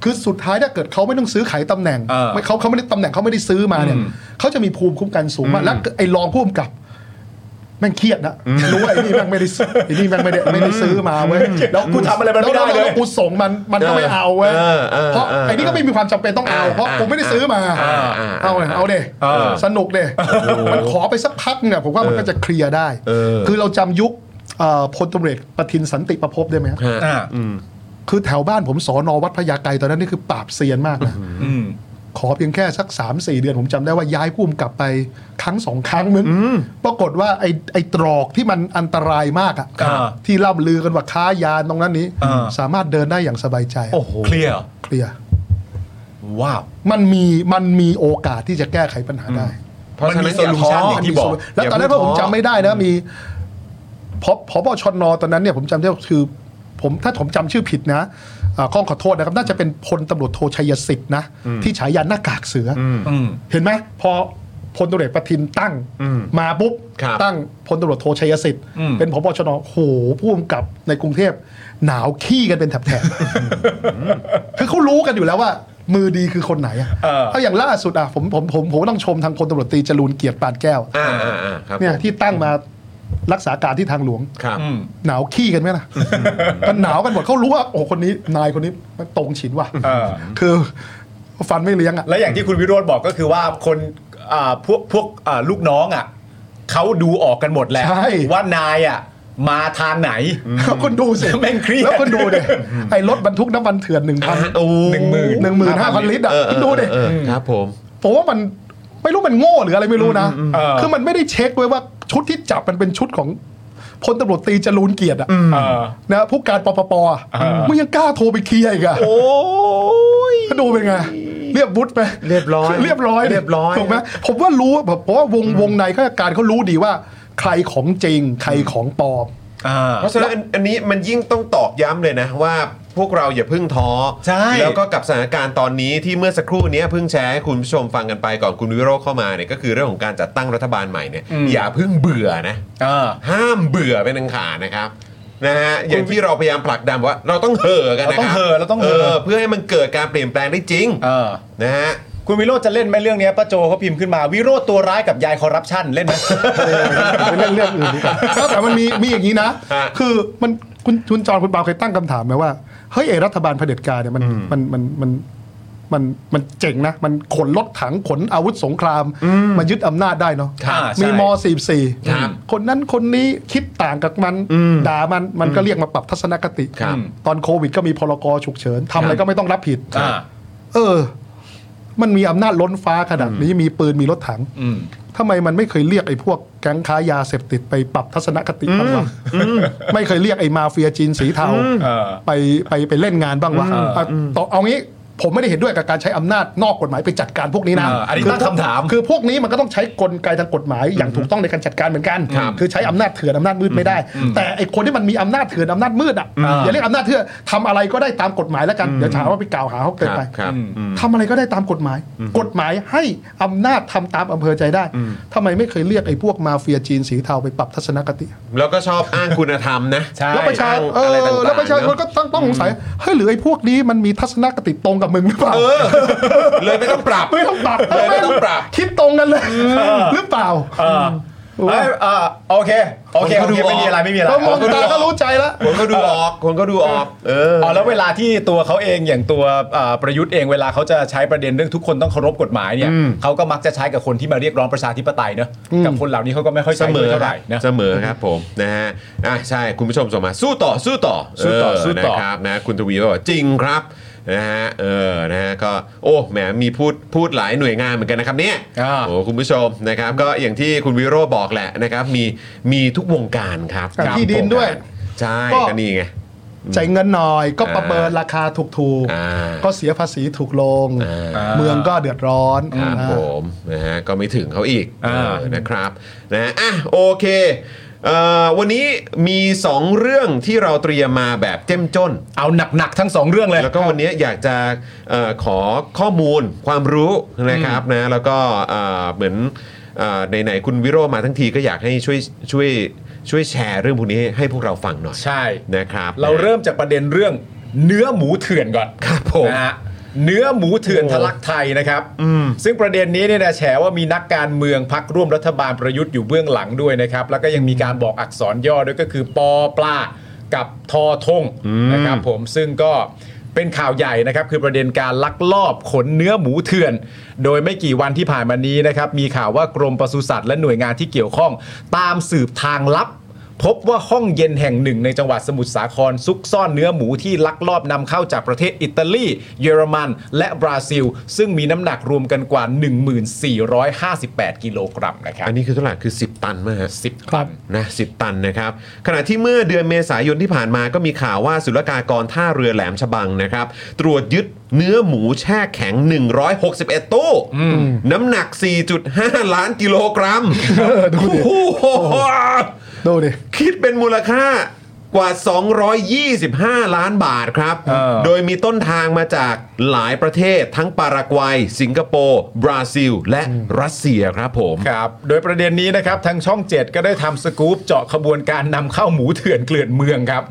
คือสุดท้ายถ้าเกิดเขาไม่ต้องซื้อขายตำแหน่งไม่เขาเขาไม่ได้ตำแหน่งเขาไม่ได้ซื้อมาเนี่ยเขาจะมีภูมิคุ้มกันสูงมากแล้วไอ้รองผู้กำกับแม่งเครียดนะรู้ว่าไอ้นี่แม่งไม่ได้ไอ้นี่แม่งไม่ได้ไม่ได้ซื้อมาเว้ยแล้วกูทำอะไรมันไม่ได้เลยแล้วกูส่งมันมันก็ไม่เอาเว้ยเพราะไอ้นี่ก็ไม่มีความจำเป็นต้องเอาเพราะกูไม่ได้ซื้อมาเอาเลยเอาเด้สนุกเด้มันขอไปสักพักเนี่ยผมว่ามันก็จะเคลียร์ได้คือเราจำยุคพลตำรวจประทินสันติประภพได้ไหมคือแถวบ้านผมสน.วัดพญาไกตอนนั้นนี่คือปราบเซียนมากนะขอเพียงแค่สัก สามถึงสี่ เดือนผมจำได้ว่าย้ายผู้กำกับไปครั้งสองครั้งนึงปรากฏว่าไอ้ไอ้ตรอกที่มันอันตรายมากอ่ะที่ล่ำลือกันว่าค้ายาตรงนั้นนี้สามารถเดินได้อย่างสบายใจโอ้โหเคลียร์เคลียร์ว้าวมันมีมันมีโอกาสที่จะแก้ไขปัญหาได้เพราะฉะนั้นโซลูชั่นอย่างที่บอกแล้วตอนนั้นผมจำไม่ได้นะมีพบพบชน.ตอนนั้นเนี่ยผมจำได้คือผมถ้าผมจำชื่อผิดนะข้องขอโทษนะครับน่าจะเป็นพลตำรวจโทชัยสิทธิ์นะที่ฉายาหน้ากากเสือเห็นไหมพอพลตำรวจประทินตั้งมาปุ๊บตั้งพลตำรวจโทชัยสิทธิ์เป็นผบ.ชน.โหผู้กำกับในกรุงเทพหนาวขี้กันเป็นแถบๆคือเขารู้กันอยู่แล้วว่ามือดีคือคนไหนถ้าอย่างล่าสุดอ่ะผมผมผมผมต้องชมทางพลตำรวจตรีจรูญเกียรติปานแก้วเนี่ยที่ตั้งมารักษาการที่ทางหลวงหนาวขี้กันไหมล่ะมันหนาวกันหมดเขารู้ว่าโอ้คนนี้นายคนนี้ตรงฉินว่ะคือฟันไม่เลี้ยงอ่ะและอย่างที่คุณวิโรจน์บอกก็คือว่าคนพวกพวกลูกน้องอ่ะเขาดูออกกันหมดแหละว่านายอ่ะมาทางไหนแล้วคนดูสิแม่งเครียดแล้วคนดูดิไอ้รถบรรทุกน้ำมันเถื่อน หนึ่งพัน หนึ่งหมื่นห้าพัน ลิตรอ่ะคิดดูดิครับผมผมว่ามันไม่รู้มันโง่หรืออะไรไม่รู้นะคือมันไม่ได้เช็คด้วยว่าชุดที่จับมันเป็นชุดของพลตำรวจตรีจรูญเกียรติอะนะผู้การปปป.มึงยังกล้าโทรไปเคลียร์อีกอะโอ้ยดูเป็นไงเรียบบุตรไปเรียบร้อยเรียบร้อยเรียบร้อยถูกไหมผมว่ารู้แบบเพราะว่าวงวงในข้าราชการเขารู้ดีว่าใครของจริงใครของปลอมเพราะฉะนั้นอันนี้มันยิ่งต้องตอกย้ำเลยนะว่าพวกเราอย่าเพิ่งท้อแล้วก็กับสถานการณ์ตอนนี้ที่เมื่อสักครู่นี้เพิ่งแชร์ให้คุณผู้ชมฟังกันไปก่อนคุณวิโรจน์เข้ามาเนี่ยก็คือเรื่องของการจัดตั้งรัฐบาลใหม่เนี่ยอย่าเพิ่งเบื่อนะห้ามเบื่อเป็นอันขาดนะครับนะฮะอย่างที่เราพยายามผลักดันว่าเราต้องเห่อกันนะครับต้องเห่อเราต้องเห่อเพื่อให้มันเกิดการเปลี่ยนแปลงได้จริงนะฮะคุณวิโรจน์จะเล่นไหมเรื่องนี้ป้าโจเขาพิมพ์ขึ้นมาวิโรจน์ตัวร้ายกับยายคอร์รัปชันเล่นไหมเล่นเรื่องอื่นดีกว่าแต่มันมีมีอย่างนี้นะคือมันคุณชุนจรคุณเปาเคยตั้งคำถามไหมว่าเฮ้ยไอรัฐบาลเผด็จการเนี่ยมันมันมันมันมันมันเจ๋งนะมันขนรถถังขนอาวุธสงครามมายึดอำนาจได้เนาะมีมอสี่สิบสี่คนนั้นคนนี้คิดต่างกับมันด่ามันมันก็เรียกมาปรับทัศนคติตอนโควิดก็มีพรกฉุกเฉินทำอะไรก็ไม่ต้องรับผิดเออมันมีอำนาจล้นฟ้าขนาดนี้มีปืนมีรถถังทำไมมันไม่เคยเรียกไอ้พวกแก๊งค้ายาเสพติดไปปรับทัศนคติบ้างวะไม่เคยเรียกไอ้มาเฟียจีนสีเทาไปไปไปเล่นงานบ้างวะต่อเอางี้ผมไม่ได้เห็นด้วยกับการใช้อำนาจนอกกฎหมายไปจัดการพวกนี้นะคือตั้งคำถามคือพวกนี้มันก็ต้องใช้กลไกทางกฎหมายอย่างถูกต้องในการจัดการเหมือนกันคือใช้อำนาจเถื่อนอำนาจมืดไม่ได้แต่ไอ้คนที่มันมีอำนาจเถื่อนอำนาจมืดอ่ะอย่าเรียกอำนาจเถื่อนทำอะไรก็ได้ตามกฎหมายแล้วกันเดี๋ยวถามว่าไปกล่าวหาเขาเกินไปทำอะไรก็ได้ตามกฎหมายกฎหมายให้อำนาจทำตามอำเภอใจได้ทำไมไม่เคยเรียกไอ้พวกมาเฟียจีนสีเทาไปปรับทัศนคติแล้วก็ชอบอ้างคุณธรรมนะแล้วประชาชนแล้วประชาชนก็ตั้งต้องสงสัยเฮ้ยหรือไอ้พวกนี้มันมีทัศนคติตรงมึงหรือเปล่าเลยไม่ต้องปรับไม่ต้องปรับเลยไม่ต้องปรับคิดตรงกันเลยหรือเปล่าโอเคโอเคเขาดูไม่มีอะไรไม่มีอะไรมองตาก็รู้ใจแล้วคนก็ดูออกคนก็ดูออกเออแล้วเวลาที่ตัวเขาเองอย่างตัวประยุทธ์เองเวลาเขาจะใช้ประเด็นเรื่องทุกคนต้องเคารพกฎหมายเนี่ยเขาก็มักจะใช้กับคนที่มาเรียกร้องประชาธิปไตยเนอะกับคนเหล่านี้เขาก็ไม่ค่อยเสมอเท่าไหร่นะเสมอครับผมนะฮะอ่ะใช่คุณผู้ชมส่งมาสู้ต่อสู้ต่อสู้ต่อสู้ต่อนะครับนะคุณทวีบอกจริงครับนะฮะเออนะฮะก็โอ้แหมมีพูดพูดหลายหน่วยงานเหมือนกันนะครับเนี่ยโอ้คุณผู้ชมนะครับก็อย่างที่คุณวิโรจน์บอกแหละนะครับมีมีทุกวงการครับที่ดินด้วยใช่ก็นี่ไงใจเงินหน่อยก็ประเมินราคาถูกๆก็เสียภาษีถูกลงเมืองก็เดือดร้อนครับผมนะฮะก็ไม่ถึงเขาอีกนะครับนะอ่ะโอเค วันนี้มีสองเรื่องที่เราเตรียมมาแบบเจ้มจนเอาหนักๆทั้งสองเรื่องเลยแล้วก็วันนี้อยากจะขอข้อมูลความรู้นะครับนะแล้วก็เหมือนไหนๆคุณวิโรจน์มาทั้งทีก็อยากให้ช่วยช่วยช่วยแชร์เรื่องพวกนี้ให้พวกเราฟังหน่อยใช่นะครับเราเริ่มจากประเด็นเรื่องเนื้อหมูเถื่อนก่อนครับผมนะเนื้อหมูเถื่อนทะลักไทยนะครับซึ่งประเด็นนี้เนี่ยนะแฉว่ามีนักการเมืองพรรคร่วมรัฐบาลประยุทธ์อยู่เบื้องหลังด้วยนะครับแล้วก็ยังมีการบอกอักษรย่อด้วยก็คือปอปลากับทอทงนะครับผมซึ่งก็เป็นข่าวใหญ่นะครับคือประเด็นการลักลอบขนเนื้อหมูเถื่อนโดยไม่กี่วันที่ผ่านมานี้นะครับมีข่าวว่ากรมปศุสัตว์และหน่วยงานที่เกี่ยวข้องตามสืบทางลับพบว่าห้องเย็นแห่งหนึ่งในจังหวัดสมุทรสาครซุกซ่อนเนื้อหมูที่ลักลอบนำเข้าจากประเทศอิตาลีเยอรมันและบราซิลซึ่งมีน้ำหนักรวมกันกว่า หนึ่งพันสี่ร้อยห้าสิบแปด กิโลกรัมนะครับอันนี้คือเท่าไหร่คือสิบตันมากสิบครับนะสิบตันนะครับขณะที่เมื่อเดือนเมษายนที่ผ่านมาก็มีข่าวว่าศุลกากรท่าเรือแหลมฉบังนะครับตรวจยึดเนื้อหมูแช่แข็งหนึ่งร้อยหกสิบเอ็ดตู้น้ำหนัก สี่จุดห้า ล้านกิโลกรัมดูดิดูดิคิดเป็นมูลค่ากว่าสองร้อยยี่สิบห้าล้านบาทครับโดยมีต้นทางมาจากหลายประเทศทั้งปารากวัยสิงคโปร์บราซิลและรัสเซียครับผมครับโดยประเด็นนี้นะครับทางช่องเจ็ดก็ได้ทำสกู๊ปเจาะขบวนการนำเข้าหมูเถื่อนเกลื่อนเมืองครับ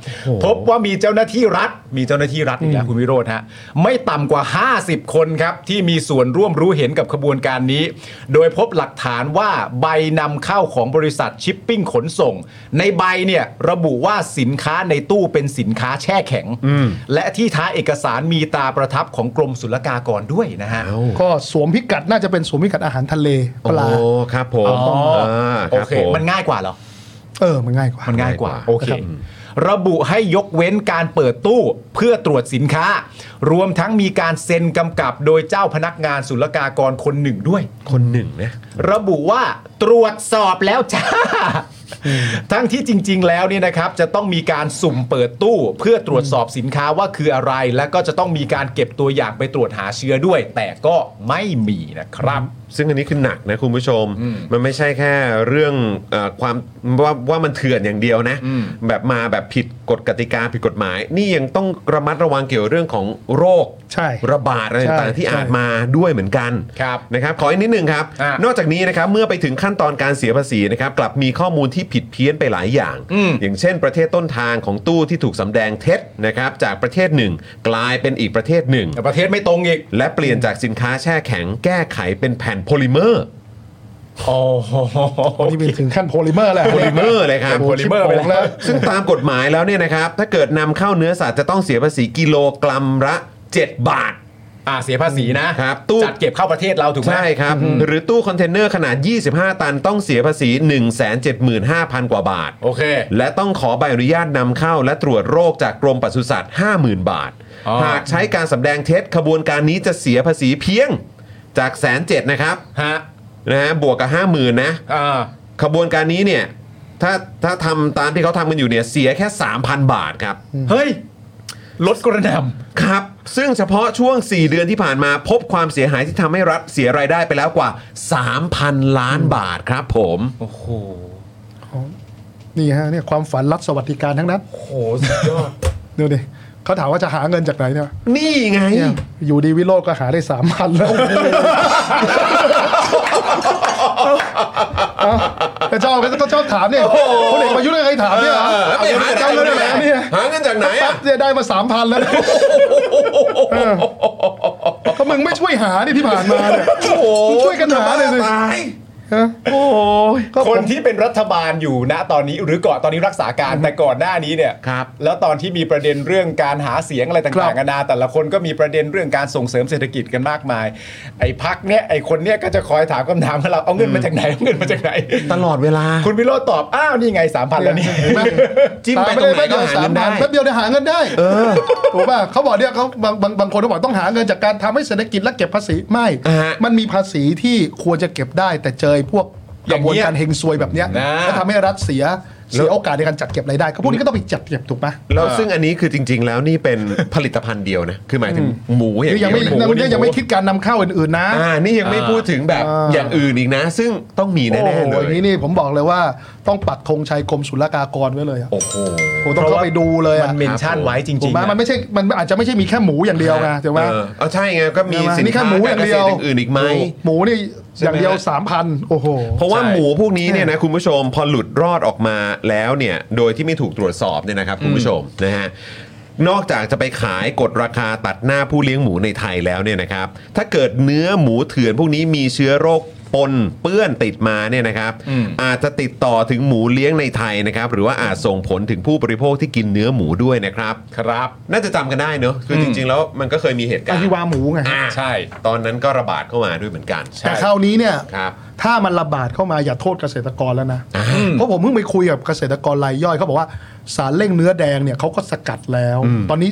พบว่ามีเจ้าหน้าที่รัฐมีเจ้าหน้าที่รัฐอีกแล้วคุณวิโรจน์ฮะไม่ต่ำกว่าห้าสิบคนครับที่มีส่วนร่วมรู้เห็นกับขบวนการนี้โดยพบหลักฐานว่าใบนำเข้าของบริษัทชิปปิ้งขนส่งในใบเนี่ยระบุว่าสินค้าในตู้เป็นสินค้าแช่แข็งและที่ท้ายเอกสารมีตาประทับของกรมศุลกากรด้วยนะฮะก็สวมพิกัดน่าจะเป็นสวมพิกัดอาหารทะเลปลาโอ้ครับผมโอเคมันง่ายกว่าเหรอเออมันง่ายกว่ามันง่ายกว่าโอเคระบุให้ยกเว้นการเปิดตู้เพื่อตรวจสินค้ารวมทั้งมีการเซ็นกำกับโดยเจ้าพนักงานศุลกากรคนหนึ่งด้วยคนหนึ่งนะระบุว่าตรวจสอบแล้วจ้าทั้งที่จริงๆแล้วเนี่ยนะครับจะต้องมีการสุ่มเปิดตู้เพื่อตรวจสอบสินค้าว่าคืออะไรและก็จะต้องมีการเก็บตัวอย่างไปตรวจหาเชื้อด้วยแต่ก็ไม่มีนะครับซึ่งอันนี้คือหนักนะคุณผู้ชมมันไม่ใช่แค่เรื่องเอ่อความว่าว่ามันเถื่อนอย่างเดียวนะแบบมาแบบผิดกฎกติกาผิดกฎหมายนี่ยังต้องระมัดระวังเกี่ยวเรื่องของโรคระบาดอะไรต่างๆที่อาจมาด้วยเหมือนกันนะครับขออีกนิดนึงครับนอกจากนี้นะครับเมื่อไปถึงขั้นตอนการเสียภาษีนะครับกลับมีข้อมูลที่ผิดเพี้ยนไปหลายอย่างอย่างเช่นประเทศต้นทางของตู้ที่ถูกสำแดงเท็จนะครับจากประเทศหนึ่งกลายเป็นอีกประเทศหนึ่งประเทศไม่ตรงอีกและเปลี่ยนจากสินค้าแช่แข็งแก้ไขเป็นแผ่นโพลิเมอร์โอ้โหนี่เป็นถึงขั้นโพลิเมอร์แล้วโพลิเมอร์เลยครับโพลิเมอร์ไปแล้วซึ่งตามกฎหมายแล้วเนี่ยนะครับถ้าเกิดนำเข้าเนื้อสัตว์จะต้องเสียภาษีกิโลกรัมละเจ็ดบาทอ่าเสียภาษีนะครับตู้จัดเก็บเข้าประเทศเราถูกไหมใช่ครับหรือตู้คอนเทนเนอร์ขนาดยี่สิบห้าตันต้องเสียภาษี หนึ่งแสนเจ็ดหมื่นห้าพัน กว่าบาทโอเคและต้องขอใบอนุญาตนำเข้าและตรวจโรคจากกรมปศุสัตว์ ห้าหมื่น บาทหากใช้การสำแดงเท็จขบวนการนี้จะเสียภาษีเพียงจาก หนึ่งแสนเจ็ดหมื่น นะครับฮะนะฮะบวกกับ ห้าหมื่น นะอ่าขบวนการนี้เนี่ยถ้าถ้าทำตามที่เขาทำกันอยู่เนี่ยเสียแค่ สามพัน บาทครับเฮ้ยลดกระหน่ำครับซึ่งเฉพาะช่วงสี่เดือนที่ผ่านมาพบความเสียหายที่ทำให้รัฐเสียรายได้ไปแล้วกว่า สามพัน ล้านบาทครับผมโอ้โหนี่ฮะเนี่ยความฝันรัฐสวัสดิการทั้งนั้นโอ้โหสุดยอดดูดิเขาถามว่าจะหาเงินจากไหนเนี่ยนี่ไงอยู่ดีวิโรจน์ก็หาได้ สามพัน แล้วก็ชอบก็ชอบถามเนี่ยคนเอกประยุทธ์อะไรถามเนี่ยแล้วไปหาเงินจากไหนเนี่ยหาเงินจากไหนอ่ะได้มา สามพัน แล้วก็มึงไม่ช่วยหาดิที่ผ่านมาเนี่ยมึงช่วยกันหาเลยสิโอ้ยคนที่เป็นรัฐบาลอยู่ณตอนนี้หรือก่อนตอนนี้รักษาการแต่ก่อนหน้านี้เนี่ยแล้วตอนที่มีประเด็นเรื่องการหาเสียงอะไรต่างๆนานาแต่ละคนก็มีประเด็นเรื่องการส่งเสริมเศรษฐกิจกันมากมายไอ้พรรคเนี้ยไอ้คนเนี้ยก็จะคอยถามคำถามว่าเราเอาเงินมาจากไหนเอาเงินมาจากไหนตลอดเวลาคุณวิโรจน์ตอบอ้าวนี่ไง สามพัน แล้วนี่จิ้มไปตรงไหนก็หาเงินได้แป๊บเดียวได้หาเงินได้เออถูกป่ะเขาบอกเนี่ยเขาบางบางคนเขาบอกต้องหาเงินจากการทำให้เศรษฐกิจและเก็บภาษีไม่มันมีภาษีที่ควรจะเก็บได้แต่เจอพวกกระบวนการเฮงซวยแบบเนี้ยแล้วทำให้รัฐเสีย เสียโอกาสในการจัดเก็บรายได้ก็พวกนี้ก็ต้องไปจัดเก็บถูกปะแล้วซึ่งอันนี้คือจริงๆแล้วนี่เป็นผลิตภัณฑ์เดียวนะคือหมายถึงหมูอย่างเดียวยังไม่ยังไม่คิดการนำเข้าอื่นๆนะอ่านี่ยังไม่พูดถึงแบบอย่างอื่นอีกนะซึ่งต้องมีแน่ๆเลยนี่นี่ผมบอกเลยว่าต้องปักธงชัยกรมศุลกากรไว้เลยโอ้โหต้องเข้าไปดูเลยมันเมนชั่นไว้จริงๆถูกไหมมันไม่ใช่มันอาจจะไม่ใช่มีแค่หมูอย่างเดียวไงถูกไหมอ๋อใช่ไงก็มีสินค้าเกษตรอื่นอีกไหมหมูนี่อย่างเดียว สามพัน โอ้โหเพราะว่าหมูพวกนี้เนี่ยนะคุณผู้ชมพอหลุดรอดออกมาแล้วเนี่ยโดยที่ไม่ถูกตรวจสอบเนี่ยนะครับคุณผู้ชมนะฮะนอกจากจะไปขายกดราคาตัดหน้าผู้เลี้ยงหมูในไทยแล้วเนี่ยนะครับถ้าเกิดเนื้อหมูเถื่อนพวกนี้มีเชื้อโรคปนเปื้อนติดมาเนี่ยนะครับ อ, อาจจะติดต่อถึงหมูเลี้ยงในไทยนะครับหรือว่าอาจส่งผลถึงผู้บริโภคที่กินเนื้อหมูด้วยนะครับครับน่าจะจำกันได้เนอะคือจริงๆแล้วมันก็เคยมีเหตุการณ์ที่ว่าหมูไงใช่ตอนนั้นก็ระบาดเข้ามาด้วยเหมือนกันแต่คราวนี้เนี่ยถ้ามันระบาดเข้ามาอย่าโทษเกษตรกรแล้วนะเพราะผมเพิ่งไปคุยกับเกษตรกรรายย่อยเขาบอกว่าสารเร่งเนื้อแดงเนี่ยเขาก็สกัดแล้วตอนนี้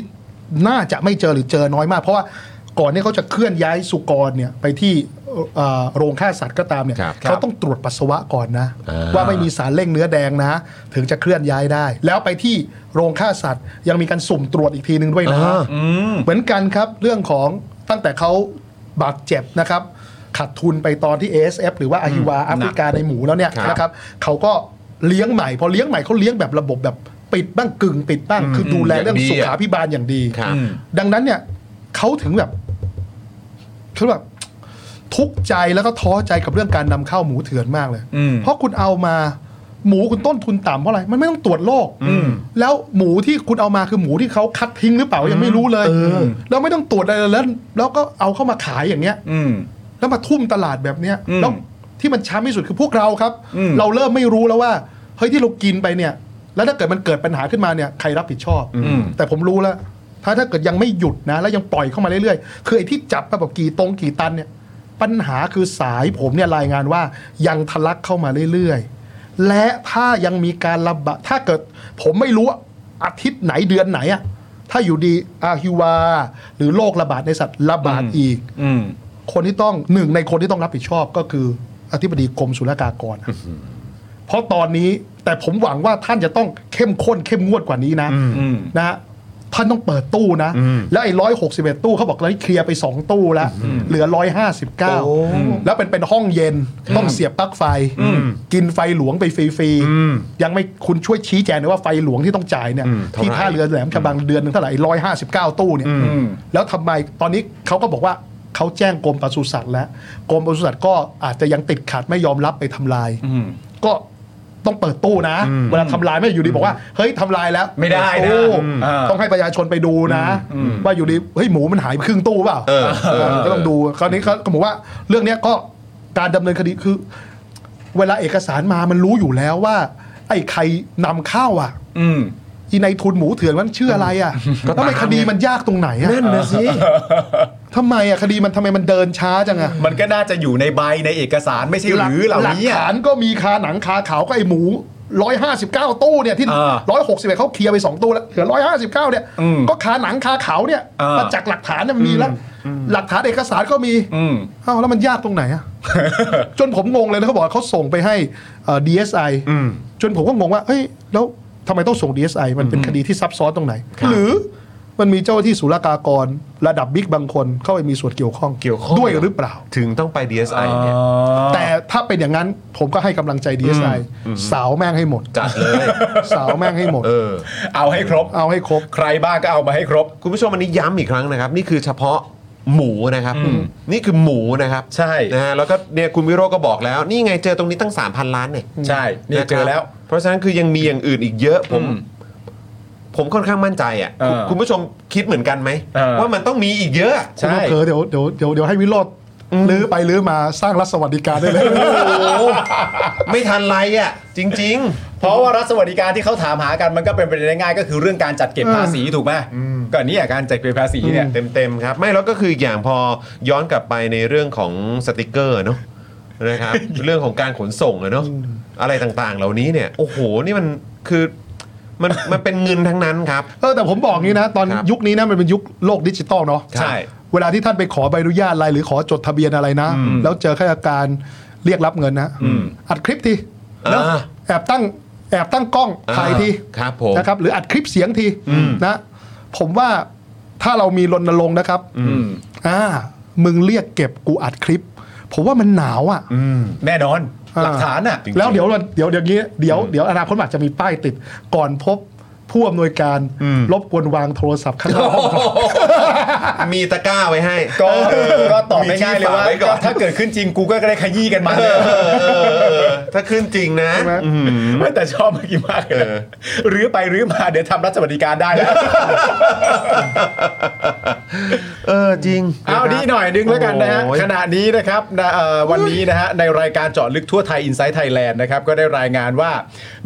น่าจะไม่เจอหรือเจอน้อยมากเพราะว่าก่อนที่เขาจะเคลื่อนย้ายสุกรเนี่ยไปที่โรงฆ่าสัตว์ก็ตามเนี่ยเขาต้องตรวจปัสสาวะก่อนนะว่าไม่มีสารเร่งเนื้อแดงนะถึงจะเคลื่อนย้ายได้แล้วไปที่โรงฆ่าสัตว์ยังมีการสุ่มตรวจอีกทีนึงด้วยนะเหมือนกันครับเรื่องของตั้งแต่เขาบาดเจ็บนะครับขาดทุนไปตอนที่ เอ เอส เอฟ หรือว่าอหิวาแอฟริกาในหมูแล้วเนี่ยนะครับเขาก็เลี้ยงใหม่พอเลี้ยงใหม่เขาเลี้ยงแบบระบบแบบปิดบ้างกึ่งปิดบ้างคือดูแลเรื่องสุขาภิบาลอย่างดีดังนั้นเนี่ยเขาถึงแบบคือแบบทุกข์ใจแล้วก็ท้อใจกับเรื่องการนำเข้าหมูเถื่อนมากเลยเพราะคุณเอามาหมูคุณต้นทุนต่ำเพราะอะไรมันไม่ต้องตรวจโรคแล้วหมูที่คุณเอามาคือหมูที่เขาคัดทิ้งหรือเปล่ายังไม่รู้เลยแล้วไม่ต้องตรวจอะไรเลยแล้วแล้วก็เอาเข้ามาขายอย่างเงี้ยแล้วมาทุ่มตลาดแบบเนี้ยแล้วที่มันช้ำที่สุดคือพวกเราครับเราเริ่มไม่รู้แล้วว่าเฮ้ยที่เรากินไปเนี่ยแล้วถ้าเกิดมันเกิดปัญหาขึ้นมาเนี่ยใครรับผิดชอบแต่ผมรู้แล้วถ้าถ้าเกิดยังไม่หยุดนะแล้วยังปล่อยเข้ามาเรื่อยๆคือไอ้ที่จับแบบกี่ตรงกี่ตันเนี่ยปัญหาคือสายผมเนี่ยรายงานว่ายังทะลักเข้ามาเรื่อยๆและถ้ายังมีการระบาดถ้าเกิดผมไม่รู้อาทิตย์ไหนเดือนไหนอะถ้าอยู่ดีอาฮิวาหรือโรคระบาดในสัตว์ระบาดอีกคนที่ต้องหนึ่งในคนที่ต้องรับผิดชอบก็คืออธิบดีกรมศุลกากรเพราะตอนนี้แต่ผมหวังว่าท่านจะต้องเข้มข้นเข้มงวดกว่านี้นะนะฮะท่านต้องเปิดตู้นะแล้วไอ้หนึ่งร้อยหกสิบเอ็ดตู้เขาบอกเลยเคลียร์ไปสองตู้แล้วเหลือหนึ่งร้อยห้าสิบเก้าแล้วเป็นเป็นห้องเย็นต้องเสียบปลั๊กไฟกินไฟหลวงไปฟรีๆยังไม่คุณช่วยชี้แจงหน่อยว่าไฟหลวงที่ต้องจ่ายเนี่ยที่ท่าเรือแหลมฉบังเดือนนึงเท่าไหร่หนึ่งร้อยห้าสิบเก้าตู้เนี่ยแล้วทำไมตอนนี้เขาก็บอกว่าเขาแจ้งกรมปศุสัตว์แล้วกรมปศุสัตว์ก็อาจจะยังติดขัดไม่ยอมรับไปทำลายก็ต้องเปิดตู้นะเวลาทำลายไม่อยู่ดีบอกว่าเฮ้ยทำลายแล้วไม่ได้นะต้องให้ประชาชนไปดูนะว่าอยู่ดีเฮ้ยหมูมันหายไปครึ่งตู้เปล่าก็ต้องดูคราวนี้เขาบอกว่าเรื่องนี้ก็การดำเนินคดีคือเวลาเอกสารมามันรู้อยู่แล้วว่าไอ้ใครนำเข้าอ่ะอีนายทุนหมูเถื่อนมันชื่ออะไรอ่ะทำไมคดีมันยากตรงไหนอ่ะนั่นนะสิทำไมอ่ะคดีมันทำไมมันเดินช้าจังอ่ะมันก็น่าจะอยู่ในใบในเอกสารไม่ใช่หรือเหล่านี้หลักฐานก็มีคาหนังคาเขาก็ไอหมูหนึ่งร้อยห้าสิบเก้าตู้เนี่ยที่หนึ่งร้อยหกสิบเอ็ดเขาเคลียร์ไปสองตู้แล้วเหลือหนึ่งร้อยห้าสิบเก้าเนี่ยก็คาหนังคาเขาเนี่ยประจักษ์หลักฐานมันมีแล้วหลักฐานเอกสารก็มีอ้าวแล้วมันยากตรงไหนอ่ะจนผมงงเลยนะเขาบอกเขาส่งไปให้ ดี เอส ไอ จนผมก็งงว่าเฮ้ยแล้วทำไมต้องส่ง ดี เอส ไอ มันเป็นคดีที่ซับซ้อนตรงไหนหรือมันมีเจ้าหน้าที่ศุลกากรระดับบิ๊กบางคนเข้าไปมีส่วนเกี่ยวข้องเกี่ยวข้องด้วยหรือเปล่าถึงต้องไป ดี เอส ไอ เนี่ยแต่ถ้าเป็นอย่างนั้นผมก็ให้กำลังใจ ดี เอส ไอ สาวแม่งให้หมดจัดเลยสาวแม่งให้หมดเออเอาให้ครบเอาให้ครบใครบ้างก็เอามาให้ครบคุณผู้ชมวันนี้ย้ำอีกครั้งนะครับนี่คือเฉพาะหมูนะครับนี่คือหมูนะครับใช่นะฮะแล้วก็เนี่ยคุณวิโรจน์ก็บอกแล้วนี่ไงเจอตรงนี้ตั้ง สามพัน ล้านเนี่ยใช่นี่เจอแล้วเพราะฉะนั้นคือยังมีอย่างอื่นอีกเยอะผมผมค่อนข้างมั่นใจอ่ะคุณผู้ชมคิดเหมือนกันไหมว่ามันต้องมีอีกเยอะใช่เผลอเดี๋ยวเดี๋ยวเดี๋ยวให้วิโรจน์ลื้อไปลื้อมาสร้างรัฐสวัสดิการได้เลยโอ้โหไม่ทันไรอ่ะจริงๆเพราะว่ารัฐสวัสดิการที่เขาถามหากันมันก็เป็นประเด็นง่ายก็คือเรื่องการจัดเก็บภาษีถูกไหมก่อนนี้การจัดเก็บภาษีเนี่ยเต็มๆครับไม่แล้วก็คืออย่างพอย้อนกลับไปในเรื่องของสติกเกอร์เนาะนะครับเรื่องของการขนส่งเนาะอะไรต่างๆเหล่านี้เนี่ยโอ้โหนี่มันคือมันมันเป็นเงินทั้งนั้นครับเออแต่ผมบอกงี้นะตอนยุคนี้นะมันเป็นยุคโลกดิจิตอลเนาะใช่เวลาที่ท่านไปขอใบอนุญาตอะไรหรือขอจดทะเบียนอะไรนะแล้วเจอข้าราชการเรียกรับเงินนะอัดคลิปทีแล้วแอบตั้งแอ อบตั้งกล้องถ่ายทีนะครับหรืออัดคลิปเสียงทีนะผมว่าถ้าเรามีรณรงค์นะครับอ่ามึงเรียกเก็บกูอัดคลิปผมว่ามันหนาวอ่ะแน่นอนหลักฐานอ่ะแล้วเดี๋ยวเดี๋ยวเดี๋ยวนี้เดี๋ยวเดี๋ยวอนาคตอาจจะมีป้ายติดก่อนพบผู้อำนวยการรบกวนวางโทรศัพท์ข้างนอกมีตะกร้าไว้ให้ก็ก็ตอบไม่ง่ายเลยว่าถ้าเกิดขึ้นจริงกูก็ได้ขยี้กันมาถ้าขึ้นจริงนะไม่แต่ชอบเมื่อกี้มากเลยรื้อไปรื้อมาเดี๋ยวทำรัฐสวัสดิการได้แล้วเออจริงเอาดีหน่อยนึงแล้วกันนะฮะขณะนี้นะครับวันนี้นะฮะในรายการเจาะลึกทั่วไทย Inside Thailand นะครับก็ได้รายงานว่า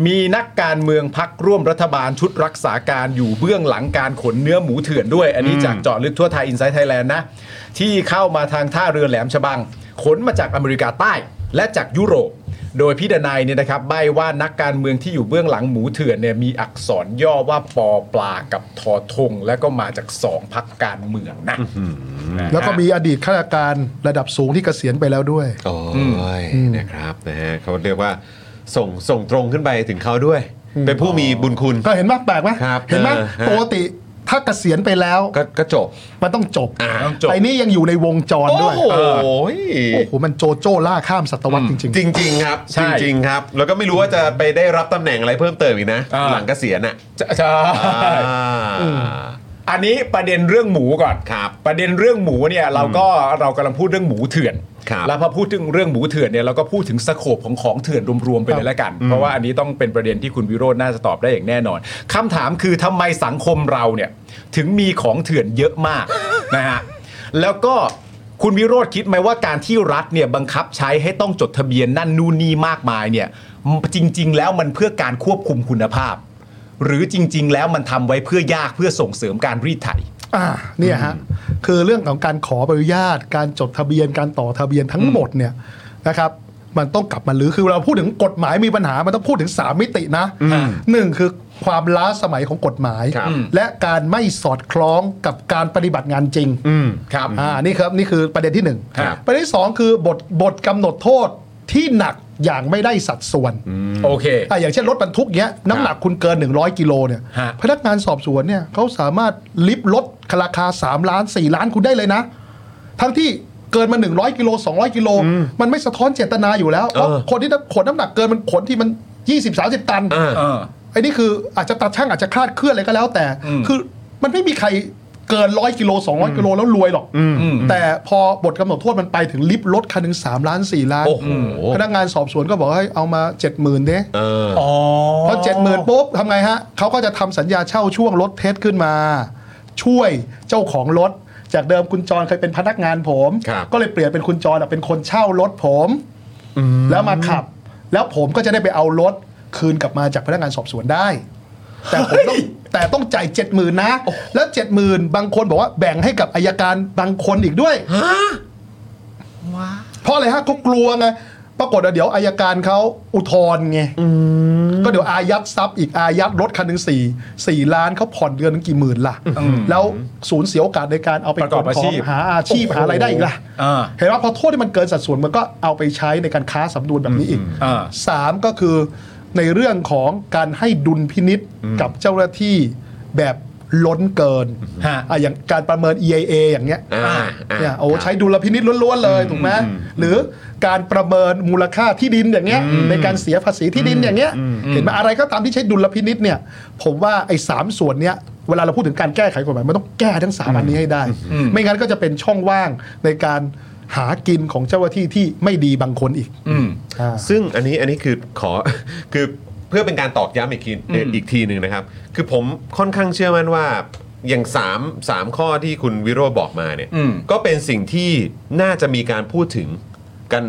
มีนักการเมืองพรรคร่วมรัฐบาลชุดรักษาการอยู่เบื้องหลังการขนเนื้อหมูเถื่อนด้วยอันนี้จากเจาะลึกทั่วไทย Inside Thailand นะที่เข้ามาทางท่าเรือแหลมฉบังขนมาจากอเมริกาใต้และจากยุโรปโดยพี่ดนัยเนี่ยนะครับใบ้ว่านักการเมืองที่อยู่เบื้องหลังหมูเถื่อนเนี่ยมีอักษรย่อว่าปอปลากับทอทงและก็มาจากสองพรรคการเมืองนะแล้วก็มีอดีตข้าราชการระดับสูงที่เกษียณไปแล้วด้วยโอ้ยนะครับนะฮะเขาเรียกว่าส่งส่งตรงขึ้นไปถึงเขาด้วยเป็นผู้มีบุญคุณก็เห็นมากแปลกไหมเห็นไหมปกติถ้าเกษียณไปแล้วก็จบมันต้องจบไอ้นี่ยังอยู่ในวงจรด้วยโอ้โหโอ้โหมันโจโจ้ล่าข้ามศตวรรษจริงๆจริงๆครับจริงๆครับแล้วก็ไม่รู้ว่าจะไปได้รับตำแหน่งอะไรเพิ่มเติมอีกนะหลังเกษียณอ่ะใช่อันนี้ประเด็นเรื่องหมูก่อนครับประเด็นเรื่องหมูเนี่ยเราก็เรากำลังพูดเรื่องหมูเถื่อนแล้วพอพูดถึงเรื่องหมูเถื่อนเนี่ยเราก็พูดถึงสโคปของของเถื่อนรวมๆไปเลยแล้วกันเพราะว่าอันนี้ต้องเป็นประเด็นที่คุณวิโรจน์น่าจะตอบได้อย่างแน่นอนคำถามคือทำไมสังคมเราเนี่ยถึงมีของเถื่อนเยอะมาก นะฮะแล้วก็คุณวิโรจน์คิดไหมว่าการที่รัฐเนี่ยบังคับใช้ให้ต้องจดทะเบียนนั่นนู่นนี่มากมายเนี่ยจริงๆแล้วมันเพื่อการควบคุมคุณภาพหรือจริงๆแล้วมันทำไว้เพื่อยากเพื่อส่งเสริมการรีดไถอ่าเนี่ยฮะคือเรื่องของการขออนุญาตการจดทะเบียนการต่อทะเบียนทั้งหมดเนี่ยนะครับมันต้องกลับมาหรือคือเราพูดถึงกฎหมายมีปัญหามันต้องพูดถึงสามมิตินะหนึ่งคือความล้าสมัยของกฎหมายและการไม่สอดคล้องกับการปฏิบัติงานจริงครับอ่านี่ครับนี่คือประเด็นที่หนึ่งประเด็นที่สองคือบทบทกำหนดโทษที่หนักอย่างไม่ได้สัดส่วนโอเคอ่ะอย่างเช่นรถบรรทุกเนี้ยน้ำหนักคุณเกินหนึ่งร้อยกิโลเนี่ยพนักงานสอบสวนเนี่ยเขาสามารถลิฟต์รถราคาสามล้านสี่ล้านคุณได้เลยนะทั้งที่เกินมาหนึ่งร้อยกิโลสองร้อยกิโลมันไม่สะท้อนเจตนาอยู่แล้วเพราะคนที่ขนน้ำหนักเกินมันขนที่มันยี่สิบ สามสิบตันไอ้นี่คืออาจจะตัดช่างอาจจะคลาดเคลื่อนอะไรก็แล้วแต่คือมันไม่มีใครเกินหนึ่งร้อยกิโลสองร้อยกิโลแล้วรวยหรอกแต่พอบทกำหนดโทษมันไปถึงลิฟต์รถคันนึงสามล้านสี่ล้านพนักงานสอบสวนก็บอกให้เอามา เจ็ดหมื่น เด้เอออ๋อพอ เจ็ดหมื่น ปุ๊บทำไงฮะเขาก็จะทำสัญญาเช่าช่วงรถเทสขึ้นมาช่วยเจ้าของรถจากเดิมคุณจรเคยเป็นพนักงานผมก็เลยเปลี่ยนเป็นคุณจรเป็นคนเช่ารถผมแล้วมาขับแล้วผมก็จะได้ไปเอารถคืนกลับมาจากพนักงานสอบสวนได้แต่ผมต้องแต่ต้องจ่าย เจ็ดหมื่น นะแล้ว เจ็ดหมื่น บางคนบอกว่าแบ่งให้กับอัยการบางคนอีกด้วยฮะว้าเพราะอะไรฮะเขากลัวไงปรากฏว่าเดี๋ยวอัยการเขาอุทธรณ์ไงก็เดี๋ยวอายัดทรัพย์อีกอายัดรถคันนึงสี่ สี่ล้านเขาผ่อนเดือนนึงกี่หมื่นล่ะแล้วสูญเสียโอกาสในการเอาไปประกอบอาชีพหาอาชีพหารายได้อีกล่ะเห็นว่าพอโทษที่มันเกินสัดส่วนมันก็เอาไปใช้ในการค้าสำนวนแบบนี้อีกสามก็คือในเรื่องของการให้ดุลพินิจกับเจ้าหน้าที่แบบล้นเกินอ่ะอย่างการประเมิน อี เอ เอ อย่างเงี้ยเนี่ยโอ้ใช้ดุลพินิจล้วนๆเลยถูกไหมหรือการประเมินมูลค่าที่ดินอย่างเงี้ยในการเสียภาษีที่ดินอย่างเงี้ยเห็นไหมอะไรก็ตามที่ใช้ดุลพินิจเนี่ยผมว่าไอ้สามส่วนเนี้ยเวลาเราพูดถึงการแก้ไขกฎหมายมันต้องแก้ทั้งสามอันนี้ให้ได้ไม่งั้นก็จะเป็นช่องว่างในการหากินของเจ้าหน้าที่ที่ไม่ดีบางคนอีกซึ่งอันนี้อันนี้คือขอคือเพื่อเป็นการตอกย้ำอีกทีอีกทีนึงนะครับคือผมค่อนข้างเชื่อมั่นว่าอย่างสาม สามข้อที่คุณวิโรจน์บอกมาเนี่ยก็เป็นสิ่งที่น่าจะมีการพูดถึงกัน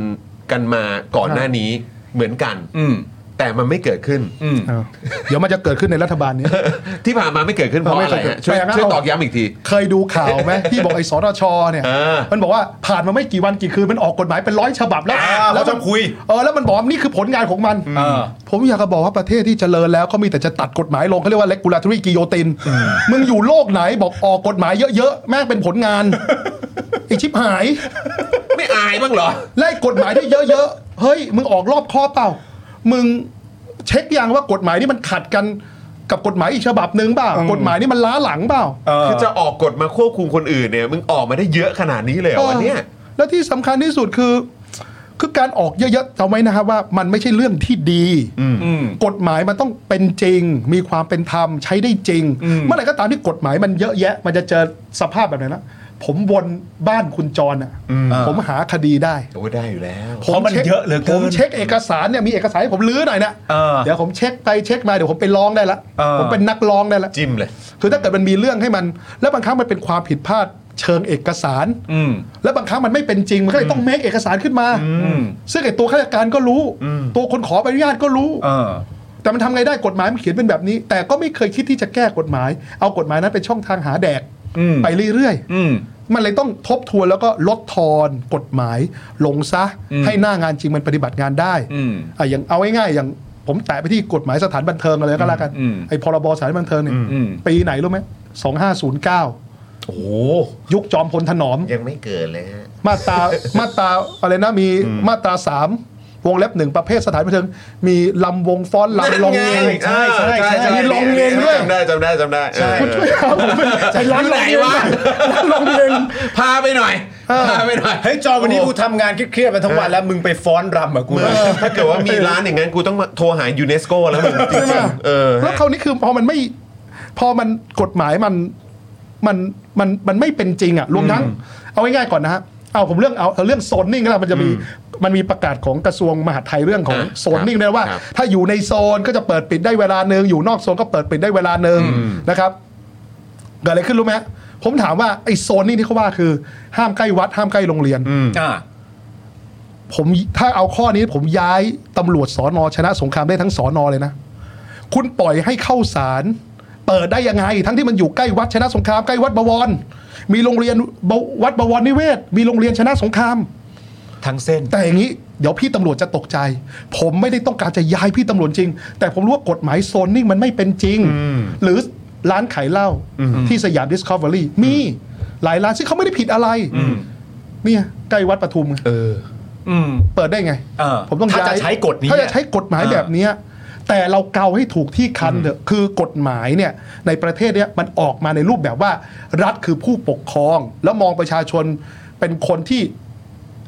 กันมาก่อนหน้านี้เหมือนกันแต่มันไม่เกิดขึ้นเดี๋ยวมันจะเกิดขึ้นในรัฐบาลนี้ที่ผ่านมาไม่เกิดขึ้นเพราะอะไรช่วยช่วยตอกย้ำอีกทีเคยดูข่าวไหมที่บอกไอ้สนช.เนี่ยมันบอกว่าผ่านมาไม่กี่วันกี่คืนมันออกกฎหมายเป็นร้อยฉบับแล้วแล้วจะคุยเออแล้วมันบอกนี่คือผลงานของมันผมอยากจะบอกว่าประเทศที่เจริญแล้วเขามีแต่จะตัดกฎหมายลงเขาเรียกว่า regulatory guillotine มึงอยู่โลกไหนบอกออกกฎหมายเยอะๆแม่งเป็นผลงานไอ้ชิบหายไม่อายบ้างเหรอไล่กฎหมายได้เยอะๆเฮ้ยมึงออกรอบครอบเปล่ามึง เช็คยังว่ากฎหมายนี่มันขัดกันกับกฎหมายอีกฉบับนึงเปล่ากฎหมายนี่มันล้าหลังเปล่าคือจะออกกฎมาควบคุมคนอื่นเนี่ยมึงออกมาได้เยอะขนาดนี้เลยวันนี้แล้วที่สำคัญที่สุดคือคือการออกเยอะๆเอาไว้นะครับว่ามันไม่ใช่เรื่องที่ดีกฎหมายมันต้องเป็นจริงมีความเป็นธรรมใช้ได้จริงเมื่อไหร่ก็ตามที่กฎหมายมันเยอะแยะมันจะเจอสภาพแบบนั้นนะผมวนบ้านคุณจรอ่ะผมหาคดีได้โอ้ได้อยู่แล้วผมเช็คเยอะเหลือเกินผมเช็คเอกสารเนี่ยมีเอกสารให้ผมลื้อหน่อยนะเดี๋ยวผมเช็คไปเช็คมาเดี๋ยวผมไปร้องได้ละผมเป็นนักร้องได้ละจิ้มเลยคือถ้าเกิดมันมีเรื่องให้มันแล้วบางครั้งมันเป็นความผิดพลาดเชิงเอกสารแล้วบางครั้งมันไม่เป็นจริงมันก็เลยต้องเมคเอกสารขึ้นมาซึ่งไอ้ตัวข้าราชการก็รู้ตัวคนขอใบอนุญาตก็รู้แต่มันทำไงได้กฎหมายมันเขียนเป็นแบบนี้แต่ก็ไม่เคยคิดที่จะแก้กฎหมายเอากฎหมายนั้นเป็นช่องทางหาแดกไปเรื่อยๆมันเลยต้องทบทวนแล้วก็ลดทอนกฎหมายลงซะให้หน้างานจริงมันปฏิบัติงานได้อ่ะอย่างเอาง่ายๆอย่างผมแตะไปที่กฎหมายสถานบันเทิงอะไรก็แล้วกันไอ้พรบสถานบันเทิงเนี่ยปีไหนรู้ไหมสองห้าศูนย์เก้าโอ้ยุคจอมพลถนอมยังไม่เกิดเลยฮะมาตรามาตราอะไรนะมีมาตราสามวงเล็บหนึ่งประเภทสถานบันเทิงมีลำวงฟ้อนลำลองเงงใช่ๆๆมีลองเงงด้วยจำได้จำได้จำได้ใช่ไปร้านไหนวะลองเงงพาไปหน่อยพาไปหน่อยเฮ้ยจอวันนี้กูทำงานเครียดๆมาทั้งวันแล้วมึงไปฟ้อนรำอ่ะกูถ้าเกิดว่ามีร้านอย่างงั้นกูต้องโทรหายูเนสโกแล้วมึงจริงๆเออแล้วคราวนี้คือพอมันไม่พอมันกฎหมายมันมันมันมันไม่เป็นจริงอ่ะรวมทั้งเอาง่ายๆก่อนนะฮะเอาผมเรื่องเอาเรื่องโซนนิ่งแล้วมันจะมีมันมีประกาศของกระทรวงมหาดไทยเรื่องของโซนนิ่งเนี่ยว่าถ้าอยู่ในโซนก็จะเปิดปิดได้เวลานึงอยู่นอกโซนก็เปิดปิดได้เวลานึงนะครับเกิดอะไรขึ้นรู้ไหมผมถามว่าไอ้โซนนิ่งที่เขาว่าคือห้ามใกล้วัดห้ามใกล้โรงเรียนผมถ้าเอาข้อนี้ผมย้ายตำรวจสน.ชนะสงครามได้ทั้งสน.เลยนะคุณปล่อยให้เข้าศาลเปิดได้ยังไงทั้งที่มันอยู่ใกล้วัดชนะสงครามใกล้วัดบวรมีโรงเรียนวัดบวรนิเวศมีโรงเรียนชนะสงครามทั้งเส้นแต่อย่างนี้เดี๋ยวพี่ตำรวจจะตกใจผมไม่ได้ต้องการจะย้ายพี่ตำรวจจริงแต่ผมรู้ว่ากฎหมายโซนนิ่งมันไม่เป็นจริงหรือร้านขายเหล้าที่สยามดิสคัฟเวอรี่มีหลายร้านซึ่งเขาไม่ได้ผิดอะไรเนี่ยใกล้วัดปทุมเออเปิดได้ไงผมต้องย้ายถ้าจะใช้กฎนี้ถ้าจะใช้กฎหมายแบบนี้แต่เราเกาให้ถูกที่คันเถอะคือกฎหมายเนี่ยในประเทศเนี่ยมันออกมาในรูปแบบว่ารัฐคือผู้ปกครองแล้วมองประชาชนเป็นคนที่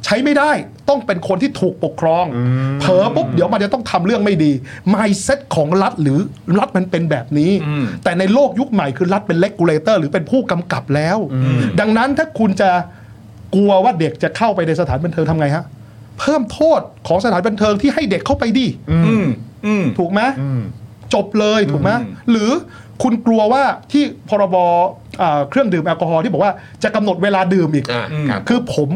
ใช้ไม่ได้ต้องเป็นคนที่ถูกปกครองเผลอปุ๊บเดี๋ยวมันจะต้องทำเรื่องไม่ดี mindset ของรัฐหรือรัฐมันเป็นแบบนี้แต่ในโลกยุคใหม่คือรัฐเป็น regulator หรือเป็นผู้กำกับแล้วดังนั้นถ้าคุณจะกลัวว่าเด็กจะเข้าไปในสถานบันเทิงทำไงฮะเพิ่มโทษของสถานบันเทิงที่ให้เด็กเข้าไปดิถูกไหมจบเลยถูกไหมหรือคุณกลัวว่าที่พรบเครื่องดื่มแอลกอฮอล์ที่บอกว่าจะกำหนดเวลาดื่มอีกคือผม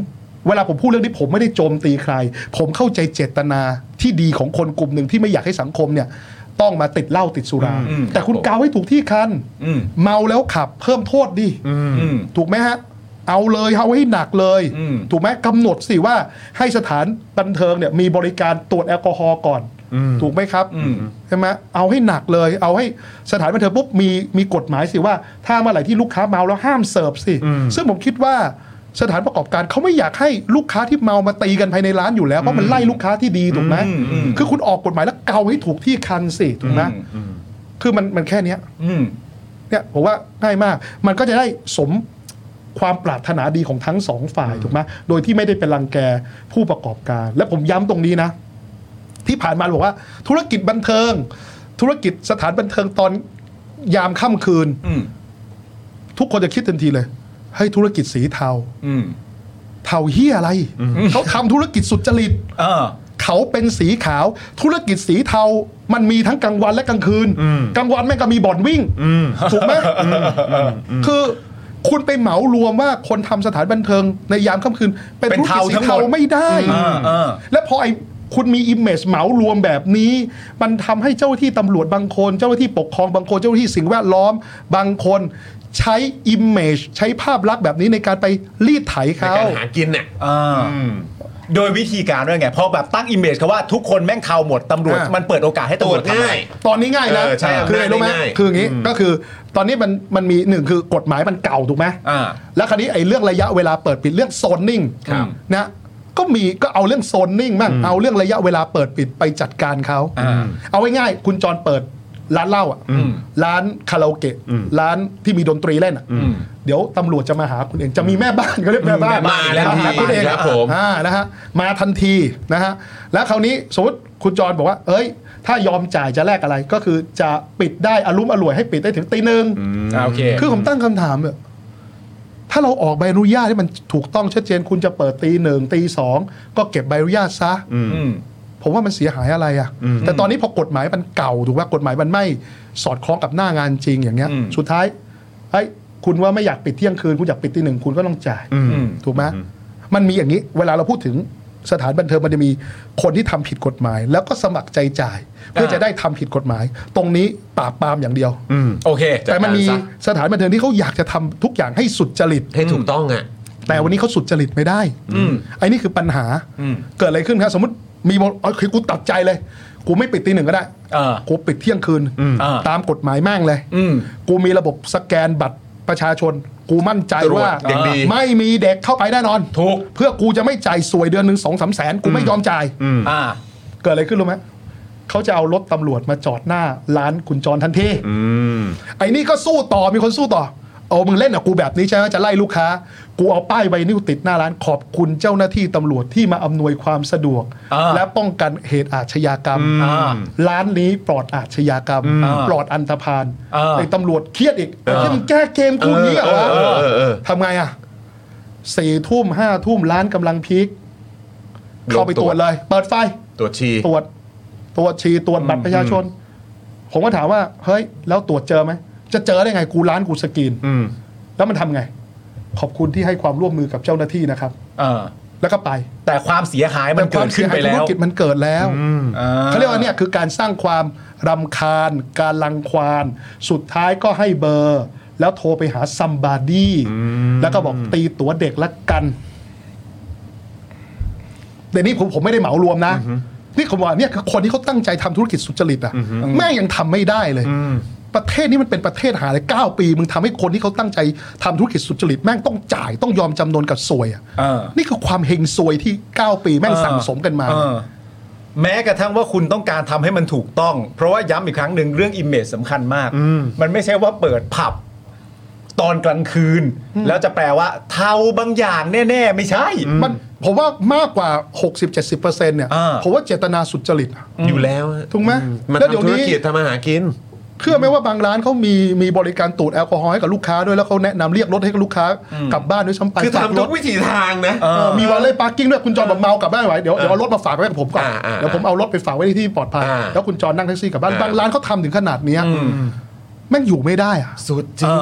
เวลาผมพูดเรื่องนี้ผมไม่ได้โจมตีใครผมเข้าใจเจตนาที่ดีของคนกลุ่มหนึ่งที่ไม่อยากให้สังคมเนี่ยต้องมาติดเหล้าติดสุราแต่คุณกาวให้ถูกที่คันเมาแล้วขับเพิ่มโทษดิถูกไหมฮะเอาเลยเอาให้หนักเลยถูกไหมกำหนดสิว่าให้สถานบันเทิงเนี่ยมีบริการตรวจแอลกอฮอล์ก่อนถูกไหมครับใช่ไหมเอาให้หนักเลยเอาให้สถานบันเทิงปุ๊บมีมีกฎหมายสิว่าถ้าเมื่อไหร่ที่ลูกค้าเมาแล้วห้ามเสิร์ฟสิซึ่งผมคิดว่าสถานประกอบการเขาไม่อยากให้ลูกค้าที่เมามาตีกันภายในร้านอยู่แล้วเพราะมันไล่ลูกค้าที่ดีถูกไหมคือคุณออกกฎหมายแล้วเกาให้ถูกที่คันสิถูกไหมคือมันมันแค่นี้เนี่ยผมว่าง่ายมากมันก็จะได้สมความปรารถนาดีของทั้งสองฝ่ายถูกไหมโดยที่ไม่ได้เป็นรังแกผู้ประกอบการและผมย้ำตรงนี้นะที่ผ่านมาบอกว่าธุรกิจบันเทิงธุรกิจสถานบันเทิงตอนยามค่ำคืนทุกคนจะคิดทันทีเลยให้ธุรกิจสีเทาเทาเหี้ยอะไรเขาทำธุรกิจสุจริตเขาเป็นสีขาวธุรกิจสีเทามันมีทั้งกลางวันและกลางคืนกลางวันแม่งก็มีบ่อนวิ่งถูกไหมคือคุณไปเหมารวมว่าคนทำสถานบันเทิงในยามค่ำคืนเป็นธุรกิจสีเทาไม่ได้และพอไอคุณมีอิมเมจเหมารวมแบบนี้มันทำให้เจ้าหน้าที่ตำรวจบางคนเจ้าหน้าที่ปกครองบางคนเจ้าหน้าที่สิ่งแวดล้อมบางคนใช้อิมเมจใช้ภาพลักษณ์แบบนี้ในการไปรีดไถเขาในการหากินเนี่ยโดยวิธีการด้วยไงพอแบบตั้งอิมเมจเขาว่าทุกคนแม่งเทาหมดตำรวจมันเปิดโอกาสให้ตำรวจง่ายตอนนี้ง่ายนะคืออะไรรู้ไหมคืออย่างนี้ก็คือตอนนี้มันมันมีหนึ่งคือกฎหมายมันเก่าถูกไหมแล้วคราวนี้ไอ้เรื่องระยะเวลาเปิดปิดเรื่องโซนนิ่งนะ ก็มีก็เอาเรื่องโซนนิ่งบ้างเอาเรื่องระยะเวลาเปิดปิดไปจัดการเขาเอาง่ายๆคุณจรเปิดร้านเหล้าอ่ะร้านคาราโอเกะร้านที่มีดนตรีเล่นอ่ะเดี๋ยวตำรวจจะมาหาคุณเองจะมีแม่บ้านเขาเรียกแม่บ้านมาแล้วหาคุณเองครับผมนะฮะมาทันทีนะฮะแล้วคราวนี้สมมติคุณจรบอกว่าเอ้ยถ้ายอมจ่ายจะแลกอะไรก็คือจะปิดได้อลุ่มอร่วยให้ปิดได้ถึงตีหนึ่งคือผมตั้งคำถามแบบถ้าเราออกใบอนุญาตให้มันถูกต้องชัดเจนคุณจะเปิดตีหนึ่งตีสองก็เก็บใบอนุญาตซะผมว่ามันเสียหายอะไรอ่ะแต่ตอนนี้พอกฎหมายมันเก่าถูกว่ากฎหมายมันไม่สอดคล้องกับหน้างานจริงอย่างเงี้ยสุดท้ายไอ้คุณว่าไม่อยากปิดเที่ยงคืนคุณอยากปิดตีหนึ่งคุณก็ต้องจ่ายถูกไหมมันมีอย่างนี้เวลาเราพูดถึงสถานบันเทิงมันจะมีคนที่ทำผิดกฎหมายแล้วก็สมัครใจจ่ายเพื่อจะได้ทำผิดกฎหมายตรงนี้ปราบปรามอย่างเดียวโอเคแต่มันมีสถานบันเทิงที่เขาอยากจะทำทุกอย่างให้สุดจริตให้ถูกต้องอ่ะแต่วันนี้เขาสุดจริตไม่ได้ไอ้นี่คือปัญหาเกิดอะไรขึ้นครับสมมติมีคือกูตัดใจเลยกูไม่ปิดตีหนึ่งก็ได้กูปิดเที่ยงคืนตามกฎหมายแม่งเลยกูมีระบบสแกนบัตรประชาชนกูมั่นใจว่าไม่มีเด็กเข้าไปแน่นอนถูกเพื่อกูจะไม่จ่ายสวยเดือนหนึ่งสองสามแสนกูไม่ยอมจ่ายเกิดอะไรขึ้นรู้ไหมเขาจะเอารถตำรวจมาจอดหน้าร้านคุณจรทันทีไอ้นี่ก็สู้ต่อมีคนสู้ต่อเอามึงเล่นอ่ะกูแบบนี้ใช่ไหมจะไล่ลูกค้ากูเอาป้ายใบนี้ติดหน้าร้านขอบคุณเจ้าหน้าที่ตำรวจที่มาอำนวยความสะดวกและป้องกันเหตุอาชญากรรมร้านนี้ปลอดอาชญากรรมปลอดอันธพาลไอ้ตำรวจเครียดอีกที่มึงแก้เกมกูนี้เหรอวะทำไงอ่ะสี่ทุ่มห้าทุ่มร้านกำลังพีคเข้าไปตรวจเลยเปิดไฟตรวจชีตรวจตรวจชีตรวจบัตรประชาชนผมก็ถามว่าเฮ้ยแล้วตรวจเจอไหมจะเจอได้ไงกูร้านกูสกรีนแล้วมันทำไงขอบคุณที่ให้ความร่วมมือกับเจ้าหน้าที่นะครับแล้วก็ไปแต่ความเสียหายมันเกิดขึ้นไปแล้วธุรกิจมันเกิดแล้วเขาเรียกว่าเนี่ยคือการสร้างความรำคาญการรังควานสุดท้ายก็ให้เบอร์แล้วโทรไปหาซัมบาดี้แล้วก็บอกตีตัวเด็กละกันแต่นี่ผมผมไม่ได้เหมารวมนะนี่ผมว่าเนี่ยคือคนที่เขาตั้งใจทำธุรกิจสุจริตอ่ะแม่ยังทำไม่ได้เลยประเทศนี้มันเป็นประเทศหาเลยเก้าปีมึงทำให้คนที่เขาตั้งใจทำธุรกิจสุจริตแม่งต้องจ่ายต้องยอมจำนนกับซวยอ่ะนี่คือความเฮงซวยที่เก้าปีแม่งสั่งสมกันมาแม้กระทั่งว่าคุณต้องการทำให้มันถูกต้องเพราะว่าย้ำอีกครั้งหนึ่งเรื่อง image สำคัญมากมันไม่ใช่ว่าเปิดผับตอนกลางคืนแล้วจะแปลว่าเทาบางอย่างแน่ๆไม่ใช่มันผมว่ามากกว่า หกสิบเจ็ดสิบเปอร์เซ็นต์ เนี่ยผมว่าเจตนาสุจริตอยู่แล้วถูกไหมแล้วเดี๋ยวนี้ธุรกิจทำอาหารกินเชื่อไหมว่าบางร้านเขามีมีบริการตรวจแอลกอฮอล์ให้กับลูกค้าด้วยแล้วเขาแนะนำเรียกรถให้กับลูกค้ากลับบ้านด้วยซ้ำไปคือทำทุกวิถีทางนะมีวันเลยพาร์กิ้งด้วยคุณจอนแบบเมากลับบ้านไหวเดี๋ยวเดี๋ยวเอารถมาฝากไว้กับผมก่อนเดี๋ยวผมเอารถไปฝากไว้ที่ปลอดภัยแล้วคุณจอนนั่งแท็กซี่กลับบ้านบางร้านเขาทำถึงขนาดนี้แม่งอยู่ไม่ได้อะสุดจริง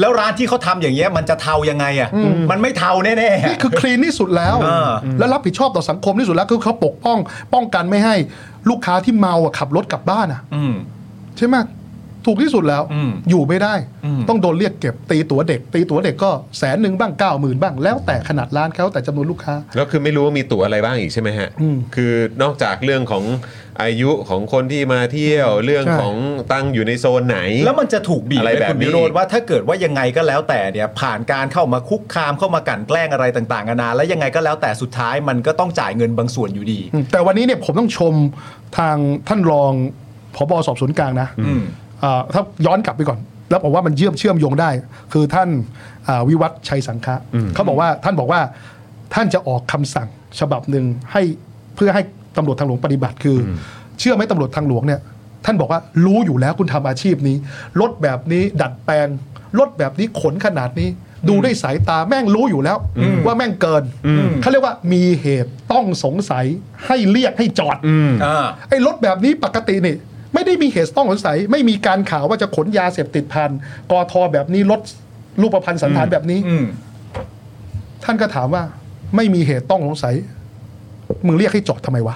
แล้วร้านที่เขาทำอย่างเงี้ยมันจะเทายังไงอ่ะมันไม่เทาแน่ๆนี่คือคลีนที่สุดแล้วแล้วรับผิดชอบต่อสังคมที่สุดแล้วคือเขาปกป้องป้องกันไม่ให้ลูกค้าที่เมาขับรถกลับบ้านอ่ะใช่ไหมถูกที่สุดแล้ว อ, อยู่ไม่ได้ต้องโดนเรียกเก็บตีตั๋วเด็กตีตั๋วเด็กก็แสนหนึ่งบ้างเก้าหมื่นบ้างแล้วแต่ขนาดร้านเขาแต่จำนวนลูกค้าแล้วคือไม่รู้ว่ามีตั๋วอะไรบ้างอีกใช่ไหมฮะคือนอกจากเรื่องของอายุของคนที่มาเที่ยวเรื่องของตั้งอยู่ในโซนไหนแล้วมันจะถูกบีบอะไรแบบนี้ว่าถ้าเกิดว่ายังไงก็แล้วแต่เนี่ยผ่านการเข้ามาคุกคามเข้ามากั่นแกล้งอะไรต่างๆนานาแล้วยังไงก็แล้วแต่สุดท้ายมันก็ต้องจ่ายเงินบางส่วนอยู่ดีแต่วันนี้เนี่ยผมต้องชมทางท่านรองผบ.สอบสวนกลางนะถ้าย้อนกลับไปก่อนแล้วบอกว่ามันเชื่อมเชื่อมโยงได้คือท่านวิวัฒน์ชัยสังฆะเขาบอกว่าท่านบอกว่าท่านจะออกคำสั่งฉบับหนึ่งให้เพื่อให้ตำรวจทางหลวงปฏิบัติคือเชื่อไหมตำรวจทางหลวงเนี่ยท่านบอกว่ารู้อยู่แล้วคุณทำอาชีพนี้รถแบบนี้ดัดแปลงรถแบบนี้ขนขนาดนี้ดูด้วยสายตาแม่งรู้อยู่แล้วว่าแม่งเกินเขาเรียกว่ามีเหตุต้องสงสัยให้เรียกให้จอดไอ้รถแบบนี้ปกตินี่ไม่ได้มีเหตุต้องสงสัยไม่มีการข่าวว่าจะขนยาเสพติดพันกอทอแบบนี้ลดรูปพรรณสันฐานแบบนี้ท่านก็ถามว่าไม่มีเหตุต้องสงสัยมึงเรียกให้จอดทำไมวะ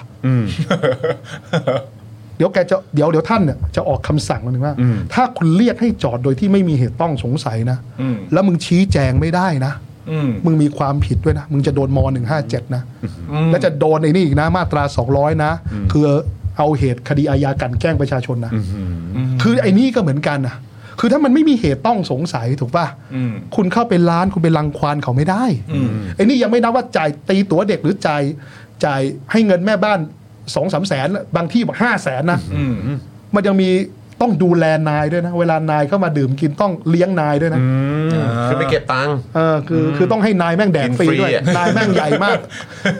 เดี๋ยวแกจะเดี๋ยวเดี๋ยวท่านเนี่ยจะออกคำสั่งมาหนึ่งว่าถ้าคุณเรียกให้จอดโดยที่ไม่มีเหตุต้องสงสัยนะแล้วมึงชี้แจงไม่ได้นะมึงมีความผิดด้วยนะมึงจะโดนม.หนึ่งห้าเจ็ดนะแล้วจะโดนไอ้นี่อีกนะมาตราสองร้อยนะคือเอาเหตุคดีอาญากันแกล้งประชาชนนะคือไอ้นี่ก็เหมือนกันนะ คือถ้ามันไม่มีเหตุต้องสงสัยถูกป่ะคุณเข้าไปร้านคุณไปรังควานเขาไม่ได้ไอ้นี่ยังไม่นับว่าจ่ายตีตั๋วเด็กหรือจ่ายจ่ายให้เงินแม่บ้าน สองถึงสาม แสนบางที่บอก ห้าแสน นะมันยังมีต้องดูแลนายด้วยนะเวลานายเข้ามาดื่มกินต้องเลี้ยงนายด้วยนะคือไม่เก็บตังค์เออคือคือต้องให้นายแม่งแดกฟรีด้วยนายแม่งใหญ่มาก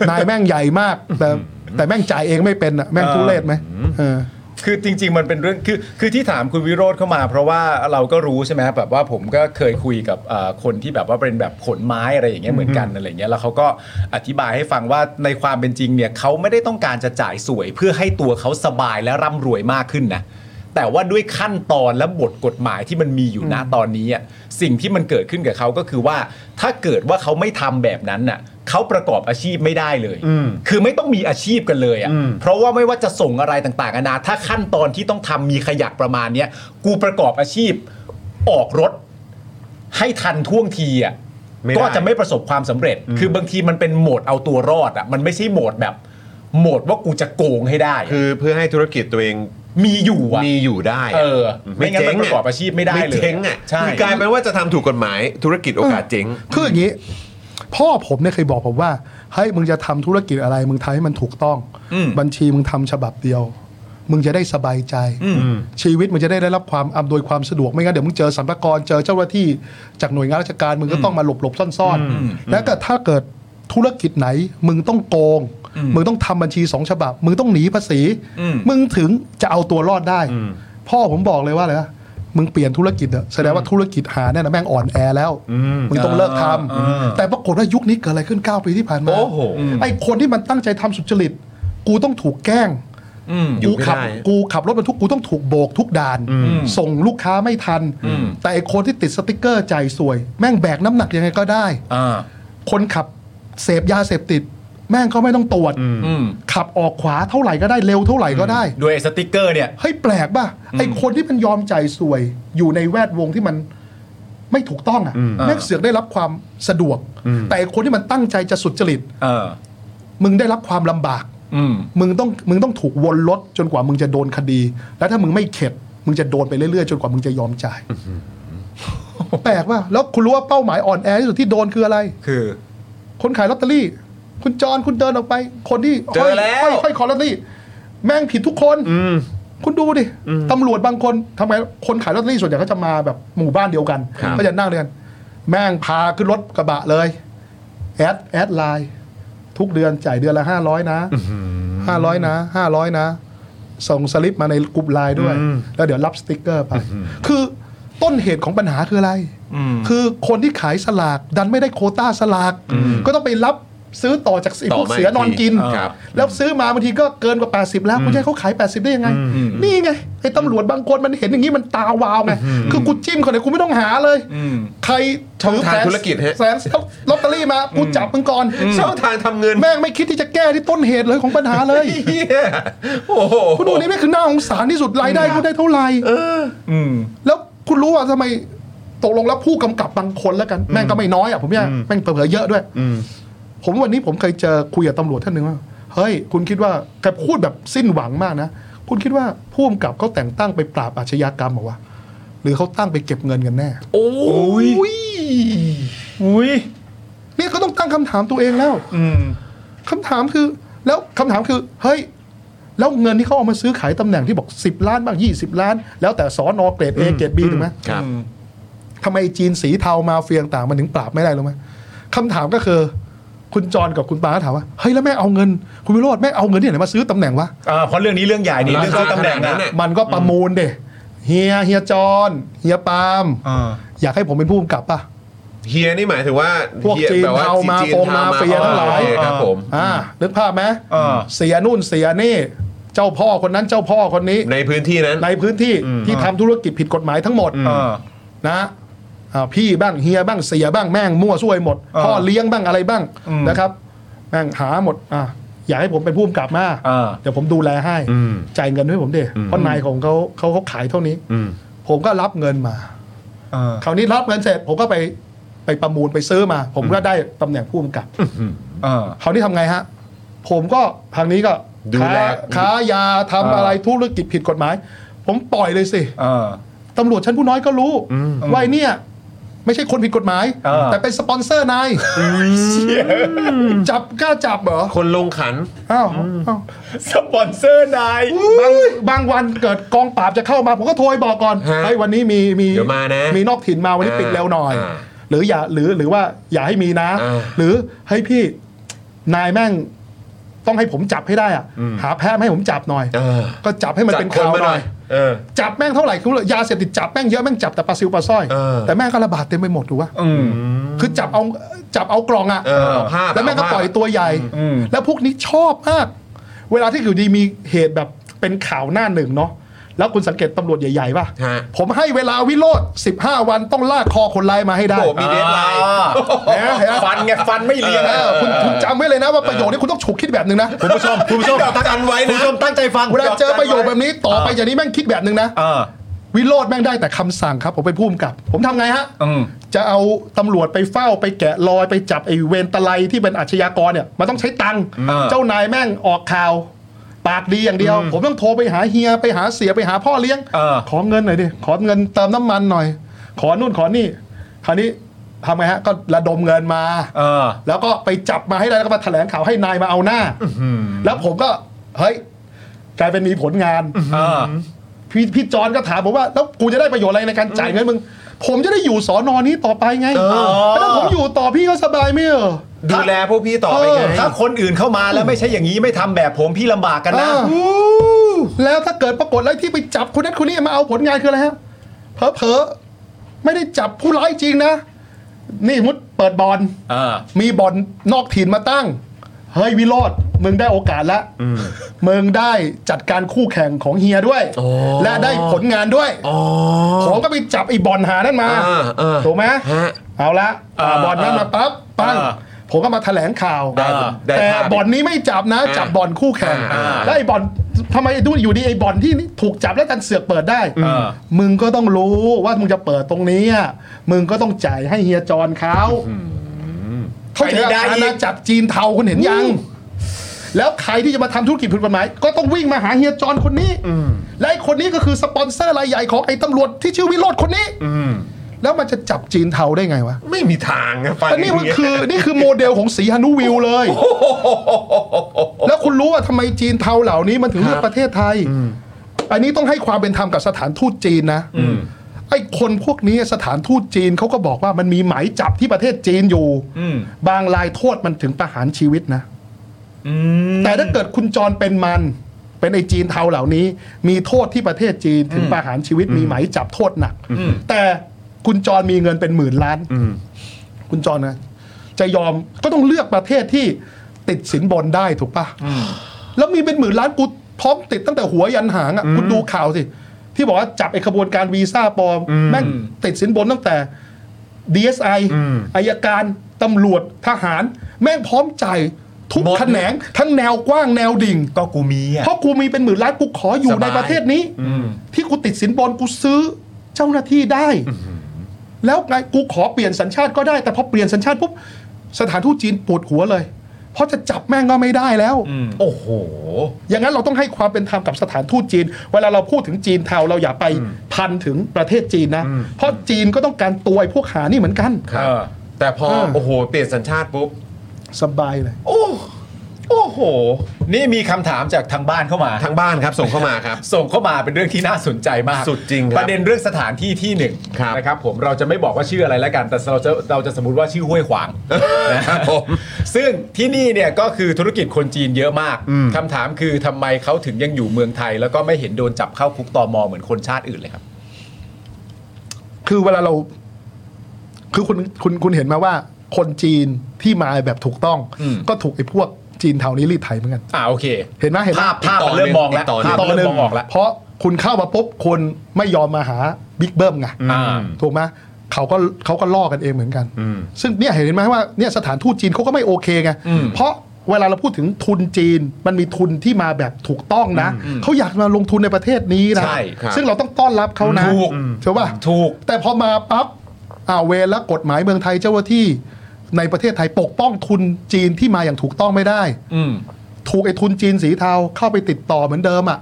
นายแม่งใหญ่มากแต่แต่แม่งจ่ายเองไม่เป็นอ่ะแม่งทุเรศมั้ยเออคือจริงๆมันเป็นเรื่องคือคือที่ถามคุณวิโรจน์เข้ามาเพราะว่าเราก็รู้ใช่ไหมแบบว่าผมก็เคยคุยกับคนที่แบบว่าเป็นแบบขนไม้อะไรอย่างเงี้ยเหมือนกันอะไรเงี้ยแล้วเขาก็อธิบายให้ฟังว่าในความเป็นจริงเนี่ยเขาไม่ได้ต้องการจะจ่ายสวยเพื่อให้ตัวเขาสบายและร่ำรวยมากขึ้นนะแต่ว่าด้วยขั้นตอนและบทกฎหมายที่มันมีอยู่ณตอนนี้อ่ะสิ่งที่มันเกิดขึ้นกับเขาก็คือว่าถ้าเกิดว่าเขาไม่ทำแบบนั้นน่ะเขาประกอบอาชีพไม่ได้เลยคือไม่ต้องมีอาชีพกันเลยอ่ะเพราะว่าไม่ว่าจะส่งอะไรต่างๆนานาถ้าขั้นตอนที่ต้องทำมีขยักประมาณเนี้ยกูประกอบอาชีพออกรถให้ทันท่วงทีอ่ะก็จะไม่ประสบความสำเร็จคือบางทีมันเป็นโหมดเอาตัวรอดอ่ะมันไม่ใช่โหมดแบบโหมดว่ากูจะโกงให้ได้คือเพื่อให้ธุรกิจตัวเองมีอยู่อ่ะมีอยู่ได้เออไม่งั้นมันประกอบอาชีพไม่ได้เลยไม่เจ๊งอ่ะคือกลายเป็นว่าจะทำถูกกฎหมายธุรกิจโอกาสเจ๊งคืออย่างนี้พ่อผมเนี่ยเคยบอกผมว่าเฮ้ยมึงจะทำธุรกิจอะไรมึงทำให้มันถูกต้องบัญชีมึงทำฉบับเดียวมึงจะได้สบายใจชีวิตมึงจะได้ได้รับความอำนวยความสะดวกไม่งั้นเดี๋ยวมึงเจอสรรพากรเจอเจ้าหน้าที่จากหน่วยงานราชการมึงก็ต้องมาหลบหลบซ่อนๆแล้วก็ถ้าเกิดธุรกิจไหนมึงต้องโกงมึงต้องทำบัญชีสองฉบับมึงต้องหนีภาษีมึงถึงจะเอาตัวรอดได้พ่อผมบอกเลยว่าอะไรนะมึงเปลี่ยนธุรกิจเถอะแสดงว่าธุรกิจหาเนี่ยนะแม่งอ่อนแอแล้วมึงต้องเลิกทำแต่ปรากฏว่ายุคนี้เกิดอะไรขึ้นเก้าปีที่ผ่านมาไอ้คนที่มันตั้งใจทำสุจริตกูต้องถูกแกล้งกูขับกูขับรถบรรทุกกูต้องถูกโบกทุกด่านส่งลูกค้าไม่ทันแต่ไอ้คนที่ติดสติ๊กเกอร์ใจสวยแม่งแบกน้ำหนักยังไงก็ได้คนขับเสพยาเสพติดแม่งก็ไม่ต้องตรวจขับออกขวาเท่าไหร่ก็ได้เร็วเท่าไหร่ก็ได้ด้วยสติ๊กเกอร์เนี่ยเฮ้ยแปลกป่ะไอ้คนที่มันยอมใจสวยอยู่ในแวดวงที่มันไม่ถูกต้องอ่ะแม่งเสือกได้รับความสะดวกแต่ไอ้คนที่มันตั้งใจจะสุจริตมึงได้รับความลำบากมึงต้องมึงต้องถูกวนรถจนกว่ามึงจะโดนคดีแล้วถ้ามึงไม่เข็ดมึงจะโดนไปเรื่อยๆจนกว่ามึงจะยอมจ่ายแปลกป่ะแล้วคุณรู้ว่าเป้าหมายอ่อนแอที่สุดที่โดนคืออะไรคือคนขายลอตเตอรี่คุณจอนคุณเดินออกไปคนที่เจอแล้วค่อยๆขอลอตเตอรี่แม่งผิดทุกคนคุณดูดิตำรวจบางคนทำไมคนขายลอตเตอรี่ส่วนใหญ่ก็จะมาแบบหมู่บ้านเดียวกันก็จะนั่งเรียนแม่งพาขึ้นรถกระบะเลยแอดแอดไลน์ทุกเดือนจ่ายเดือนละห้าร้อยนะห้าร้อยนะห้าร้อยนะส่งสลิปมาในกลุ่มไลน์ด้วยแล้วเดี๋ยวรับสติ๊กเกอร์ไปคือต้นเหตุของปัญหาคืออะไรคือคนที่ขายสลากดันไม่ได้โควต้าสลากก็ต้องไปรับซื้อต่อจากไอ้พวกเสือนอนกินแล้วซื้อมาบางทีก็เกินกว่าแปดสิบแล้วคุณจะให้เขาขายแปดสิบได้ยังไงนี่ไงไอ้ตำรวจบางคนมันเห็นอย่างนี้มันตาวาวไงคือกูจิ้มเขาเลยกูไม่ต้องหาเลยใครถือแผนธุรกิจฮะแสนลอตเตอรี่มากูจับมึงก่อนช่องทางทำเงินแม่งไม่คิดที่จะแก้ที่ต้นเหตุเลยของปัญหาเลยโอ้โหคุณดูนี่แม่งคือน่าสงสารที่สุดรายได้กูได้เท่าไหร่แล้วคุณรู้ว่าทำไมตกลงแล้วผู้กำกับบางคนแล้วกันแม่งก็ไม่น้อยอ่ะผมว่าแม่งเผลอเยอะด้วยผมวันนี้ผมเคยเจอคุยกับตำรวจท่านหนึ่งว่าเฮ้ยคุณคิดว่าแกพูดแบบสิ้นหวังมากนะคุณคิดว่าผู้กำกับเขาแต่งตั้งไปปราบอาชญากรรมเหรอวะหรือเขาตั้งไปเก็บเงินกันแน่โอ้ยอุ้ยเนี่ยเขาต้องตั้งคำถามตัวเองแล้วคำถามคือแล้วคำถามคือเฮ้ยแล้วเงินที่เขาเอามาซื้อขายตำแหน่งที่บอกสิบล้านบ้างยี่สิบล้านแล้วแต่สน.เกรด A เกรด B ถูกไหมทำไมจีนสีเทามาเฟียงต่างมันถึงปราบไม่ได้หรือไหมคำถามก็คือคุณจอนกับคุณปาถามว่าเฮ้ยแล้วแม่เอาเงินคุณวิโรจน์แม่เอาเงินที่ไหนมาซื้อตำแหน่งวะอ่าเพราะเรื่องนี้เรื่องใหญ่นี่เรื่องซื้อตำแหน่งนะมันก็ประมูลเด้เฮียเฮียจอนเฮียปาล์มอยากให้ผมเป็นผู้กำกับป่ะเฮียนี่หมายถึงว่าพวกจีนเทามาโกงมาเฟียทั้งหลายครับผมอ่านึกภาพไหมเสียนู่นเสียนี่เจ้าพ่อคนนั้นเจ้าพ่อคนนี้ในพื้นที่นั้นในพื้นที่ที่ทำธุรกิจผิดกฎหมายทั้งหมดนะพี่บ้างเฮียบ้างเสียบ้างแม่งมั่วซั่วหมดพ่อเลี้ยงบ้างอะไรบ้างนะครับแม่งหาหมดอ่ะอยากให้ผมเป็นผู้กำกับมาเดี๋ยวผมดูแลให้จ่ายเงินให้ผมดิเพราะนายของเขาเขาเขาขายเท่านี้ผมก็รับเงินมาคราวนี้รับเงินเสร็จผมก็ไปไปประมูลไปซื้อมาผมก็ได้ตำแหน่งผู้กำกับคราวนี้ทำไงฮะผมก็ทางนี้ก็ค้ายาทำอะไรธุรกิจผิดกฎหมายผมปล่อยเลยสิ ตำรวจชั้นผู้น้อยก็รู้ว่าเนี่ยไม่ใช่คนผิดกฎหมายแต่เป็นสปอนเซอร์นายจับกล้าจับเหรอคนลงขันอ้าวสปอนเซอร์นายบางบางวันเกิดกองปราบจะเข้ามาผมก็โทรบอกก่อนเฮ้ยวันนี้มีมีมีนอกถิ่นมาวันนี้ปิดเร็วหน่อยหรืออย่าหรือหรือว่าอย่าให้มีนะหรือให้พี่นายแม่งต้องให้ผมจับให้ได้อ่ะหาแพ้ให้ผมจับหน่อยก็จับให้มันเป็นข่าวหน่อยจับแม่งเท่าไหร่คุณยาเสพติดจับแม่งเยอะแม่งจับแต่ปลาซิวปลาสร้อยแต่แม่งก็ระบาดเต็มไปหมดถูกป่ะคือจับเอาจับเอากล่องอ่ะแล้วแม่งก็ปล่อยตัวใหญ่แล้วพวกนี้ชอบมากเวลาที่อยู่ดีมีเหตุแบบเป็นข่าวหน้าหนึ่งเนาะแล้วคุณสังเกตตำรวจใหญ่ๆป่ะผมให้เวลาวิโรจน์สิบห้าวันต้องลากคอคนร้ายมาให้ได้มีเดดไลน์ฟันไงฟันไม่เลี้ยงคุณจำไว้เลยนะว่าประโยคนี้คุณต้องฉุกคิดแบบนึงนะคุณผู้ชมคุณผู้ชมตั้งไว้นะคุณผู้ชมตั้งใจฟังเวลาเจอประโยคแบบนี้ต่อไปอย่างนี้แม่งคิดแบบนึงนะวิโรจน์แม่งได้แต่คำสั่งครับผมเป็นผู้กำกับผมทำไงฮะจะเอาตำรวจไปเฝ้าไปแกะรอยไปจับไอ้เวรตะไลที่เป็นอาชญากรเนี่ยมันต้องใช้ตังค์เจ้านายแม่งออกข่าวปากดีอย่างเดียวผมต้องโทรไปหาเฮียไปหาเสียไปหาพ่อเลี้ยงขอเงินหน่อยดิขอเงินเติมน้ำมันหน่อยขอนู่นขอนี่คราวนี้ทำไงฮะก็ระดมเงินมาแล้วก็ไปจับมาให้ได้แล้วก็มาแถลงข่าวให้นายมาเอาหน้าแล้วผมก็เฮ้ยกลายเป็นมีผลงานพี่พี่จอนก็ถามผมว่าแล้วกูจะได้ประโยชน์อะไรในการจ่ายเงินมึงผมจะได้อยู่สอนอนี้ต่อไปไงถ้าผมอยู่ต่อพี่ก็สบายไม่เหรอดูแลพวกพี่ต่อไปไงถ้าคนอื่นเข้ามาแล้วไม่ใช่อย่างนี้ไม่ทำแบบผมพี่ลำบากกันนะแล้วถ้าเกิดปรากฏอะไรที่ไปจับคนนั้นคนนี้มาเอาผลงานคืออะไรฮะเผลอๆไม่ได้จับผู้ร้ายจริงนะนี่มุดเปิดบอลมีบอลนอกถิ่นมาตั้งเฮ้ยวิโรจน์มึงได้โอกาสแล้วมึงได้จัดการคู่แข่งของเฮียด้วยและได้ผลงานด้วยผมก็ไปจับไอ้บอลหานั่นมาถูกไหมเอาละบอลนั่นมาปั๊บปั้งผมก็มาแถลงข่าวแต่บอลนี้ไม่จับนะจับบอลคู่แข่งแล้วไอ้บอลทำไมดูอยู่ดีไอ้บอลที่ถูกจับแล้วดันเสือกเปิดได้มึงก็ต้องรู้ว่ามึงจะเปิดตรงนี้มึงก็ต้องจ่ายให้เฮียจอนเขาเขาจะได้นะจับจีนเทาคุณเห็นยังแล้วใครที่จะมาทำธุรกิจผิดกฎหมายก็ต้องวิ่งมาหาเฮียจอนคนนี้และไอ้คนนี้ก็คือสปอนเซอร์รายใหญ่ของไอ้ตำรวจที่ชื่อวิโรจน์คนนี้แล้วมันจะจับจีนเทาได้ไงวะไม่มีทางนะแต่นี่มันคือนี่คือโมเดลของสีฮานุวิวเลยแล้วคุณรู้ว่าทำไมจีนเทาเหล่านี้มันถึงเลือกประเทศไทยอันนี้ต้องให้ความเป็นธรรมกับสถานทูตจีนนะไอ้คนพวกนี้สถานทูตจีนเขาก็บอกว่ามันมีหมายจับที่ประเทศจีนอยู่บางรายโทษมันถึงประหารชีวิตนะแต่ถ้าเกิดคุณจรเป็นมันเป็นไอ้จีนเทาเหล่านี้มีโทษที่ประเทศจีนถึงประหารชีวิตมีหมายจับโทษหนักแต่คุณจรมีเงินเป็นหมื่นล้านคุณจรนะจะยอมก็ต้องเลือกประเทศที่ติดสินบนได้ถูกป่ะแล้วมีเป็นหมื่นล้านกูพร้อมติดตั้งแต่หัวยันหางอ่ะคุณดูข่าวสิที่บอกว่าจับไอ้ขบวนการวีซ่าปลอมแม่งติดสินบนตั้งแต่ ดี เอส ไอ อัยการตำรวจทหารแม่งพร้อมจ่ายทุกแขนงทั้งแนวกว้างแนวดิ่งก็กูมีอ่ะเพราะกูมีเป็นหมื่นล้านกูขออยู่ในประเทศนี้ที่กูติดสินบนกูซื้อเจ้าหน้าที่ได้แล้วไงกูขอเปลี่ยนสัญชาติก็ได้แต่พอเปลี่ยนสัญชาติปุ๊บสถานทูตจีนปวดหัวเลยเพราะจะจับแม่งก็ไม่ได้แล้วโอ้โหอย่างนั้นเราต้องให้ความเป็นธรรมกับสถานทูตจีนเวลาเราพูดถึงจีนเทาเราอย่าไปพันถึงประเทศจีนนะเพราะจีนก็ต้องการตัวพวกหานี่เหมือนกันแต่พอโอ้โหเปลี่ยนสัญชาติปุ๊บสบายเลยโอ้โอ้โหนี่มีคำถามจากทางบ้านเข้ามาทางบ้านครับส่งเข้ามาครับส่งเข้ามาเป็นเรื่องที่น่าสนใจมากสุดจริงครับประเด็นเรื่องสถานที่ที่หนึ่งนะครับผมเราจะไม่บอกว่าชื่ออะไรแล้วกันแต่เราจะเราจะสมมุติว่าชื่อห้วยขวางนะครับผมซึ่งที่นี่เนี่ยก็คือธุรกิจคนจีนเยอะมากคำถามคือทำไมเขาถึงยังอยู่เมืองไทยแล้วก็ไม่เห็นโดนจับเข้าคุกตม.เหมือนคนชาติอื่นเลยครับคือเวลาเราคือคุณคุณคุณเห็นมาว่าคนจีนที่มาแบบถูกต้องก็ถูกไอ้พวกจีนเทานี้รีดไถเหมือนกันอ่าโอเคเห็นไหมเห็นภาพภาพเริ่มมองแล้วภาพเริ่มมองออกแล้วเพราะคุณเข้ามาปุ๊บคนไม่ยอมมาหาบิ๊กเบิ้มไงถูกไหมเขาก็เขาก็ล่อกันเองเหมือนกันซึ่งเนี่ยเห็นไหมว่าเนี่ยสถานทูตจีนเขาก็ไม่โอเคไงเพราะเวลาเราพูดถึงทุนจีนมันมีทุนที่มาแบบถูกต้องนะเขาอยากมาลงทุนในประเทศนี้นะซึ่งเราต้องต้อนรับเขานะถูกใช่ป่ะถูกแต่พอมาปั๊บอ่าเวรและกฎหมายเมืองไทยเจ้าหน้าที่ในประเทศไทยปกป้องทุนจีนที่มาอย่างถูกต้องไม่ได้ ถูกไอ้ทุนจีนสีเทาเข้าไปติดต่อเหมือนเดิมอ่ะ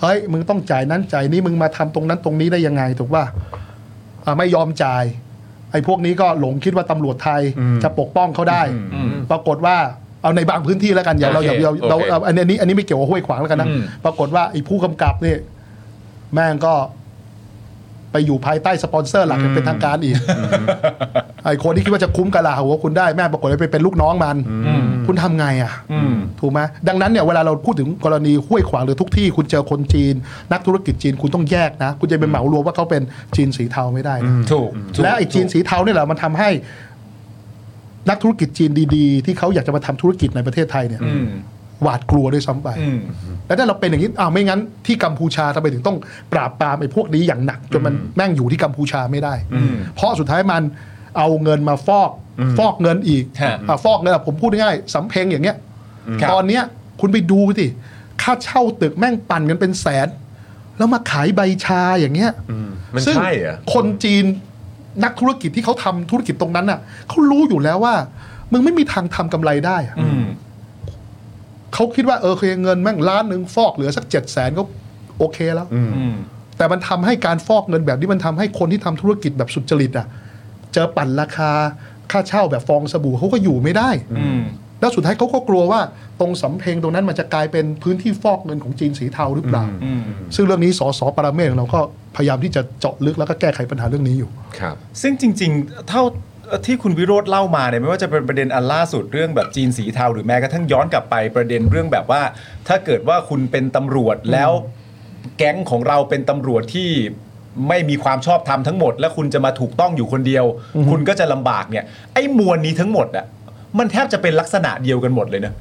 เฮ้ยมึงต้องจ่ายนั้นจ่ายนี้มึงมาทำตรงนั้นตรงนี้ได้ยังไงถูกป่ะไม่ยอมจ่ายไอ้พวกนี้ก็หลงคิดว่าตำรวจไทยจะปกป้องเขาได้ปรากฏว่าเอาในบางพื้นที่แล้วกันอย่าเราอย่าเราอันนี้อันนี้ไม่เกี่ยวกับห้วยขวางแล้วกันนะปรากฏว่าไอ้ผู้กำกับนี่แม่งก็ไปอยู่ภายใต้สปอนเซอร์หลักเป็นทางการอีกไอ้คนที่คิดว่าจะคุ้มกะลาหัวคุณได้แม่ปรากฏว่าไปเป็นลูกน้องมันคุณทำไงอ่ะถูกไหมดังนั้นเนี่ยเวลาเราพูดถึงกรณีห้วยขวางหรือทุกที่คุณเจอคนจีนนักธุรกิจจีนคุณต้องแยกนะคุณจะเป็นเหมารวมว่าเขาเป็นจีนสีเทาไม่ได้นะถูกและไอ้จีนสีเทาเนี่ยแหละมันทำให้นักธุรกิจจีนดีๆที่เขาอยากจะมาทำธุรกิจในประเทศไทยเนี่ยหวาดกลัวด้วยซ้ำไปแล้วถ้าเราเป็นอย่างนี้อ้าวไม่งั้นที่กัมพูชาทำไมถึงต้องปราบปรามไอ้พวกนี้อย่างหนักจนมันแม่งอยู่ที่กัมพูชาไม่ได้เพราะสุดท้ายมันเอาเงินมาฟอกฟอกเงินอีกฟอกเงินผมพูดง่ายๆสำเพ็งอย่างเงี้ยตอนเนี้ยคุณไปดูสิค่าเช่าตึกแม่งปั่นกันเป็นแสนแล้วมาขายใบชาอย่างเงี้ยซึ่งคนจีนนักธุรกิจที่เขาทำธุรกิจตรงนั้นน่ะเขารู้อยู่แล้วว่ามึงไม่มีทางทำกำไรได้เขาคิดว่าเออเคยเงินแม่งล้านนึงฟอกเหลือสักเจ็ดแสนก็โอเคแล้วแต่มันทำให้การฟอกเงินแบบนี้มันทำให้คนที่ทำธุรกิจแบบสุจริตอ่ะเจอปั่นราคาค่าเช่าแบบฟองสบู่เขาก็อยู่ไม่ได้แล้วสุดท้ายเขาก็กลัวว่าตรงสำเพ็งตรงนั้นมันจะกลายเป็นพื้นที่ฟอกเงินของจีนสีเทาหรือเปล่าซึ่งเรื่องนี้สสปรเมศวร์ของเราก็พยายามที่จะเจาะลึกแล้วก็แก้ไขปัญหาเรื่องนี้อยู่ครับซึ่งจริงๆเท่าที่คุณวิโรจน์เล่ามาเนี่ยไม่ว่าจะเป็นประเด็นอันล่าสุดเรื่องแบบจีนสีเทาหรือแม้กระทั่งย้อนกลับไปประเด็นเรื่องแบบว่าถ้าเกิดว่าคุณเป็นตำรวจแล้วแก๊งของเราเป็นตำรวจที่ไม่มีความชอบธรรมทั้งหมดและคุณจะมาถูกต้องอยู่คนเดียวคุณก็จะลำบากเนี่ยไอ้มวลนี้ทั้งหมดอ่ะมันแทบจะเป็นลักษณะเดียวกันหมดเลยนะ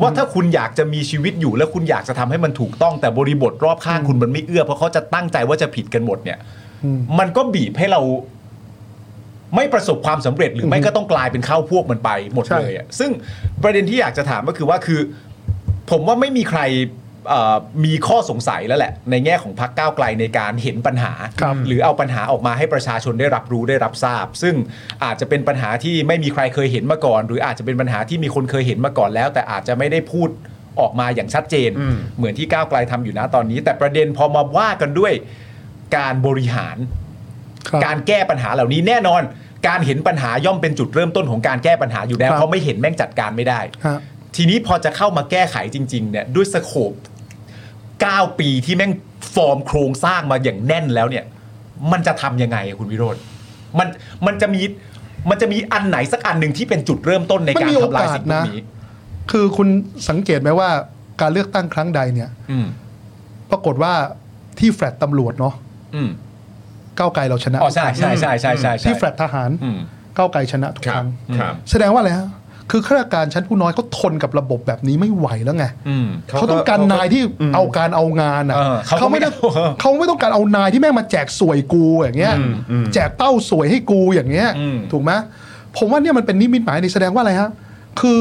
ว่าถ้าคุณอยากจะมีชีวิตอยู่และคุณอยากจะทำให้มันถูกต้องแต่บริบทรอบข้างคุณมันไม่เอื้อเพราะเขาจะตั้งใจว่าจะผิดกันหมดเนี่ยมันก็บีบให้เราไม่ประสบความสำเร็จหรือไม่ก็ต้องกลายเป็นข้าวพวกมันไปหมดเลยอ่ะซึ่งประเด็นที่อยากจะถามก็คือว่าคือผมว่าไม่มีใครมีข้อสงสัยแล้วแหละในแง่ของพรรคก้าวไกลในการเห็นปัญหาหรือเอาปัญหาออกมาให้ประชาชนได้รับรู้ได้รับทราบซึ่งอาจจะเป็นปัญหาที่ไม่มีใครเคยเห็นมาก่อนหรืออาจจะเป็นปัญหาที่มีคนเคยเห็นมาก่อนแล้วแต่อาจจะไม่ได้พูดออกมาอย่างชัดเจนเหมือนที่ก้าวไกลทำอยู่นะตอนนี้แต่ประเด็นพอมาว่ากันด้วยการบริหารการแก้ปัญหาเหล่านี้แน่นอนการเห็นปัญหาย่อมเป็นจุดเริ่มต้นของการแก้ปัญหาอยู่แล้วเขาไม่เห็นแม่งจัดการไม่ได้ทีนี้พอจะเข้ามาแก้ไขจริงๆเนี่ยด้วยสโคปเก้าปีที่แม่งฟอร์มโครงสร้างมาอย่างแน่นแล้วเนี่ยมันจะทำยังไงคุณวิโรจน์มันมันจะมีมันจะมีอันไหนสักอันหนึ่งที่เป็นจุดเริ่มต้นในการทำลายสิ่งพวกนี้คือคุณสังเกตไหมว่าการเลือกตั้งครั้งใดเนี่ยปรากฏว่าที่แฟลตตำรวจเนาะก้าวไกลเราชนะอ๋อใช่ใช่ใช่ใช่ใช่ที่แฟลตทหารก้าวไกลชนะทุกครั้งแสดงว่าอะไรฮะคือข้าราชการชั้นผู้น้อยเขาทนกับระบบแบบนี้ไม่ไหวแล้วไงเขาต้องการนายที่เอาการเอางานอ่ะเขาไม่ได้เขาไม่ต้องการเอานายที่แม่งมาแจกสวยกูอย่างเงี้ยแจกเต้าสวยให้กูอย่างเงี้ยถูกไหมผมว่าเนี่ยมันเป็นนิมิตหมายในแสดงว่าอะไรฮะคือ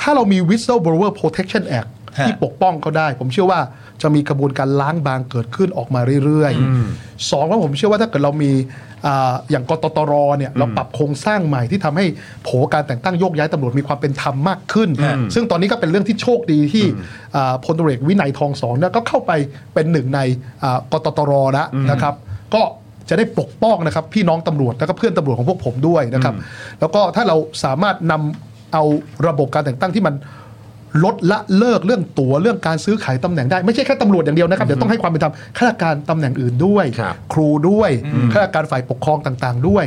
ถ้าเรามี Whistleblower Protection Act ที่ปกป้องเขาได้ผมเชื่อว่าจะมีกระบวนการล้างบางเกิดขึ้นออกมาเรื่อยๆสองแล้วผมเชื่อว่าถ้าเกิดเรามีอย่างกตตรเนี่ยเราปรับโครงสร้างใหม่ที่ทำให้โผการแต่งตั้งโยกย้ายตำรวจมีความเป็นธรรมมากขึ้นซึ่งตอนนี้ก็เป็นเรื่องที่โชคดีที่พลตำรวจเอกวินัยทองสองเนี่ยก็เข้าไปเป็นหนึ่งในกตตรแล้วนะครับก็จะได้ปกป้องนะครับพี่น้องตำรวจแล้วก็เพื่อนตำรวจของพวกผมด้วยนะครับแล้วก็ถ้าเราสามารถนำเอาระบบการแต่งตั้งที่มันลดละเลิกเรื่องตั๋วเรื่องการซื้อขายตำแหน่งได้ไม่ใช่แค่ตำรวจอย่างเดียวนะครับเดี๋ยวต้องให้ความเป็นธรรมข้าราชการตำแหน่งอื่นด้วยครูด้วยข้าราชการฝ่ายปกครองต่างๆด้วย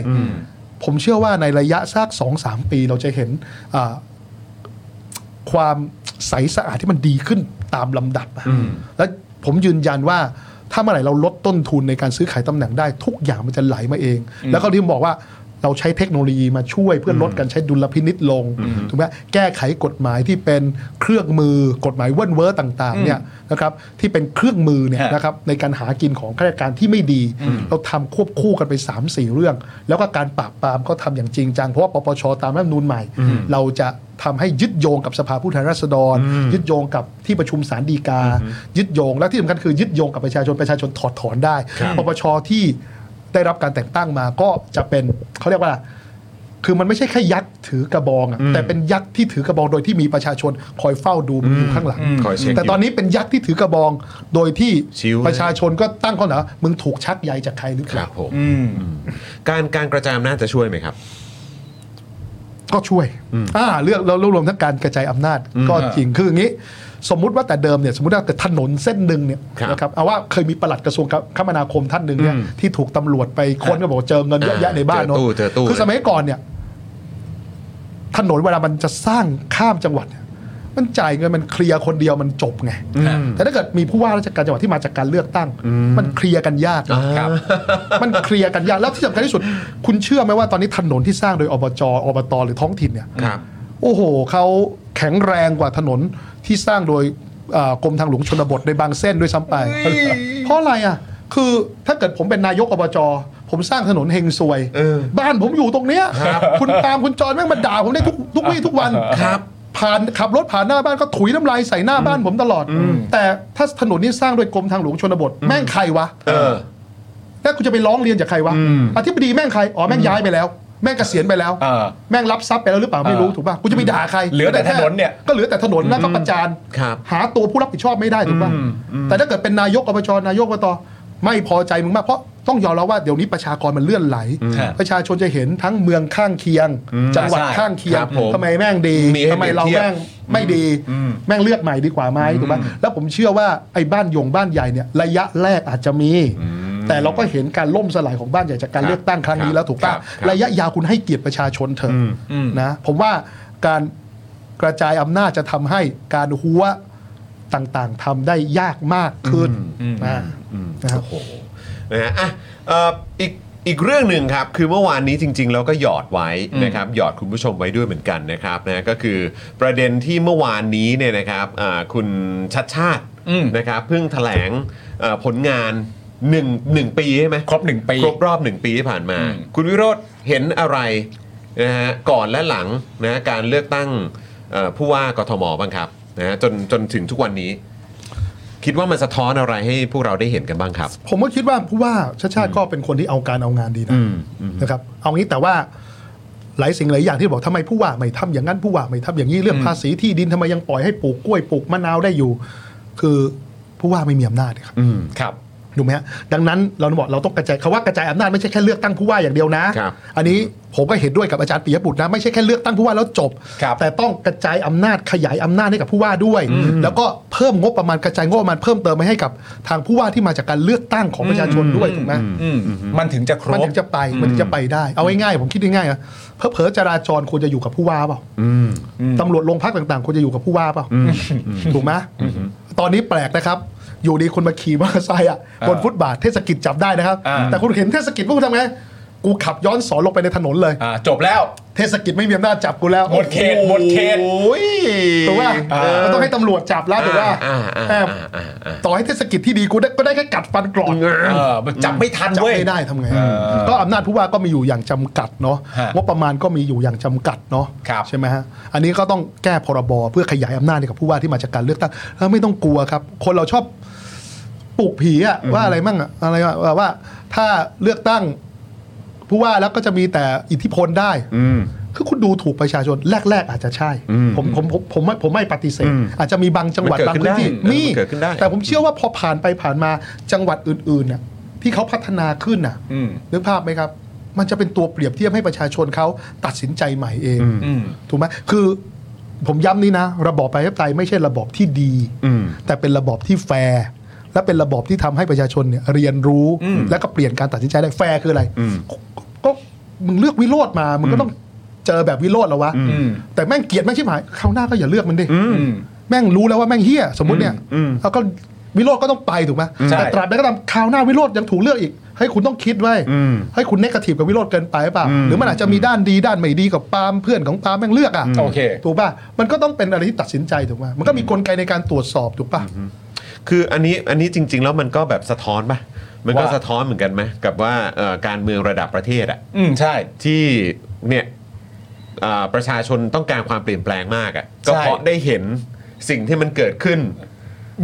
ผมเชื่อว่าในระยะสัก สองถึงสาม ปีเราจะเห็นความใสสะอาดที่มันดีขึ้นตามลำดับและผมยืนยันว่าถ้าเมื่อไหร่เราลดต้นทุนในการซื้อขายตำแหน่งได้ทุกอย่างมันจะไหลมาเองแล้วเขาที่บอกว่าเราใช้เทคโนโลยีมาช่วยเพื่อลดการใช้ดุลพินิจลงถูกไหมแก้ไขกฎหมายที่เป็นเครื่องมือกฎหมายเว่นเว้อต่างๆเนี่ยนะครับที่เป็นเครื่องมือเนี่ยนะครับในการหากินของข้าราชการที่ไม่ดีเราทำควบคู่กันไป สามถึงสี่ เรื่องแล้วก็การปราบปรามก็ทำอย่างจริงจังเพราะว่าปปช.ตามรัฐธรรมนูญใหม่เราจะทำให้ยึดโยงกับสภาผู้แทนราษฎรยึดโยงกับที่ประชุมศาลฎีกายึดโยงและที่สำคัญคือยึดโยงกับประชาชนประชาชนถอดถอนได้ปปช.ที่ได้รับการแต่งตั้งมาก็จะเป็นเขาเรียกว่า คือมันไม่ใช่แค่ยักษ์ถือกระบองอ่ะแต่เป็นยักษ์ที่ถือกระบองโดยที่มีประชาชนคอยเฝ้าดูมันอยู่ข้างหลังแต่ตอนนี้เป็นยักษ์ที่ถือกระบองโดยที่ประชาชนก็ตั้งข้อหามึงถูกชักใยจากใครหรือเปล่าการการกระจายอำนาจจะช่วยไหมครับก็ช่วยอ่าเรื่องเรารวมทั้งการกระจายอำนาจก็จริงคืออย่างนี้สมมุติว่าแต่เดิมเนี่ยสมมุติว่าแต่ถนนเส้นหนึ่งเนี่ยนะครับเอาว่าเคยมีปลัดกระทรวงคมนาคมท่านหนึ่งเนี่ยที่ถูกตำรวจไปค้นก็บอกเจอเงินเยอะแยะในบ้านเนาะคือสมัยก่อนเนี่ยถนนเวลามันจะสร้างข้ามจังหวัดมันจ่ายเงินมันเคลียร์คนเดียวมันจบไงแต่ถ้าเกิดมีผู้ว่าราชการจังหวัดที่มาจากการเลือกตั้งมันเคลียร์กันยากครับมันเคลียร์กันยากแล้วที่สำคัญที่สุดคุณเชื่อไหมว่าตอนนี้ถนนที่สร้างโดยอบจ.อบต.หรือท้องถิ่นเนี่ยโอ้โหเขาแข็งแรงกว่าถนนที่สร้างโดยกรมทางหลวงชนบทในบางเส้นด้วยซ้ำไปเพราะอะไรอ่ะคือถ้าเกิดผมเป็นนายกอบจ.ผมสร้างถนนเฮงซวยบ้านผมอยู่ตรงเนี้ยคุณตามคุณจอนแม่งมาด่าผมได้ทุกทุกวี่ทุกวันผ่านขับรถผ่านหน้าบ้านก็ถุยน้ำลายใส่หน้าบ้านผมตลอดแต่ถ้าถนนนี้สร้างโดยกรมทางหลวงชนบทแม่งใครวะแล้วคุณจะไปร้องเรียนจากใครวะอธิบดีแม่งใครอ๋อแม่งย้ายไปแล้วแม่งเกษียณไปแล้วแม่งรับทรัพย์ไปแล้วหรือเปล่าไม่รู้ถูกป่ะกูจะไปด่าใครเหลือแต่ถนนเนี่ยก็เหลือแต่ถนนแล้วก็ประจานหาตัวผู้รับผิดชอบไม่ได้ถูกป่ะแต่ถ้าเกิดเป็นนายกอบจ.นายกอบต.ไม่พอใจมึงมากเพราะต้องยอมรับว่าเดี๋ยวนี้ประชากรมันเลื่อนไหลประชาชนจะเห็นทั้งเมืองข้างเคียงจังหวัดข้างเคียงทำไมแม่งดีทำไมเราแม่งไม่ดีแม่งเลือกใหม่ดีกว่าไหมถูกไหมแล้วผมเชื่อว่าไอ้บ้านยงบ้านใหญ่เนี่ยระยะแรกอาจจะมีแต่เราก็เห็นการล่มสลายของบ้านใหญ่จากการเลือกตั้งครั้งนี้แล้วถูกป่ะระยะยาวคุณให้เกียรติประชาชนเถอะนะผมว่าการกระจายอำนาจจะทำให้การหัวต่างๆทำได้ยากมากขึ้นนะโอ้โหนะฮะอ่ะอีกอีกเรื่องหนึ่งครับคือเมื่อวานนี้จริงๆเราก็หยอดไว้นะครับหยอดคุณผู้ชมไว้ด้วยเหมือนกันนะครับนะก็คือประเด็นที่เมื่อวานนี้เนี่ยนะครับคุณชัดชาตินะครับเพิ่งแถลงผลงานหนึ่ง หนึ่งปีใช่ไหมครบหนึ่งปีครบรอบหนึ่งปีที่ผ่านมาคุณวิโรจน์เห็นอะไรนะฮะก่อนและหลังนะการเลือกตั้งผู้ว่ากทม.บ้างครับนะจนจนถึงทุกวันนี้คิดว่ามันสะท้อนอะไรให้พวกเราได้เห็นกันบ้างครับผมก็คิดว่าผู้ว่าชาติชาติก็เป็นคนที่เอาการเอางานดีนะนะครับเอางี้แต่ว่าหลายสิ่งหลายอย่างที่บอกทำไมผู้ว่าไม่ทำอย่างนั้นผู้ว่าไม่ทำอย่างนี้เรื่องภาษีที่ดินทำไมยังปล่อยให้ปลูกกล้วยปลูกมะนาวได้อยู่คือผู้ว่าไม่มีอำนาจครับครับถูกไหมฮะดังนั้นเราบอกเราต้องกระจายคำว่ากระจายอำนาจไม่ใช่แค่เลือกตั้งผู้ว่าอย่างเดียวนะอันนี้ผมก็เห็นด้วยกับอาจารย์ปิยบุตรนะไม่ใช่แค่เลือกตั้งผู้ว่าแล้วจบแต่ต้องกระจายอำนาจขยายอำนาจให้กับผู้ว่าด้วยแล้วก็เพิ่มงบประมาณกระจายงบประมาณเพิ่มเติมไปให้กับทางผู้ว่าที่มาจากการเลือกตั้งของประชาชนด้วยถูกไหมมันถึงจะครบมันถึงจะไปมันถึงจะไปได้เอาง่ายๆผมคิดง่ายๆนะเพ้อเพ้อจราจรควรจะอยู่กับผู้ว่าเปล่าตำรวจโรงพักต่างๆควรจะอยู่กับผู้ว่าเปล่าถูกไหมตอนนี้แปลกนะครับอยู่ดีคนมาขี่มอเตอร์ไซค์อ่ะบนฟุตบาทเทศกิจจับได้นะครับแต่คุณเห็นเทศกิจพวกคุณทำไงกูขับย้อนสอนลงไปในถนนเลยจบแล้วเทศกิจไม่มีอำนาจจับกูแล้วหมดเขตหมดเขตถูกป่ะมันต้องให้ตำรวจจับแล้วถูกป่ะต่อให้เทศกิจที่ดีกูก็ได้แค่กัดฟันกรอดจับไม่ทันจับไม่ได้ทำไงก็อำนาจผู้ว่าก็มีอยู่อย่างจำกัดเนาะงบประมาณก็มีอยู่อย่างจำกัดเนาะใช่ไหมฮะอันนี้ก็ต้องแก้พรบเพื่อขยายอำนาจให้กับผู้ว่าที่มาจากการเลือกตั้งแล้วไม่ต้องกลัวครับคนเราชอบปลูกผีอะว่าอะไรมั่งอะอะไรว่าถ้าเลือกตั้งผู้ว่าแล้วก็จะมีแต่อิทธิพลได้คือคุณดูถูกประชาชนแรกๆอาจจะใช่ผมผมผมผมไม่ผมไม่ปฏิเสธอาจจะมีบางจังหวัดบางพื้นที่มีแต่ผมเชื่อว่าพอผ่านไปผ่านมาจังหวัดอื่นๆน่ะที่เขาพัฒนาขึ้นน่ะนึกภาพไหมครับมันจะเป็นตัวเปรียบเทียบให้ประชาชนเขาตัดสินใจใหม่เองถูกไหมคือผมย้ำนี่นะระบอบประชาธิปไตยไม่ใช่ระบอบที่ดีแต่เป็นระบอบที่แฟร์และเป็นระบอบที่ทำให้ประชาชนเนี่ยเรียนรู้และก็เปลี่ยนการตัดสินใจได้แฟร์คืออะไรก็มึงเลือกวิโรจน์มามึงก็ต้องเจอแบบวิโรจน์แล้ววะแต่แม่งเกลียดแม่งชิบหายคราวหน้าก็อย่าเลือกมันดิแม่งรู้แล้วว่าแม่งเหี้ยสมมุติเนี่ยแล้วก็วิโรจน์ก็ต้องไปถูกไหมแต่ตราบใดก็ตามคราวหน้าวิโรจน์ยังถูกเลือกอีกให้คุณต้องคิดไว้ให้คุณเนกาทีฟกับวิโรจน์เกินไปป่ะหรือมันอาจจะมีด้านดีด้านไม่ดีกับปาล์มเพื่อนของปาล์มแม่งเลือกอ่ะถูกป่ะมันก็ต้องเป็นอะไรที่ตัดสินใจถูกป่ะมันก็มีกลไกในการตรวจสอบถูกป่ะคืออันนี้อันนี้จริงๆแล้วมันก็แบบสะท้อนป่ะมันก็สะท้อนเหมือนกันไหมกับว่าการเมืองระดับประเทศอ่ะอืมใช่ที่เนี่ยประชาชนต้องการความเปลี่ยนแปลงมากอ่ะก็เพราะได้เห็นสิ่งที่มันเกิดขึ้น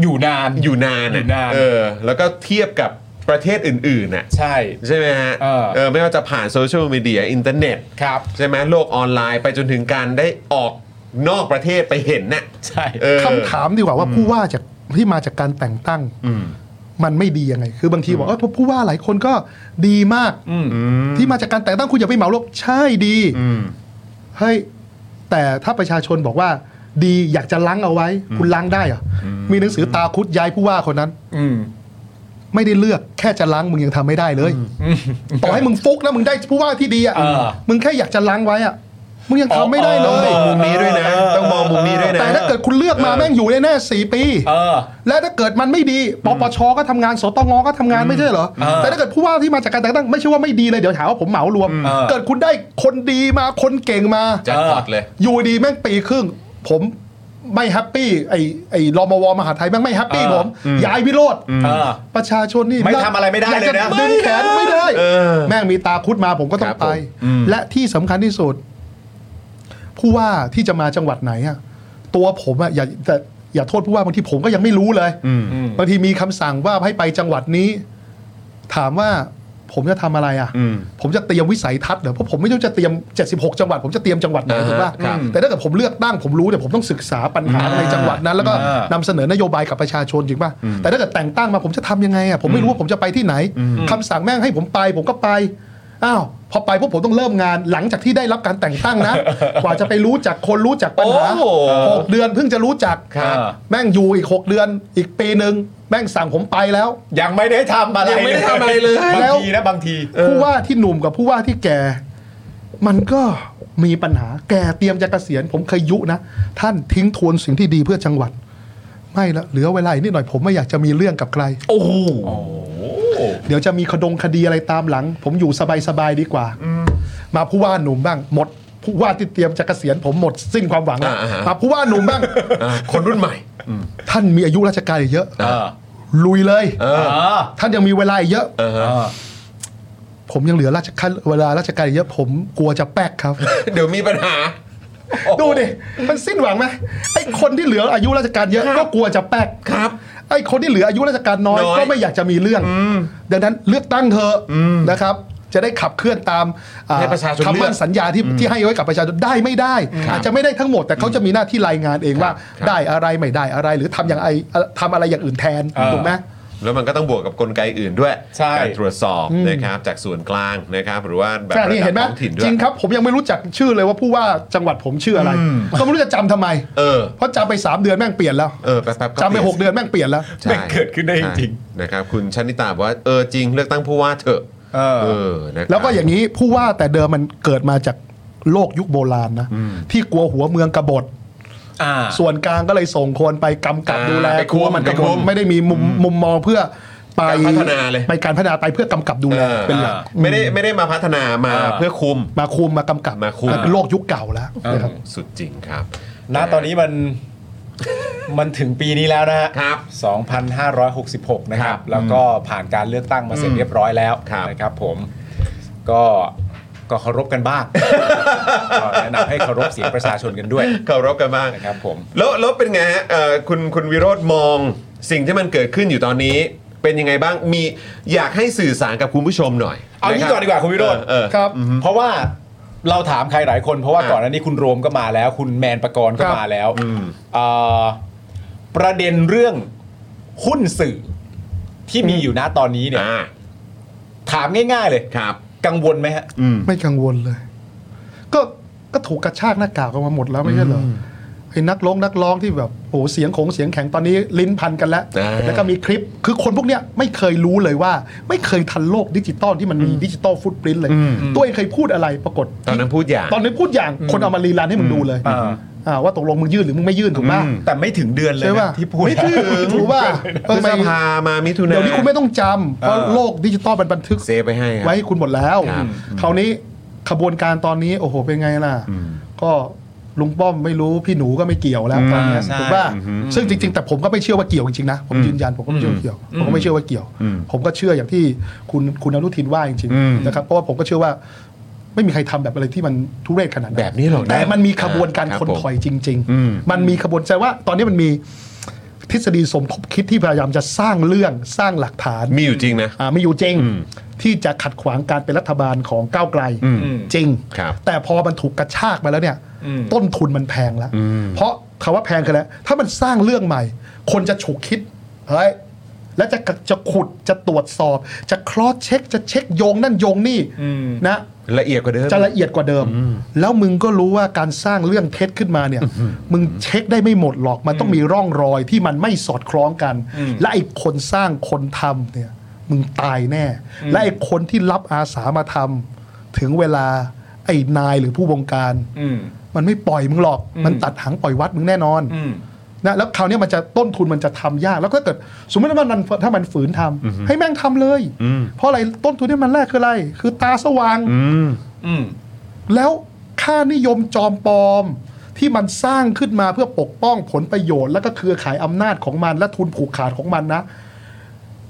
อยู่นานอยู่นานเออแล้วก็เทียบกับ ประเทศอื่นๆน่ะใช่ใช่ไหมฮะเออไม่ว่าจะผ่านโซเชียลมีเดียอินเทอร์เน็ตครับใช่ไหมโลกออนไลน์ไปจนถึงการได้ออกนอกประเทศไปเห็นน่ะใช่คำถามดีกว่าว่าผู้ว่าจากที่มาจากการแต่งตั้งมันไม่ดียังไงคือบางทีบอกว่าผู้ว่าหลายคนก็ดีมากที่มาจากการแต่งตั้งคุณอย่าไปเหมาลบใช่ดีเฮ้ยแต่ถ้าประชาชนบอกว่าดีอยากจะล้างเอาไว้คุณล้างได้เหรอมีหนังสือตาคุดย้ายผู้ว่าคนนั้นไม่ได้เลือกแค่จะล้างมึงยังทำไม่ได้เลยต่อให้มึงฟุกนะมึงได้ผู้ว่าที่ดีอ่ะมึงแค่อยากจะล้างไว้อ่ะมึงยังทำไม่ได้เลยต้องมองมุมนี้ด้วยนะต้องมองมุมนี้ด้วยนะแต่ถ้าเกิดคุณเลือกมาแม่งอยู่แน่ๆสี่ปีและถ้าเกิดมันไม่ดีปปชก็ทำงานสตงก็ทำงานไม่ใช่เหรอแต่ถ้าเกิดผู้ว่าที่มาจากการแต่งตั้งไม่ใช่ว่าไม่ดีเลยเดี๋ยวถามว่าผมเหมารวมเกิดคุณได้คนดีมาคนเก่งมาจัดพอดเลยอยู่ดีแม่งปีครึ่งผมไม่แฮปปี้ไอ้ไอ้รมวมหาไทยแม่งไม่แฮปปี้ผมย้ายวิโรจน์ประชาชนนี่ไม่ทำอะไรไม่ได้เลยนะดึงแขนไม่ได้แม่งมีตาคุดมาผมก็ต้องไปและที่สำคัญที่สุดผู้ว่าที่จะมาจังหวัดไหนอะตัวผมอะอย่าแต่อย่าโทษผู้ว่าบางทีผมก็ยังไม่รู้เลยบางทีมีคำสั่งว่าให้ไปจังหวัดนี้ถามว่าผมจะทำอะไรอะผมจะเตรียมวิสัยทัศน์เหรอเพราะผมไม่รู้จะเตรียมเจ็ดสิบหกจังหวัดผมจะเตรียมจังหวัดไหนถูกป่ะแต่ถ้าเกิดผมเลือกตั้งผมรู้แต่ผมต้องศึกษาปัญหาในจังหวัดนั้นแล้วก็นำเสนอนโยบายกับประชาชนจริงป่ะแต่ถ้าเกิดแต่งตั้งมาผมจะทำยังไงอะผมไม่รู้ว่าผมจะไปที่ไหนคำสั่งแม่งให้ผมไปผมก็ไปอ้าวพอไปพวกผมต้องเริ่มงานหลังจากที่ได้รับการแต่งตั้งนะกว่าจะไปรู้จักคนรู้จักปัญหาหกเดือนเพิ่งจะรู้จักแม่งอยู่อีกหกเดือนอีกปีนึงแม่งสั่งผมไปแล้วยังไม่ได้ทำอะไรยังไม่ได้ทำอะไรเลยบางทีนะบางทีผู้ว่าที่หนุ่มกับผู้ว่าที่แก่มันก็มีปัญหาแก่เตรียมจะเกษียณผมเคยยุนะท่านทิ้งทวนสิ่งที่ดีเพื่อจังหวัดไม่ละเหลือเวลาอีกนิดหน่อยผมไม่อยากจะมีเรื่องกับใครโอ้โหเดี๋ยวจะมีขดงคดีอะไรตามหลังผมอยู่สบายๆดีกว่ามาผู้ว่าหนุ่มบ้างหมดผู้ว่าที่เตรียมจะเกษียณผมหมดสิ้นความหวังแล้วมาผู้ว่าหนุ่มบ้างคนรุ่นใหม่ท่านมีอายุราชการเยอะลุยเลยท่านยังมีเวลาเยอะผมยังเหลือราชการเวลาราชการเยอะผมกลัวจะแป๊กครับเดี๋ยวมีปัญหาดูดิมันสิ้นหวังไหมไอ้คนที่เหลืออายุราชการเยอะก็กลัวจะแป๊กครับไอ้คนที่เหลืออายุราชการน้อยก็ไม่อยากจะมีเรื่องดังนั้นเลือกตั้งเธอนะครับจะได้ขับเคลื่อนตามคำมั่นสัญญาที่ที่ให้ไว้กับประชาชนได้ไม่ได้อาจจะไม่ได้ทั้งหมดแต่เขาจะมีหน้าที่รายงานเองว่าได้อะไรไม่ได้อะไรหรือทำอย่างไรทำอะไรอย่างอื่นแทนถูกไหมแล้วมันก็ต้องบวกกับกลไกอื่นด้วยการตรวจสอบนะครับจากส่วนกลางนะครับหรือว่าแบบระดับท้องถิ่นด้วยจริงครับผมยังไม่รู้จักชื่อเลยว่าผู้ว่าจังหวัดผมชื่ออะไรก็ไม่รู้จะจำทำไมเออเพราะจำไปสามเดือนแม่งเปลี่ยนแล้วเออแป๊บๆจำไปหกเดือนแม่งเปลี่ยนแล้วไม่เกิดขึ้นได้จริงนะครับคุณชนิตาบอกว่าเออจริงเลือกตั้งผู้ว่าเถอะเออแล้วก็อย่างนี้ผู้ว่าแต่เดิมมันเกิดมาจากโลกยุคโบราณนะที่กลัวหัวเมืองกบฏส่วนกลางก็เลยส่งคนไปกำกับดูแลกลัวมันกบฏไม่ได้มีมุมมุมมองเพื่อไปพัฒนาเลยไปการพัฒนาไปเพื่อกำกับดูแลเป็นหลักไม่ได้ไม่ได้มาพัฒนามาเพื่อคุมมาคุมมากำกับมาคุมโลกยุคเก่าแล้วสุดจริงครับณตอนนี้มันมันถึงปีนี้แล้วนะฮะสองพันห้าร้อยหกสิบหกนะครับแล้วก็ผ่านการเลือกตั้งมาเสร็จเรียบร้อยแล้วนะครับผมก็ก็เคารพกันบ้างแนะนำให้เคารพเสียงประชาชนกันด้วยเคารพกันบ้างนะครับผมแล้วแล้วเป็นไงฮะคุณคุณวิโรจน์มองสิ่งที่มันเกิดขึ้นอยู่ตอนนี้เป็นยังไงบ้างมีอยากให้สื่อสารกับคุณผู้ชมหน่อยเอางี้ก่อนดีกว่าคุณวิโรจน์ครับเพราะว่าเราถามใครหลายคนเพราะว่าก่อนหน้านี้คุณโรมก็มาแล้วคุณแมนปกรณ์ก็มาแล้วประเด็นเรื่องหุ้นสื่อที่มีอยู่ณตอนนี้เนี่ยถามง่ายๆเลยครับกังวลไหมฮะไม่กังวลเลยก็ก็ถูกกระชากหน้ากากออกมาหมดแล้วไม่ใช่เหรอไอ้นักร้องนักร้องที่แบบโอ้เสียงโขงเสียงแข็งตอนนี้ลิ้นพันกันแล้วแล้วก็มีคลิปคือคนพวกเนี้ยไม่เคยรู้เลยว่าไม่เคยทันโลกดิจิตอลที่มันมีดิจิตอลฟุตปรินต์เลยตัวเองเคยพูดอะไรปรากฏตอนนั้นพูดอย่างตอนนั้นพูดอย่างคนเอามารีรันให้มึงดูเลยว่าตกลงมึงยื่นหรือมึงไม่ยื่นถูกป่ะแต่ไม่ถึงเดือนเลยนะที่พูดไม่ถึงถูกป่ะเพิ่งพามามิถุนาเดี๋ยวนี้คุณไม่ต้องจำเพราะโลกดิจิตอลมันบันทึกเซฟไปให้ไว้ให้คุณหมดแล้วคราวนี้ขบวนการตอนนี้โอ้โหเป็นไงล่ะก็ลุงป้อมไม่รู้พี่หนูก็ไม่เกี่ยวแล้วตอนนี้ถูกป่ะซึ่งจริงๆแต่ผมก็ไม่เชื่อว่าเกี่ยวจริงๆนะผมยืนยันผมก็ไม่เชื่อเกี่ยวผมก็ไม่เชื่อว่าเกี่ยวผมก็เชื่ออย่างที่คุณคุณอนุทินว่าจริงๆนะครับเพราะว่าผมก็เชื่อว่าไม่มีใครทำแบบอะไรที่มันทุเรศขนาดนั้นแบบนี้หรอกแต่มันมีขบวนการคนถอยจริงๆมันมีขบวนแสดงว่าตอนนี้มันมี ทฤษฎีสมคบคิดที่พยายามจะสร้างเรื่องสร้างหลักฐานมีอยู่จริงนะอ่ามีอยู่จริงที่จะขัดขวางการเป็นรัฐบาลของก้าวไกลจริงแต่พอมันถูกกระชากมาแล้วเนี่ยต้นทุนมันแพงแล้วเพราะคำว่าแพงคือแล้วถ้ามันสร้างเรื่องใหม่คนจะฉุกคิดเฮ้ยแล้วจะจะขุดจะตรวจสอบจะคลอสเช็คจะเช็คโยงนั่นโยงนี่นะละเอียดกว่าเดิมจะละเอียดกว่าเดิมแล้วมึงก็รู้ว่าการสร้างเรื่องเท็จขึ้นมาเนี่ยมึงเช็คได้ไม่หมดหรอกมันต้องมีร่องรอยที่มันไม่สอดคล้องกันและไอ้คนสร้างคนทำเนี่ยมึงตายแน่และไอ้คนที่รับอาสามาทำถึงเวลาไอ้นายหรือผู้บงการมันไม่ปล่อยมึงหรอกมันตัดหางปล่อยวัดมึงแน่นอนนะแล้วคราวนี้มันจะต้นทุนมันจะทำยากแล้วก็เกิดสมมติว่ามันถ้ามันฝืนทำให้แม่งทำเลยเพราะอะไรต้นทุนที่มันแรกคืออะไรคือตาสว่างแล้วค่านิยมจอมปลอมที่มันสร้างขึ้นมาเพื่อปกป้องผลประโยชน์แล้วก็เครือข่ายอำนาจของมันและทุนผูกขาดของมันนะ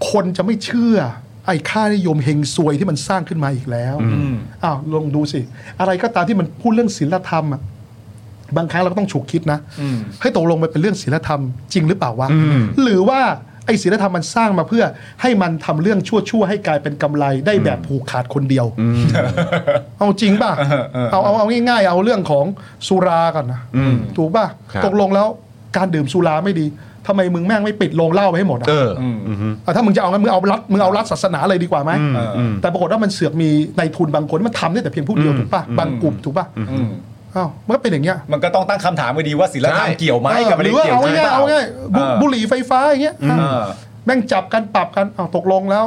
คนจะไม่เชื่อไอ้ค่านิยมเฮงซวยที่มันสร้างขึ้นมาอีกแล้วอ้าวลองดูสิอะไรก็ตามที่มันพูดเรื่องศีลธรรมอะบางครั้งเราก็ต้องฉุกคิดนะให้ตกลงไปเป็นเรื่องศีลธรรมจริงหรือเปล่าวะหรือว่าไอ้ศีลธรรมมันสร้างมาเพื่อให้มันทำเรื่องชั่วๆให้กลายเป็นกำไรได้แบบผูกขาดคนเดียวเอาจริงป่ะเอาเอาเอาง่ายๆเอาเรื่องของสุรากันนะถูกป่ะตกลงแล้วการดื่มสุราไม่ดีทำไมมึงแม่งไม่ปิดโรงเหล้าไว้ให้หมดอ่ะเออถ้ามึงจะเอางั้นมึงเอารัฐมึงเอารัฐศาสนาเลยดีกว่ามั้ยแต่ปรากฏว่ามันเสือกมีนายทุนบางคนมันทำได้แต่เพียงผู้เดียวถูกป่ะบางกลุ่มถูกป่ะอ้าวมันก็เป็นอย่างเงี้ยมันก็ต้องตั้งคำถามไว้ดีว่าศีลธรรมเกี่ยวมั้ยกับอะไรเกี่ยวมั้ยหรือว่าเอาง่ายๆบุหรี่ไฟฟ้าอย่างเงี้ยแม่งจับกันปรับกันอ้าวตกลงแล้ว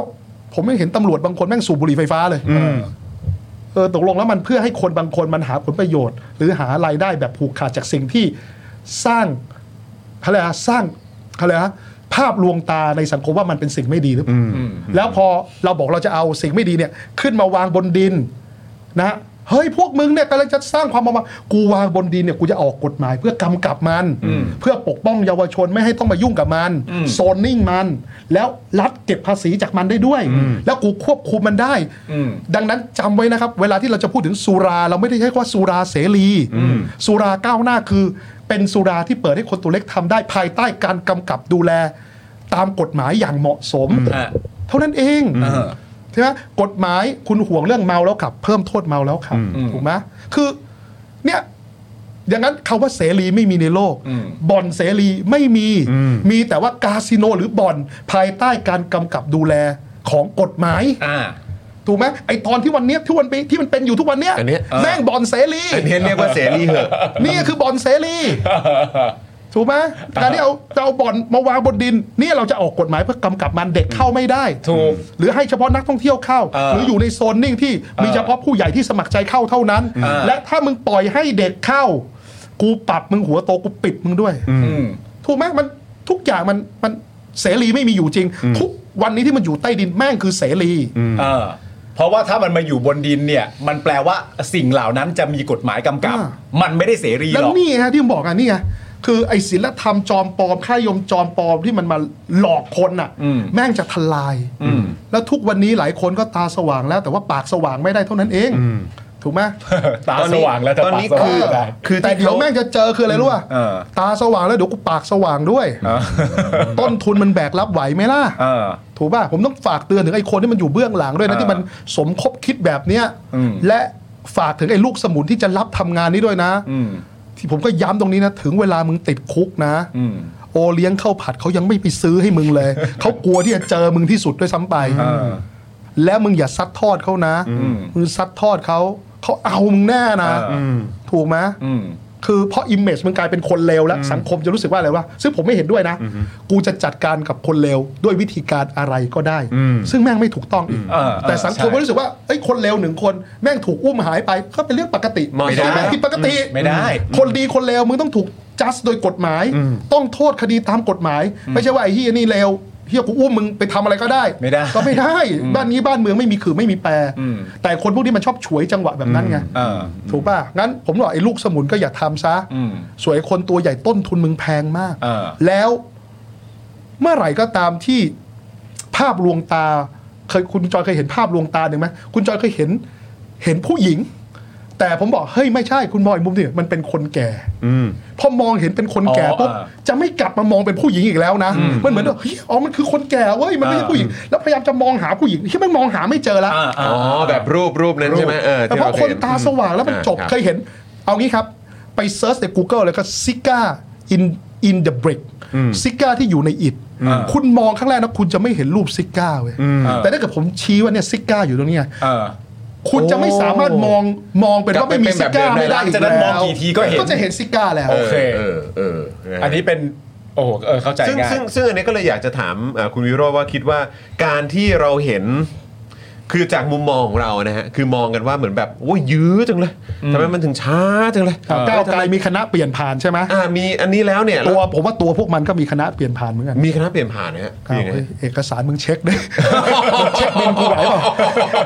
ผมยังเห็นตำรวจบางคนแม่งสูบบุหรี่ไฟฟ้าเลยเออตกลงแล้วมันเพื่อให้คนบางคนมันหาผลประโยชน์หรือหารายได้แบบผูกขาดจากสิ่งที่สร้างอะไรฮะสร้างอะไรฮะภาพลวงตาในสังคมว่ามันเป็นสิ่งไม่ดีหรือเปล่าแล้วพอเราบอกเราจะเอาสิ่งไม่ดีเนี่ยขึ้นมาวางบนดินนะเฮ้ยพวกมึงเนี่ยกำลังจะสร้างความมากูวางบนดินเนี่ยกูจะออกกฎหมายเพื่อกำกับมันเพื่อปกป้องเยาวชนไม่ให้ต้องมายุ่งกับมันโซนนิ่งมันแล้วรัฐเก็บภาษีจากมันได้ด้วยแล้วกูควบคุมมันได้ดังนั้นจำไว้นะครับเวลาที่เราจะพูดถึงสุราเราไม่ได้ใช้คำว่าสุราเสรีสุราก้าวหน้าคือเป็นสุราที่เปิดให้คนตัวเล็กทำได้ภายใต้การกำกับดูแลตามกฎหมายอย่างเหมาะสมเท่านั้นเองใช่ไหมกฎหมายคุณห่วงเรื่องเมาแล้วขับเพิ่มโทษเมาแล้วขับถูกไหมคือเนี่ยอย่างนั้นคำว่าเสรีไม่มีในโลกบ่อนเสรีไม่มีมีแต่ว่าคาสิโนหรือบ่อนภายใต้การกำกับดูแลของกฎหมายถูกไหมไอตอนที่วันนี้ทุกวันปีที่มันเป็นอยู่ทุกวันเนี้ยแม่งบ่อนเสรีอันนี้เรียกว่าเสรีเหรอนี่คือบ่อนเสรีถูกไหมการที่เอาเอาบ่อนมาวางบนดินนี่เราจะออกกฎหมายเพื่อกำกับมันเด็กเข้าไม่ได้ถูกหรือให้เฉพาะนักท่องเที่ยวเข้าหรืออยู่ในโซนนิ่งที่มีเฉพาะผู้ใหญ่ที่สมัครใจเข้าเท่านั้นและถ้ามึงปล่อยให้เด็กเข้ากูปรับมึงหัวโตกูปิดมึงด้วยถูกไหมมันทุกอย่างมันมันเสรีไม่มีอยู่จริงทุกวันนี้ที่มันอยู่ใต้ดินแม่งคือเสรีเพราะว่าถ้ามันมาอยู่บนดินเนี่ยมันแปลว่าสิ่งเหล่านั้นจะมีกฎหมายกำกับมันไม่ได้เสรีหรอกแล้วนี่ฮะที่ผมบอกอ่ะนี่ไงคือไอ้ศีลธรรมจอมปลอมค่ายมจอมปลอมที่มันมาหลอกคนน่ะแม่งจะทลายแล้วทุกวันนี้หลายคนก็ตาสว่างแล้วแต่ว่าปากสว่างไม่ได้เท่านั้นเองถูกไหมตาสว่างแล้วตอนนี้คือคือแต่เดี๋ยวแม่งจะเจอคืออะไรรู้ป่ะตาสว่างแล้วเดี๋ยวกูปากสว่างด้วยต้นทุนมันแบกรับไหวไหมล่ะถูกป่ะผมต้องฝากเตือนถึงไอ้คนที่มันอยู่เบื้องหลังด้วยนะที่มันสมคบคิดแบบเนี้ยและฝากถึงไอ้ลูกสมุนที่จะรับทำงานนี้ด้วยนะที่ผมก็ย้ำตรงนี้นะถึงเวลามึงติดคุกนะโอเลี้ยงข้าวผัดเขายังไม่ไปซื้อให้มึงเลย เขากลัวที่จะเจอมึงที่สุดด้วยซ้ำไปแล้วมึงอย่าซัดทอดเขานะมึงซัดทอดเขาเขาเอามึงแน่นะถูกไหมคือเพราะอิมเมจมึงกลายเป็นคนเลวแล้วสังคมจะรู้สึกว่าอะไรวะซึ่งผมไม่เห็นด้วยนะกูจะจัดการกับคนเลวด้วยวิธีการอะไรก็ได้ซึ่งแม่งไม่ถูกต้องอีกแต่สังคมก็รู้สึกว่าไอ้คนเลวหนึ่งคนแม่งถูกอุ้มหายไปก็เป็นเรื่องปกติไม่ได้ผิดปกติไม่ได้คนดีคนเลวมึงต้องถูกจัดโดยกฎหมายต้องโทษคดีตามกฎหมายไม่ใช่ว่าไอ้เฮียนี่เลวเฮียกูอุ้มมึงไปทำอะไรก็ได้ไม่ได้ก็ไม่ได้บ้านนี้บ้านเมืองไม่มีขื่อไม่มีแปรแต่คนพวกนี้มันชอบฉวยจังหวะแบบนั้นไงถูกป่ะงั้นผมบอกไอ้ลูกสมุนก็อย่าทำซะส่วนไอ้คนตัวใหญ่ต้นทุนมึงแพงมากแล้วเมื่อไหร่ก็ตามที่ภาพลวงตาเคยคุณจอยเคยเห็นภาพลวงตาหนึ่งไหมคุณจอยเคยเห็นเห็นผู้หญิง แต่ผมบอกเฮ้ยไม่ใช่คุณมองอีกมุมนึงมันเป็นคนแก่พอมองเห็นเป็นคนแก่ปุ๊บจะไม่กลับมามองเป็นผู้หญิงอีกแล้วนะมันเหมือนว่าเฮ้ยอ๋อมันคือคนแก่เว้ยมันไม่ใช่ผู้หญิงแล้วพยายามจะมองหาผู้หญิงที่ไม่มองหาไม่เจอแล้วอ๋อแบบรูปรูปนั้นใช่ไหมเออแต่พอคนตาสว่างแล้วมันจบเคยเห็นเอางี้ครับไปเซิร์ชใน Google แล้วก็ซิก้าอินอินเดอะบริกซิก้าที่อยู่ในอิฐคุณมองข้างแรกนะคุณจะไม่เห็นรูปซิก้าเว้ยแต่ถ้าเกิดผมชี้ว่าเนี่ยซิก้าอยู่ตรงนี้คุณจะไม่สามารถมองมองเป็นว่าไม่มีซิก้าไม่ได้จะมองกี่ทีก็เห็นก็จะเห็นซิก้าแล้วโอเคเออเอออันนี้เป็นโอ้โหเออเข้าใจซึ่งซึ่งซึ่งอันนี้ก็เลยอยากจะถามคุณวิโรจน์ว่าคิดว่าการที่เราเห็นคือจากมุมมองของเรานะฮะคือมองกันว่าเหมือนแบบโอ้ยยื้อจังเลยทำไมมันถึงช้าจังเลยก้าวไกลมีคณะเปลี่ยนผ่านใช่ไหมอ่ามีอันนี้แล้วเนี่ยตัวผมว่าตัวพวกมันก็มีคณะเปลี่ยนผ่านเหมือนกันมีคณะเปลี่ยนผ่านนะฮะเอกสารมึงเช็คด้วยเช็คบินกูไหวเปล่า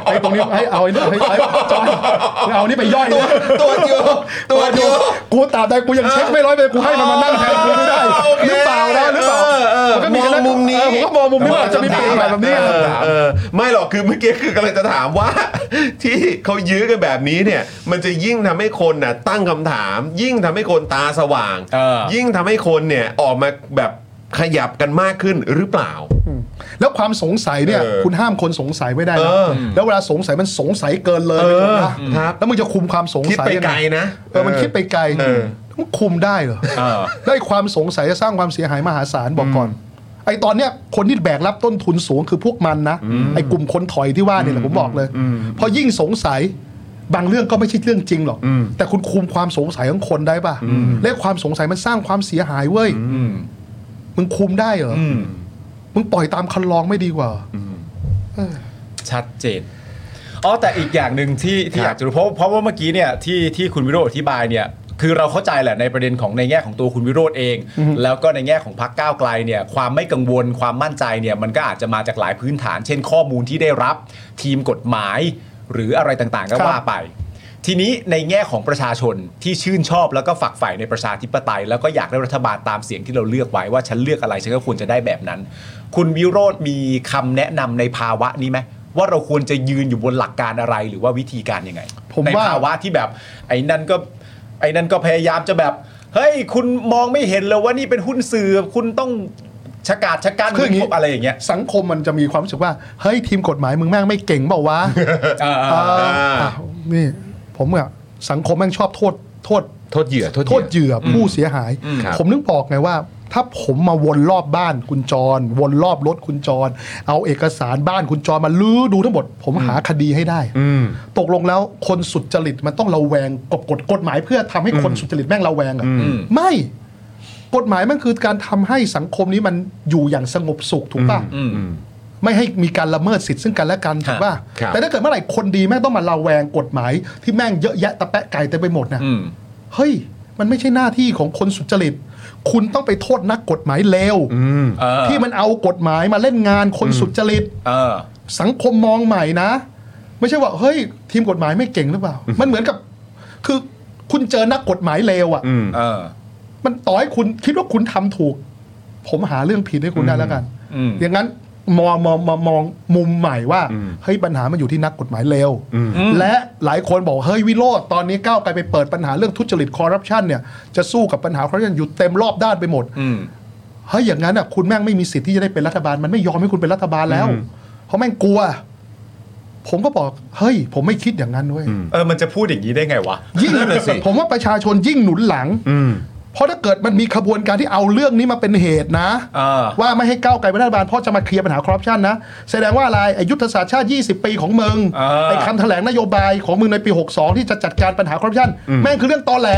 ไอ้ตรงนี้ให้เอาไอ้นี่ให้ไอ้จอยเอานี่ไปย่อยเลยตัวเดียวตัวเดียวกูตามได้กูยังเช็คไม่ร้อยเลยกูให้มันมานั่งแทนกูไม่ได้หรือเปล่านะหรือเปล่ามันก็มีคณะมุมนี้ผมก็มองมุมนี้ว่าจะมีเปลี่ยนผ่านแบบนี้ไม่หรอกคือเมื่อกี้คือกำลังจะถามว่าที่เขายื้อกันแบบนี้เนี่ยมันจะยิ่งทำให้คนน่ะตั้งคำถามยิ่งทำให้คนตาสว่างยิ่งทำให้คนเนี่ยออกมาแบบขยับกันมากขึ้นหรือเปล่าแล้วความสงสัยเนี่ยคุณห้ามคนสงสัยไม่ได้นะแล้วเวลาสงสัยมันสงสัยเกินเลยนะครับแล้วมึงจะคุมความสงสัยคิดไปไกลนะเออมันคิดไปไกลมึงคุมได้เหรอได้ความสงสัยจะสร้างความเสียหายมหาศาลบอกก่อนไอ้ตอนเนี้ยคนที่แบกรับต้นทุนสูงคือพวกมันนะไอ้กลุ่มคนถอยที่ว่าเนี่ยแหละผมบอกเลยพอยิ่งสงสัยบางเรื่องก็ไม่ใช่เรื่องจริงหรอกแต่คุณคุมความสงสัยของคนได้ป่ะและความสงสัยมันสร้างความเสียหายเว้ยมึงคุมได้เหรอมึงปล่อยตามคันลองไม่ดีกว่าชัดเจนอ๋อแต่อีกอย่างนึงที่ที่อยากจะรู้เพราะเพราะว่าเมื่อกี้เนี่ยที่ที่คุณวิโรจน์อธิบายเนี่ยคือเราเข้าใจแหละในประเด็นของในแง่ของตัวคุณวิโรจน์เองแล้วก็ในแง่ของพรรคก้าวไกลเนี่ยความไม่กังวลความมั่นใจเนี่ยมันก็อาจจะมาจากหลายพื้นฐานเช่นข้อมูลที่ได้รับทีมกฎหมายหรืออะไรต่างๆก็ว่าไปทีนี้ในแง่ของประชาชนที่ชื่นชอบแล้วก็ฝักใฝ่ในประชาธิปไตยแล้วก็อยากได้รัฐบาลตามเสียงที่เราเลือกไว้ว่าฉันเลือกอะไรฉันก็ควรจะได้แบบนั้นคุณวิโรจน์มีคำแนะนำในภาวะนี้ไหมว่าเราควรจะยืนอยู่บนหลักการอะไรหรือว่าวิธีการยังไงในภาวะที่แบบไอ้นั่นก็ไอ้นั่นก็พยายามจะแบบเฮ้ยคุณมองไม่เห็นเลยว่านี่เป็นหุ้นสื่อคุณต้องชะกาดชะกันคือพวกอะไรอย่างเงี้ยสังคมมันจะมีความรู้สึกว่าเฮ้ยทีมกฎหมายมึงแม่งไม่เก่งเปล่าวะนี่ผมอะสังคมแม่งชอบโทษโทษโทษเหยื่อโทษเหยื่อผู้เสียหายผมนึกบอกไงว่าถ้าผมมาวนรอบบ้านคุณจรวนรอบรถคุณจรเอาเอกสารบ้านคุณจรมาลื้อดูทั้งหมดผมหาคดีให้ได้ตกลงแล้วคนสุจริตมันต้องระแวงกบกฎกฎหมายเพื่อทำให้คนสุจริตแม่งระแวงอ่ะไม่กฎหมายมันคือการทำให้สังคมนี้มันอยู่อย่างสงบสุขถูกป่ะไม่ให้มีการละเมิดสิทธิ์ซึ่งกันและกันถูกป่ะแต่ถ้าเกิดเมื่อไหร่คนดีแม่งต้องมาระแวงกฎหมายที่แม่งเยอะแยะตะแปะไก่เต็มไปหมดนะเฮ้ยมันไม่ใช่หน้าที่ของคนสุจริตคุณต้องไปโทษนักกฎหมายเลวที่มันเอากฎหมายมาเล่นงานคนสุจริตสังคมมองใหม่นะไม่ใช่ว่าเฮ้ยทีมกฎหมายไม่เก่งหรือเปล่ามันเหมือนกับคือคุณเจอนักกฎหมายเลวอ่ะมันต่อให้คุณคิดว่าคุณทำถูกผมหาเรื่องผิดให้คุณได้แล้วกันอย่างนั้นมองมองมองมองมุมใหม่ว่าเฮ้ยปัญหามันอยู่ที่นักกฎหมายเลวและหลายคนบอกเฮ้ยวิโรจน์ตอนนี้ก้าวไกลไปเปิดปัญหาเรื่องทุจริตคอร์รัปชันเนี่ยจะสู้กับปัญหาคอร์รัปชันอยู่เต็มรอบด้านไปหมดเฮ้ยอย่างนั้นอ่ะคุณแม่งไม่มีสิทธิ์ที่จะได้เป็นรัฐบาลมันไม่ยอมให้คุณเป็นรัฐบาลแล้วเพราะแม่งกลัวผมก็บอกเฮ้ยผมไม่คิดอย่างนั้นด้วยเออมันจะพูดอย่างนี้ได้ไงวะยิ่งผมว่าประชาชนยิ่งหนุนหลังเพราะถ้าเกิดมันมีขบวนการที่เอาเรื่องนี้มาเป็นเหตุนะว่าไม่ให้ก้าวไกลเป็นรัฐบาลเพราะจะมาเคลียร์ปัญหาคอร์รัปชันนะแสดงว่าอะไรยุทธศาสตร์ชาติยี่สิบปีของมึงไอ้คำแถลงนโยบายของมึงในปีหกสองที่จะจัดการปัญหาคอร์รัปชันแม่งคือเรื่องตอแหล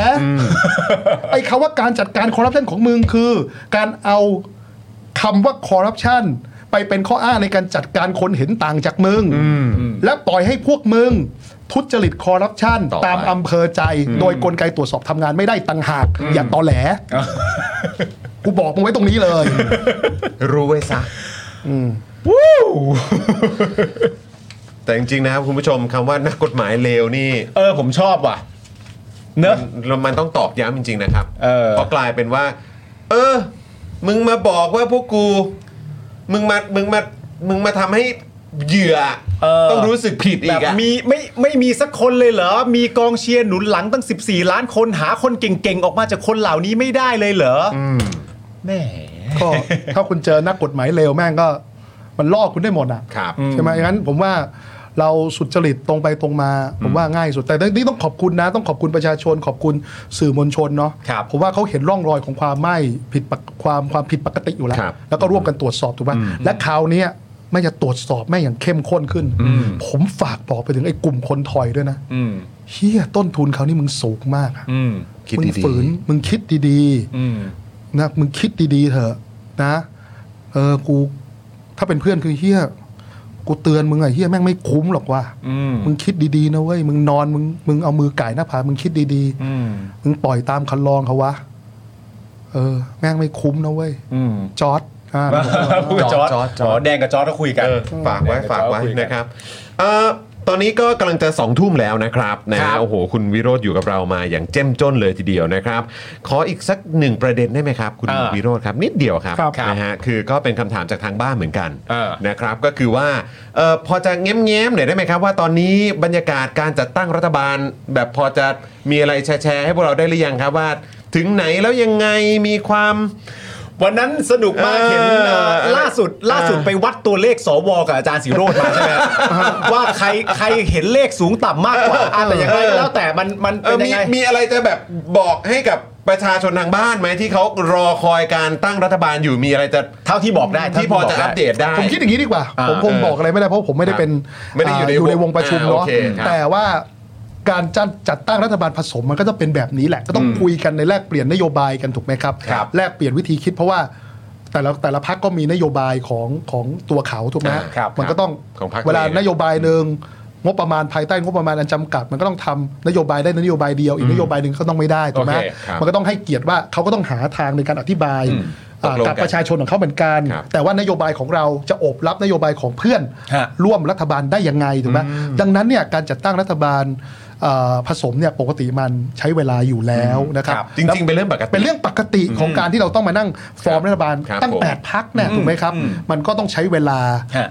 ไอ้คำว่าการจัดการคอร์รัปชันของมึงคือการเอาคำว่าคอร์รัปชันไปเป็นข้ออ้างในการจัดการคนเห็นต่างจากมึงและปล่อยให้พวกมึงทุจริตคอร์รัปชันตามอำเภอใจโดยกลไกตรวจสอบทำงานไม่ได้ต่างหากอย่าตอแหลกูบอกมึงไว้ตรงนี้เลยรู้ไว้ซะวู้แต่จริงๆนะครับคุณผู้ชมคำว่านักกฎหมายเลวนี่เออผมชอบว่ะเนอะมันต้องตอบย้ำจริงๆนะครับเพราะกลายเป็นว่าเออมึงมาบอกว่าพวกกูมึงมามึงมามึงมาทำให้ เหยื่อต้องรู้สึกผิดอีกแบบมีไม่ไม่มีสักคนเลยเหรอมีกองเชียร์หนุนหลังตั้งสิบสี่ล้านคนหาคนเก่งๆออกมาจากคนเหล่านี้ไม่ได้เลยเหรอแม่ก็ถ้าคุณเจอนักกฎหมายเลวแม่งก็มันลอกคุณได้หมดอ่ะใช่ไหมงั้นผมว่าเราสุจริตตรงไปตรงมาผมว่าง่ายสุดแต่นี่ต้องขอบคุณนะต้องขอบคุณประชาชนขอบคุณสื่อมวลชนเนาะผมว่าเขาเห็นร่องรอยของความไม่ผิดความความผิดปกติอยู่แล้วแล้วก็ร่วมกันตรวจสอบถูกไหมและคราวนี้ไม่จะตรวจสอบแม่อย่างเข้มข้นขึ้นผมฝากบอกไปถึงไอ้กลุ่มคนถอยด้วยนะเฮียต้นทุนเขานี่มึงสูงมากมึงฝืนมึงคิดดีๆนะมึงคิดดีๆเถอะนะเออกูถ้าเป็นเพื่อนคือเฮียกูเตือนมึงไอ้เฮียแม่งไม่คุ้มหรอกว่ามึงคิดดีๆนะเว้ยมึงนอนมึงมึงเอามือไก่หน้าผามึงคิดดีๆมึงปล่อยตามคันลองเขาวะเออแม่งไม่คุ้มนะเว้ยจอร์จจอร์จจอร์จแดงกับจอร์จก็คุยกันฝากไว้ฝากไว้นะครับตอนนี้ก็กำลังจะสองทุ่มแล้วนะครับนะโอ้โหคุณวิโรจน์อยู่กับเรามาอย่างเจ้มจ้นเลยทีเดียวนะครับขออีกสักหนึ่งประเด็นได้ไหมครับคุณวิโรจน์ครับนิดเดียวครับนะฮะคือก็เป็นคำถามจากทางบ้านเหมือนกันนะครับก็คือว่าพอจะแง้มๆหน่อยได้ไหมครับว่าตอนนี้บรรยากาศการจัดตั้งรัฐบาลแบบพอจะมีอะไรแชร์ให้พวกเราได้หรือยังครับว่าถึงไหนแล้วยังไงมีความวันนั้นสนุกมากเห็นล่าสุดล่าสุดไปวัดตัวเลขสวกับอาจารย์ศิโรจน์มาใช่ไหมว่าใครใครเห็นเลขสูงต่ำมากกว่าอะไรอย่างไรก็แล้วแต่มันมันเป็นยังไงมีอะไรจะแบบบอกให้กับประชาชนทางบ้านไหมที่เขารอคอยการตั้งรัฐบาลอยู่มีอะไรจะเท่าที่บอกได้ที่พอจะอัปเดตได้ผมคิดอย่างนี้ดีกว่าผมคงบอกอะไรไม่ได้เพราะผมไม่ได้เป็นไม่ได้อยู่ในวงประชุมเนาะแต่ว่าการจัดตั้งรัฐบาลผสมมันก็จะเป็นแบบนี้แหละก็ต้องคุยกันในแลกเปลี่ยนนโยบายกันถูกไหมครับแลกเปลี่ยนวิธีคิดเพราะว่าแต่ละแต่ละพรรคก็มีนโยบายของของตัวเขาถูกไหมมันก็ต้องเวลานโยบายหนึ่งงบประมาณภายใต้งบประมาณอันจำกัดมันก็ต้องทำนโยบายได้นโยบายเดียวอีกนโยบายหนึ่งก็ต้องไม่ได้ถูกไหมมันก็ต้องให้เกียรติว่าเขาก็ต้องหาทางในการอธิบายกับประชาชนของเขาเหมือนกันแต่ว่านโยบายของเราจะโอบรับนโยบายของเพื่อนร่วมรัฐบาลได้ยังไงถูกไหมดังนั้นเนี่ยการจัดตั้งรัฐบาลผสมเนี่ยปกติมันใช้เวลาอยู่แล้วนะครับจริงๆเป็นเรื่องปกติเป็นเรื่องปกติของการที่เราต้องมานั่งฟอร์มรัฐบาลตั้งแปดพรรคเนี่ยถูกไหมครับมันก็ต้องใช้เวลา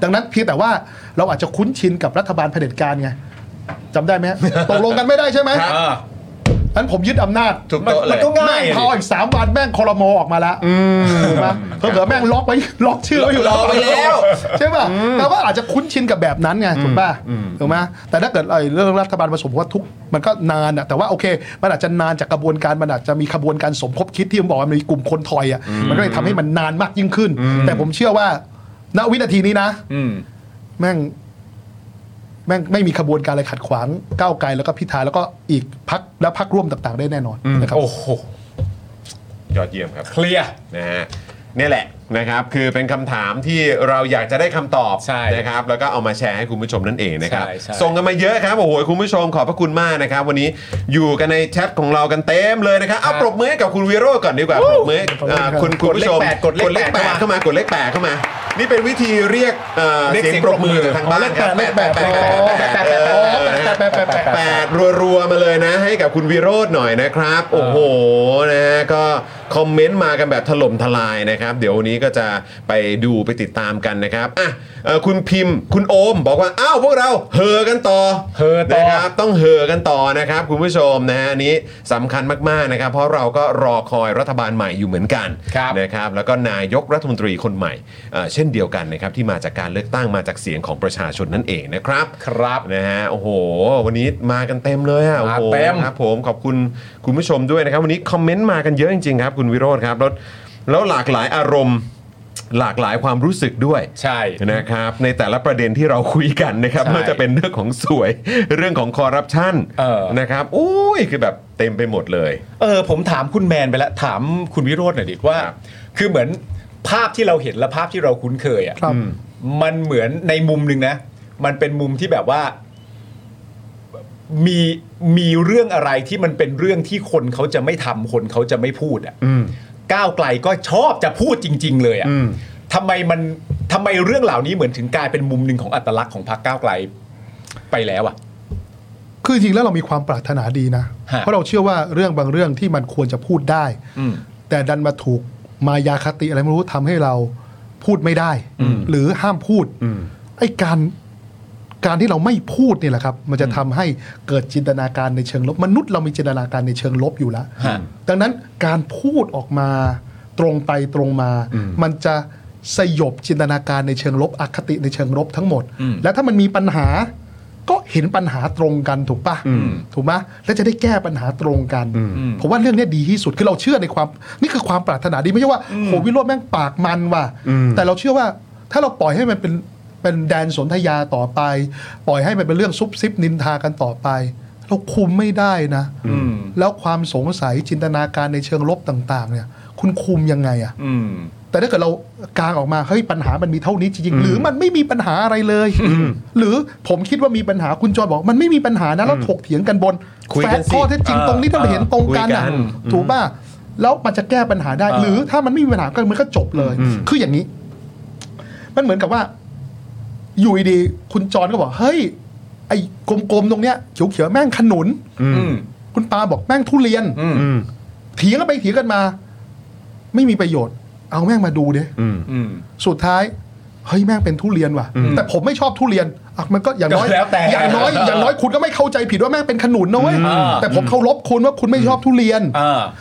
ดังนั้นเพียงแต่ว่าเราอาจจะคุ้นชินกับรัฐบาลเผด็จการไงจำได้ไหมตกลงกันไม่ได้ใช่ไหมอันผมยึดอำนาจมันก็ง่ายพออีกสามวันแม่งครม.ออกมาแล้วถูกไหมเผื่อแม่งล็อกไปล็อกชื่ออยู่แล้วใช่ป่ะแต่ว่าอาจจะคุ้นชินกับแบบนั้นไงถูกป่ะถูกไหมแต่ถ้าเกิดเรื่องรัฐบาลผสมว่าทุกมันก็นานอะแต่ว่าโอเคมันอาจจะนานจากกระบวนการมันอาจจะมีขบวนการสมคบคิดที่ผมบอกว่ามีกลุ่มคนถอยอะมันก็เลยทำให้มันนานมากยิ่งขึ้นแต่ผมเชื่อว่าณวินาทีนี้นะแม่งแม่งไม่มีขบวนการอะไรขัดขวางก้าวไกลแล้วก็พิธาแล้วก็อีกพักและพักร่วมต่างๆได้แน่นอนนะครับโอ้โหยอดเยี่ยมครับเคลียร์นะฮะนี่แหละนะครับคือเป็นคำถามที่เราอยากจะได้คำตอบนะครับแล้วก็เอามาแชร์ให้คุณผู้ชมนั่นเองนะครับส่งกันมาเยอะครับโอ้โหคุณผู้ชมขอบพระคุณมากนะครับวันนี้อยู่กันในแชทของเรากันเต็มเลยนะครับเอาปรบมือให้กับคุณวีโร่ก่อนดีกว่าปรบมือคุณคุณผู้ชมกดเลขแปดเข้ามากดเลขแปดเข้ามานี่เป็นวิธีเรียกเสียงปรบมือจากทางบ้านครับแปดรัวๆมาเลยนะให้กับคุณวีโร่หน่อยนะครับโอ้โหนะก็คอมเมนต์มากันแบบถล่มทลายนะครับเดี๋ยววันนี้ก็จะไปดูไปติดตามกันนะครับอ่ะคุณพิมพ์คุณโอมบอกว่าอ้าวพวกเราเห่อกันต่อเห่อต่อนะครับต้องเห่อกันต่อนะครับคุณผู้ชมนะฮะอันนี้สำคัญมากๆนะครับเพราะเราก็รอคอยรัฐบาลใหม่อยู่เหมือนกันนะครับแล้วก็นายกรัฐมนตรีคนใหม่เช่นเดียวกันนะครับที่มาจากการเลือกตั้งมาจากเสียงของประชาชนนั่นเองนะครับครับนะฮะโอ้โหวันนี้มากันเต็มเลยอ่ะโอ้โหครับผมขอบคุณคุณผู้ชมด้วยนะครับวันนี้คอมเมนต์มากันเยอะจริงๆครับคุณวิโรจน์ครับแล้วแล้วหลากหลายอารมณ์หลากหลายความรู้สึกด้วยใช่นะครับในแต่ละประเด็นที่เราคุยกันนะครับไม่ว่าจะเป็นเรื่องของสวยเรื่องของคอร์รัปชันนะครับอุ้ยคือแบบเต็มไปหมดเลยเออผมถามคุณแมนไปแล้วถามคุณวิโรจน์หน่อยดิว่าคือเหมือนภาพที่เราเห็นและภาพที่เราคุ้นเคยอ่ะมันเหมือนในมุมนึงนะมันเป็นมุมที่แบบว่ามีมีเรื่องอะไรที่มันเป็นเรื่องที่คนเขาจะไม่ทำคนเขาจะไม่พูดอ่ะก้าวไกลก็ชอบจะพูดจริงๆเลยอ่ะทำไมมันทำไมเรื่องเหล่านี้เหมือนถึงกลายเป็นมุมหนึ่งของอัตลักษณ์ของพรรคก้าวไกลไปแล้วอ่ะคือจริงแล้วเรามีความปรารถนาดีนะเพราะเราเชื่อว่าเรื่องบางเรื่องที่มันควรจะพูดได้แต่ดันมาถูกมายาคติอะไรไม่รู้ทำให้เราพูดไม่ได้หรือห้ามพูด ไอ้การการที่เราไม่พูดนี่แหละครับมันจะทำให้เกิดจินตนาการในเชิงลบมนุษย์เรามีจินตนาการในเชิงลบอยู่แล้วดังนั้นการพูดออกมาตรงไปตรงมามันจะสยบจินตนาการในเชิงลบอคติในเชิงลบทั้งหมดและถ้ามันมีปัญหาก็เห็นปัญหาตรงกันถูกป่ะถูกไหมแล้วจะได้แก้ปัญหาตรงกันผมว่าเรื่องนี้ดีที่สุดคือเราเชื่อในความนี่คือความปรารถนาดีไม่ใช่ว่าโหวิโรจน์แม่งปากมันว่ะแต่เราเชื่อว่าถ้าเราปล่อยให้มันเป็นเป็นแดนสนธยาต่อไปปล่อยให้มันเป็นเรื่องซุบซิบนินทากันต่อไปเราคุมไม่ได้นะแล้วความสงสัยจินตนาการในเชิงลบต่างๆเนี่ยคุณคุมยังไงอ่ะแต่ถ้าเกิดเรากางออกมาเฮ้ยปัญหามันมีเท่านี้จริงๆหรือมันไม่มีปัญหาอะไรเลยหรือผมคิดว่ามีปัญหาคุณจอนบอกมันไม่มีปัญหานะแล้วถกเถียงกันบนแฟกต์ข้อเท็จจริงตรงนี้ถ้าเห็นตรงกันอ่ะถูกป่ะแล้วมันจะแก้ปัญหาได้หรือถ้ามันไม่มีปัญหาก็มันก็จบเลยคืออย่างนี้มันเหมือนกับว่าอยู่ดีๆคุณจอนก็บอกเฮ้ยไอ้กลมๆตรงเนี้ยเขียวๆแม่งขนุนคุณปาบอกแม่งทุเรียนเถียงกันไปเถียงกันมาไม่มีประโยชน์เอาแม่งมาดูดิสุดท้ายเฮ้ยแม่งเป็นทุเรียนว่ะแต่ผมไม่ชอบทุเรียนอ่ะมันก็อย่างน้อยอย่างน้อยอย่างน้อยคุณก็ไม่เข้าใจผิดว่าแม่งเป็นขนุนนะเว้ยแต่ผมเคารพคุณว่าคุณไม่ชอบทุเรียน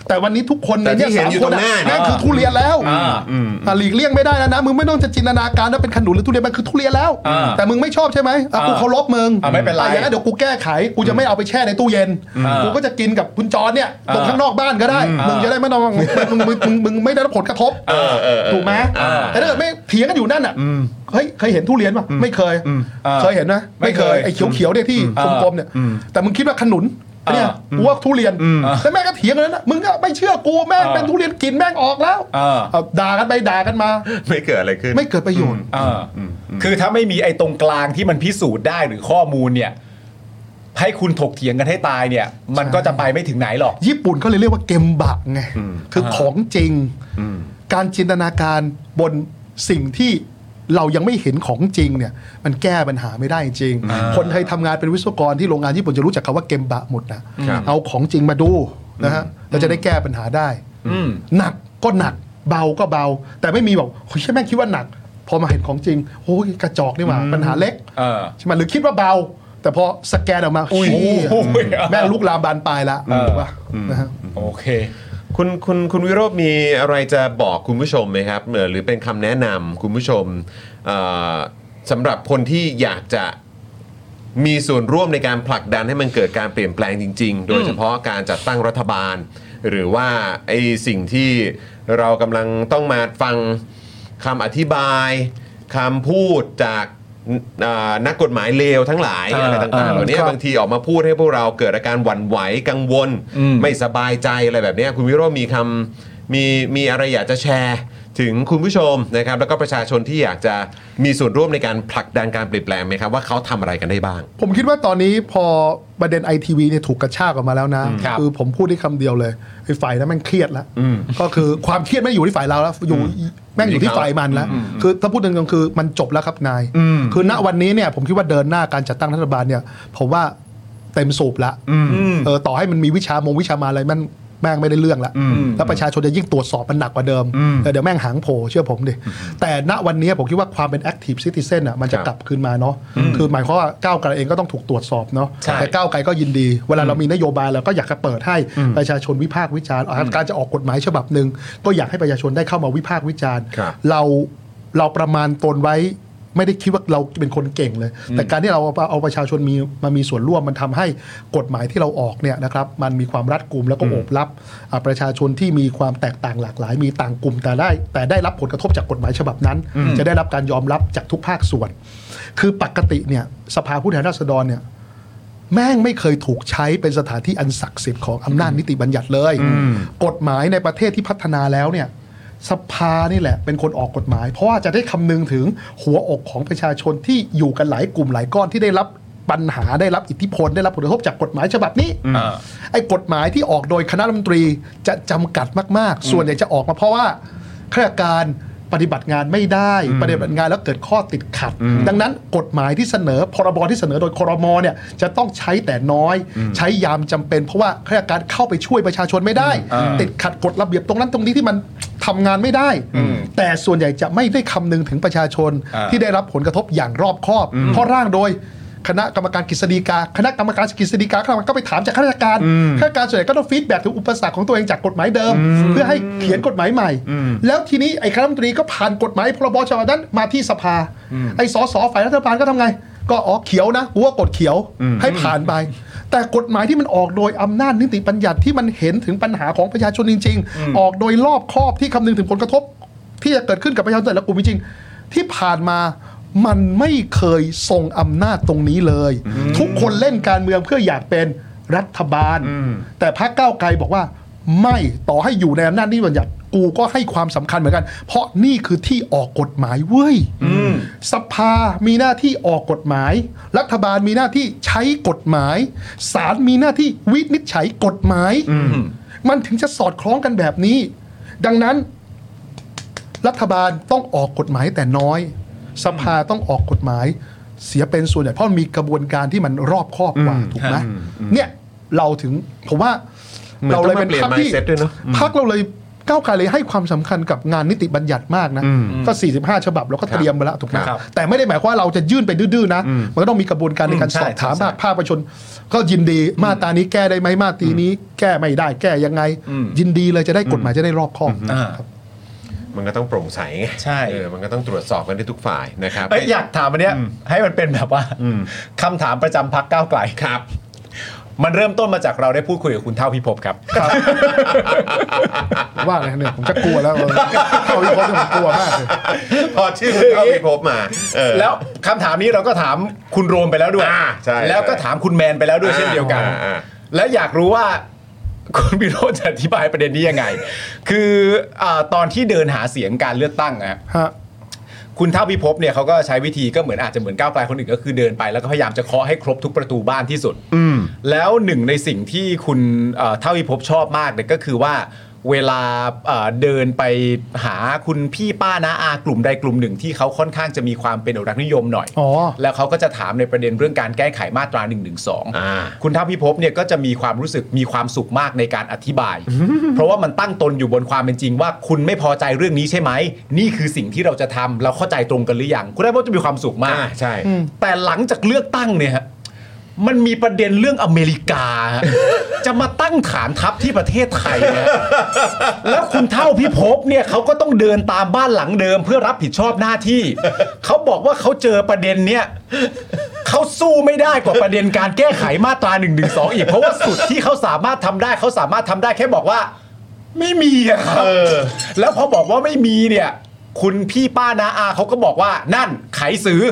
แต่วันนี้ทุกคนในเนี่ยสามคนแม่งคือทุเรียนแล้วอ่ะหลีกเลี่ยงไม่ได้นะนะมึงไม่ต้องจะจินตนาการว่าเป็นขนุนหรือทุเรียนมันคือทุเรียนแล้วแต่มึงไม่ชอบใช่ไหมอ่ะกูเคารพมึงไม่เป็นไรอย่างนั้นเดี๋ยวกูแก้ไขกูจะไม่เอาไปแช่ในตู้เย็นกูก็จะกินกับคุณจอนเนี่ยตรงข้างนอกบ้านก็ได้มึงจะได้ไม่ต้องมึงมึงมึงไม่ได้รับผลกระทบถูกไหมแต่ถ้าเกิดไม่เถียงกันอยู่นั่นอ่ะเฮ้ยเคยเห็นทุเรียนป่ะไม่เคยเคยเห็นนะไม่เคยไอ้เขียวๆเนี่ยที่กลมๆเนี่ยแต่มึงคิดว่าขนุนเนี่ยกูว่าทุเรียนแล้วแม่ก็เถียงกันนะมึงก็ไม่เชื่อกูแม่งเป็นทุเรียนกินแม่งออกแล้วด่ากันไปด่ากันมาไม่เกิดอะไรขึ้นไม่เกิดประโยชน์คือถ้าไม่มีไอ้ตรงกลางที่มันพิสูจน์ได้หรือข้อมูลเนี่ยให้คุณถกเถียงกันให้ตายเนี่ยมันก็จะไปไม่ถึงไหนหรอกญี่ปุ่นเขาเลยเรียกว่าเกมบะไงคือของจริงการจินตนาการบนสิ่งที่เรายังไม่เห็นของจริงเนี่ยมันแก้ปัญหาไม่ได้จริงคนไทยทำงานเป็นวิศวกรที่โรงงานญี่ปุ่นจะรู้จักคำว่าเกมบะหมดนะเอาของจริงมาดูนะฮะเราจะได้แก้ปัญหาได้หนักก็หนักเบาก็เบาแต่ไม่มีบอกเฮ้ยแม่งคิดว่าหนักพอมาเห็นของจริงโอ้ยกระจอกนี่หว่าปัญหาเล็กใช่ไหมหรือคิดว่าเบาแต่พอสแกนออกมาโอ้ยแม่งลุกลามบานปลายละถูกป่ะนะฮะโอเคคุณคุณคุณวิโรจน์มีอะไรจะบอกคุณผู้ชมไหมครับหรือเป็นคำแนะนำคุณผู้ชมสำหรับคนที่อยากจะมีส่วนร่วมในการผลักดันให้มันเกิดการเปลี่ยนแปลงจริงๆโดยเฉพาะการจัดตั้งรัฐบาลหรือว่าไอ้สิ่งที่เรากำลังต้องมาฟังคำอธิบายคำพูดจากนักกฎหมายเลวทั้งหลายอะไรต่างๆเหล่านี้บางทีออกมาพูดให้พวกเราเกิดอาการหวั่นไหวกังวลไม่สบายใจอะไรแบบนี้คุณวิโรจน์มีคำมีมีอะไรอยากจะแชร์ถึงคุณผู้ชมนะครับแล้วก็ประชาชนที่อยากจะมีส่วนร่วมในการผลักดันการเปลี่ยนแปลงไหมครับว่าเขาทำอะไรกันได้บ้างผมคิดว่าตอนนี้พอประเด็น ไอ ที วี เนี่ยถูกกระชากออกมาแล้วนะ ค, คือผมพูดได้คำเดียวเลยไอ้ฝ่ายนั้นแม่งเครียดแล้วก็คือความเครียดไม่อยู่ที่ฝ่ายเราแล้วอยู่แม่งอยู่ที่ฝ่ายมันแล้วคือถ้าพูดตรงๆคือมันจบแล้วครับนายคือณวันนี้เนี่ยผมคิดว่าเดินหน้าการจัดตั้งรัฐบาลเนี่ยผมว่าเต็มสูบละเออต่อให้มันมีวิชามงวิชามาอะไรมันแม่งไม่ได้เรื่องละแล้วประชาชนจะยิ่งตรวจสอบมันหนักกว่าเดิมเดี๋ยวแม่งหางโผเชื่อผมดิแต่ณวันนี้ผมคิดว่าความเป็น active citizen อ่ะมันจะกลับคืนมาเนาะคือหมายความว่าก้าวไกลเองก็ต้องถูกตรวจสอบเนาะแต่ก้าวไกลก็ยินดีเวลาเรามีนโยบายเราก็อยากจะเปิดให้ประชาชนวิพากษ์วิจารณ์การจะออกกฎหมายฉบับนึงก็อยากให้ประชาชนได้เข้ามาวิพากษ์วิจารณ์เราเราประมาณตนไว้ไม่ได้คิดว่าเราเป็นคนเก่งเลยแต่การที่เราเอาประชาชนมีมามีส่วนร่วมมันทำให้กฎหมายที่เราออกเนี่ยนะครับมันมีความรัดกุมแล้วก็โอบรับประชาชนที่มีความแตกต่างหลากหลายมีต่างกลุ่มแต่ได้แต่ได้รับผลกระทบจากกฎหมายฉบับนั้นจะได้รับการยอมรับจากทุกภาคส่วนคือปกติเนี่ยสภาผู้แทนราษฎรเนี่ยแม่งไม่เคยถูกใช้เป็นสถานที่อันศักดิ์สิทธิ์ของอำนาจนิติบัญญัติเลยกฎหมายในประเทศที่พัฒนาแล้วเนี่ยสภานี่แหละเป็นคนออกกฎหมายเพราะว่าจะได้คำนึงถึงหัวอกของประชาชนที่อยู่กันหลายกลุ่มหลายก้อนที่ได้รับปัญหาได้รับอิทธิพลได้รับผลกระทบจากกฎหมายฉบับนี้ไอ้กฎหมายที่ออกโดยคณะรัฐมนตรีจะจำกัดมากๆส่วนใหญ่จะออกมาเพราะว่าข้าราชการปฏิบัติงานไม่ได้ปฏิบัติงานแล้วเกิดข้อติดขัดดังนั้นกฎหมายที่เสนอพรบที่เสนอโดยครม.เนี่ยจะต้องใช้แต่น้อยใช้ยามจำเป็นเพราะว่าข้าราชการเข้าไปช่วยประชาชนไม่ได้ติดขัดกฎระเบียบตรงนั้นตรงนี้ที่มันท ทำงานไม่ได้แต่ส่วนใหญ่จะไม่ได้คำนึงถึงประชาชนที่ได้รับผลกระทบอย่างรอบคอบเพราะร่างโดยคณะกรรมการกฤษฎีกาคณะกรรมการกฤษฎีกาคณะกรรมการก็ไปถามจากข้าราชการข้าราชการส่วนใหญ่ก็ต้องฟีดแบ็กถึงอุปสรรคของตัวเองจากกฎหมายเดิมเพื่อให้เขียนกฎหมายใหม่แล้วทีนี้ไอ้คณะรัฐมนตรีก็ผ่านกฎหมายพรบฉบับนั้นมาที่สภาไอ้สสฝ่ายรัฐบาลก็ทำไงก็อ๋อเขียวนะว่ากฎเขียวให้ผ่านไปแต่กฎหมายที่มันออกโดยอำนาจนิติบัญญัติที่มันเห็นถึงปัญหาของประชาชนจริงๆออกโดยรอบคอบที่คำนึงถึงผลกระทบที่จะเกิดขึ้นกับประชาชนแต่ละกลุ่มจริงๆที่ผ่านมามันไม่เคยทรงอำนาจตรงนี้เลยทุกคนเล่นการเมืองเพื่ออยากเป็นรัฐบาลแต่พรรคก้าวไกลบอกว่าไม่ต่อให้อยู่ในอำนาจนิติบัญญัติกูก็ให้ความสำคัญเหมือนกันเพราะนี่คือที่ออกกฎหมายเว้ยสภามีหน้าที่ออกกฎหมายรัฐบาลมีหน้าที่ใช้กฎหมายศาลมีหน้าที่วินิจฉัยกฎหมายมันถึงจะสอดคล้องกันแบบนี้ดังนั้นรัฐบาลต้องออกกฎหมายแต่น้อยสภาต้องออกกฎหมายเสียเป็นส่วนใหญ่เพราะมีกระบวนการที่มันรอบคอบกว่าถูกไหมเนี่ยเราถึงผมว่าเราเลยเป็นพรรคที่พรรคเราเลยก้าวไกลเลยให้ความสำคัญกับงานนิติบัญญัติมากนะก็สี่สิบห้าฉบับเราก็เตรียมมาแล้วถูกไหมแต่ไม่ได้หมายความว่าเราจะยื่นไปดื้อๆนะมันก็ต้องมีกระบวนการในการสอบถามภาคประชาชนก็ยินดีมาตรานี้แก้ได้ไหมมาตรานี้แก้ไม่ได้แก้ยังไงยินดีเลยจะได้กฎหมายจะได้รอบคอบมันก็ต้องโปร่งใสไงใช่เออมันก็ต้องตรวจสอบกันได้ทุกฝ่ายนะครับเอ้ยอยากถามอันเนี้ยให้มันเป็นแบบว่าคำถามประจำพรรคก้าวไกลครับมันเริ่มต้นมาจากเราได้พูดคุยกับคุณเท่าพิภพครับว่าไงเนี่ยผมจะกลัวแล้วเท่าพิภพผมกลัวมากเลยพอชื่อเท่าพิภพมาแล้วคำถามนี้เราก็ถามคุณโรมไปแล้วด้วยแล้วก็ถามคุณแมนไปแล้วด้วยเช่นเดียวกันและอยากรู้ว่าคุณวิโรจน์จะอธิบายประเด็นนี้ยังไงคือตอนที่เดินหาเสียงการเลือกตั้งนะคุณเท่าพิภพเนี่ยเขาก็ใช้วิธีก็เหมือนอาจจะเหมือนก้าวไกลคนอื่นก็คือเดินไปแล้วก็พยายามจะเคาะให้ครบทุกประตูบ้านที่สุดแล้วหนึ่งในสิ่งที่คุณเท่าพิภพชอบมากเนี่ยก็คือว่าเวลาเดินไปหาคุณพี่ป้าน้าอากลุ่มใดกลุ่มหนึ่งที่เขาค่อนข้างจะมีความเป็นอนุรักษ์นิยมหน่อยแล้วเขาก็จะถามในประเด็นเรื่องการแก้ไขมาตราหนึ่งหนึ่งสองคุณเท่าพิภพเนี่ยก็จะมีความรู้สึกมีความสุขมากในการอธิบาย เพราะว่ามันตั้งตนอยู่บนความเป็นจริงว่าคุณไม่พอใจเรื่องนี้ใช่ไหมนี่คือสิ่งที่เราจะทำเราเข้าใจตรงกันหรือยังคุณเท่าพิภพจะมีความสุขมากใช่แต่หลังจากเลือกตั้งเนี่ยมันมีประเด็นเรื่องอเมริกา จะมาตั้งฐานทัพที่ประเทศไทยนะ แล้วคุณเท่าพิภพเนี่ยเขาก็ต้องเดินตามบ้านหลังเดิมเพื่อรับผิดชอบหน้าที่ เขาบอกว่าเขาเจอประเด็นเนี้ย เขาสู้ไม่ได้กว่าประเด็นการแก้ไขมาตราหนึ่งหนึ่งสองอีก เพราะว่าสุดที่เขาสามารถทำได้เขาสามารถทำได้แค่บอกว่าไม่มีอะครับ แล้วพอบอกว่าไม่มีเนี่ยคุณพี่ป้านาอาเขาก็บอกว่านั่นไขสื่อ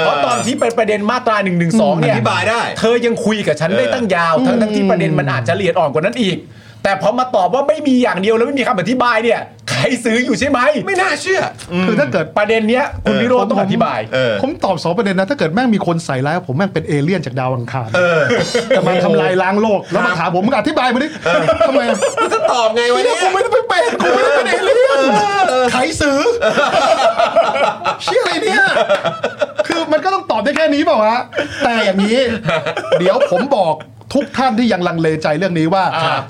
เพราะตอนที่เป็นประเด็นมาตราหนึ่งหนึ่งสองเนี่ยอธิบายได้เธอยังคุยกับฉันได้ตั้งยาวทั้งทั้งที่ประเด็นมันอาจจะละเอียดอ่อนกว่านั้นอีกแต่พอมาตอบว่าไม่มีอย่างเดียวแล้วไม่มีคำอธิบายเนี่ยไขสื่ออยู่ใช่ไหมไม่น่าเชื่อคือถ้าเกิดประเด็นเนี้ยคุณวิโรจน์ต้องอธิบายผมตอบสองประเด็นนะถ้าเกิดแม่งมีคนใส่ร้ายผมแม่งเป็นเอเลี่ยนจากดาวอังคารจะมาทำลายล้างโลกแล้วมาถามผมมึงอธิบายมาดิทำไมจะตอบไงวะเนี่ยผมไม่ได้เป็นผมไม่ได้เป็นเอเลี่ยนไขสื่อเชื่ออะไรเนี่ยคือมันก็ต้องตอบได้แค่นี้เปล่าฮะแต่อย่างนี้เดี๋ยวผมบอกทุกท่านที่ยังลังเลใจเรื่องนี้ว่า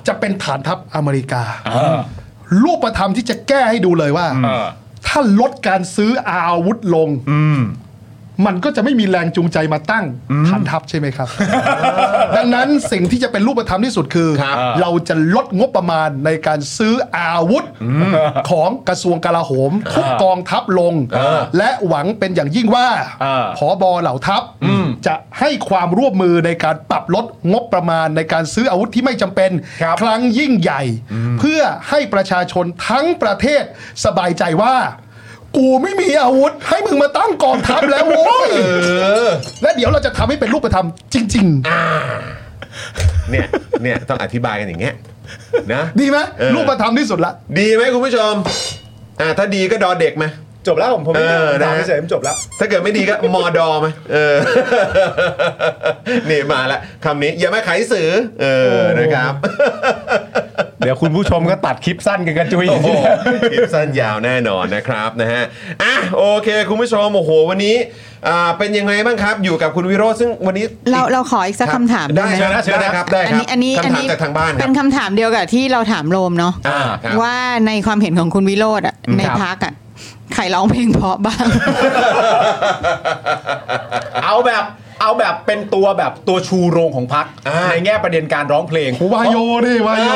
จะเป็นฐานทัพอเมริการูปธรรมที่จะแก้ให้ดูเลยว่าถ้าลดการซื้ออาวุธลงมันก็จะไม่มีแรงจูงใจมาตั้งฐานทัพใช่ไหมครับ ดังนั้นสิ่งที่จะเป็นรูปธรรมที่สุดคือเราจะลดงบประมาณในการซื้ออาวุธของกระทรวงกลาโหมทุกกองทัพลงและหวังเป็นอย่างยิ่งว่าผบ.เหล่าทัพจะให้ความร่วมมือในการปรับลดงบประมาณในการซื้ออาวุธที่ไม่จำเป็นครั้งยิ่งใหญ่เพื่อให้ประชาชนทั้งประเทศสบายใจว่ากูไม่มีอาวุธให้มึงมาตั้งกองทัพแล้วโว้ยและเดี๋ยวเราจะทำให้เป็นรูปธรรมจริงๆเนี่ยเนี่ยต้องอธิบายกันอย่างเงี้ยนะดีไหมรูปธรรมที่สุดละดีไหมคุณผู้ชมอ่าถ้าดีก็ดอเด็กไหมจบแล้วผมผมไม่ได้ถามเฉยๆจบแล้วถ้าเกิดไม่ดีก็มอดอไหมเออนี่มาละคำนี้อย่ามาขายสื่อเออนะครับ เดี๋ยวคุณผู้ชมก็ตัดคลิปสั้นกันกระจุยโอ้โหคลิปสั้นยาวแน่นอนนะครับนะฮะอ่ะโอเคคุณผู้ชมโอ้โหวันนี้อ่าเป็นยังไงบ้างครับอยู่กับคุณวิโรจน์ซึ่งวันนี้เราเราขออีกสักคำถามได้ไหมนะครับได้ครับอันนี้อันนี้คำถามจากทางบ้านเป็นคำถามเดียวกับที่เราถามโรมเนาะว่าในความเห็นของคุณวิโรจน์ในพรรคอ่ะใครร้องเพลงเพราะบ้างเอาแบบเอาแบบเป็นตัวแบบตัวชูโรงของพรรคในแง่ประเด็นการร้องเพลงวายโยดิวายโย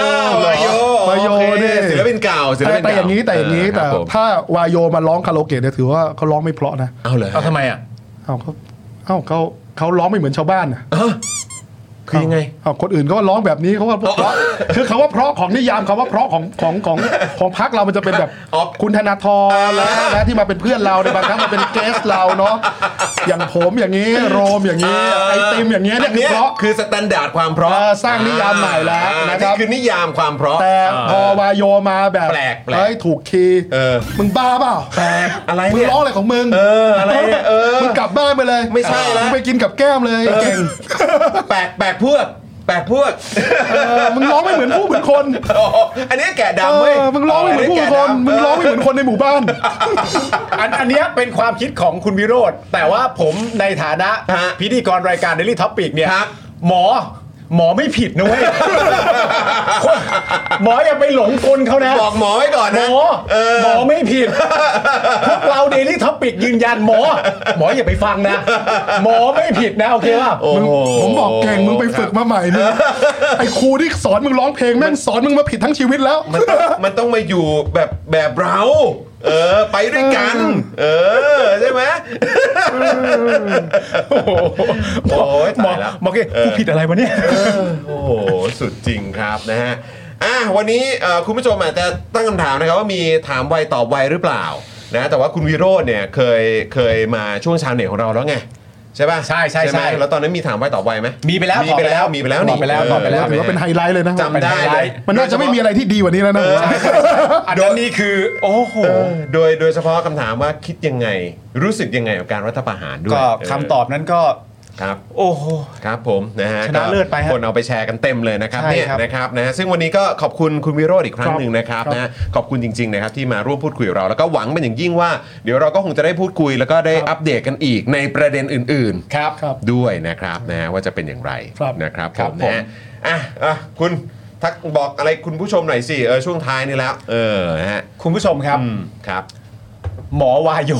วายโยวายโยดิศิลปินเก่าศิลปินเก่าแต่อย่างนี้แต่อย่างนี้แต่ถ้าวายโยมาร้องคาราโอเกะเนี่ยถือว่าเขาร้องไม่เพราะนะเอาเลยเอาทำไมอ่ะเอาเขาเอาเขาเขาร้องไม่เหมือนชาวบ้านนะคือยังไงคนอื่นก็ร้องแบบนี้เขาว่าเพราะคือเขาว่าเพราะของนิยามเขาว่าเพราะของของของของพรรคเรามันจะเป็นแบบคุณธนาธรและและที่มาเป็นเพื่อนเราในบางครั้งมาเป็นเกสเราเนาะอย่างผมอย่างนี้โรมอย่างนี้ไอติมอย่างเงี้ยเนี่ยคือเพราะคือสแตนดาร์ดความเพราะสร้างนิยามใหม่แล้วนะครับคือนิยามความเพราะแต่พอวายโยมาแบบแปลกเฮ้ยถูกคีย์มึงบ้าเปล่าอะไรมึงร้องอะไรของมึงอะไรมึงกลับบ้านไปเลยไม่ใช่แล้วมึงไปกินกับแก้มเลยเก่งแปลกแปลกพวกแปลกพวกมึงร้องไม่เหมือนผู้เหมือนคนอันนี้แกะดำเว้ยมึงร้องไม่เหมือนผู้เหมือนคนมึงร้องไม่เหมือนคนในหมู่บ้านอันอันนี้เป็นความคิดของคุณวิโรจน์แต่ว่าผมในฐานะพิธีกรรายการ Daily Topics เนี่ยหมอหมอไม่ผิดนะเว้ยหมออย่าไปหลงกลเขานะบอกหมอไว้ก่อนนะหมอหมอไม่ผิดพวกเรา Daily Topic ยืนยันหมอหมออย่าไปฟังนะหมอไม่ผิดนะโอเคป่ะผมบอกเก่งมึงไปฝึกมาใหม่นะไอ้ครูที่สอนมึงร้องเพลงแม่งสอนมึงมาผิดทั้งชีวิตแล้วมันต้องมาอยู่แบบแบบเราเออไปด้วยกันเออใช่ไหมโอ้โหโอ้ยตายแล้วโอเคกูผิดอะไรวะเนี่ยโอ้โหสุดจริงครับนะฮะอ่ะวันนี้คุณผู้ชมอาจจะตั้งคำถามนะครับว่ามีถามไวตอบไวหรือเปล่านะแต่ว่าคุณวิโรจน์เนี่ยเคยเคยมาช่วงชาวเน็ตของเราแล้วไงใช่ป่ะใช่ใช่ใช่แล้วตอนนั้นมีถามไวตอบไวไหมมีไปแล้วมีไปแล้วมีไปแล้วนี่ไปแล้วตอบไปแล้วถือว่าเป็นไฮไลท์เลยนะจำได้เลยมันน่าจะไม่มีอะไรที่ดีกว่านี้แล้วนะอันนี้คือโอ้โหโดยโดยเฉพาะคำถามว่าคิดยังไงรู้สึกยังไงกับการรัฐประหารด้วยก็คำตอบนั้นก็ครับโอ้โหครับผมนะฮะชนะเลิศไปคนเอาไปแชร์กันเต็มเลยนะครับเนี่ยนะครับนะฮะซึ่งวันนี้ก็ขอบคุณคุณวิโรจน์อีกครั้งหนึ่งนะครับนะขอบคุณจริงๆนะครับที่มาร่วมพูดคุยกับเราแล้วก็หวังเป็นอย่างยิ่งว่าเดี๋ยวเราก็คงจะได้พูดคุยแล้วก็ได้อัปเดตกันอีกในประเด็นอื่นๆครับด้วยนะครับนะว่าจะเป็นอย่างไรนะครับผมนะฮะอ่ะอ่ะคุณทักบอกอะไรคุณผู้ชมหน่อยสิเออช่วงท้ายนี่แล้วเออฮะคุณผู้ชมครับครับหมอวายโย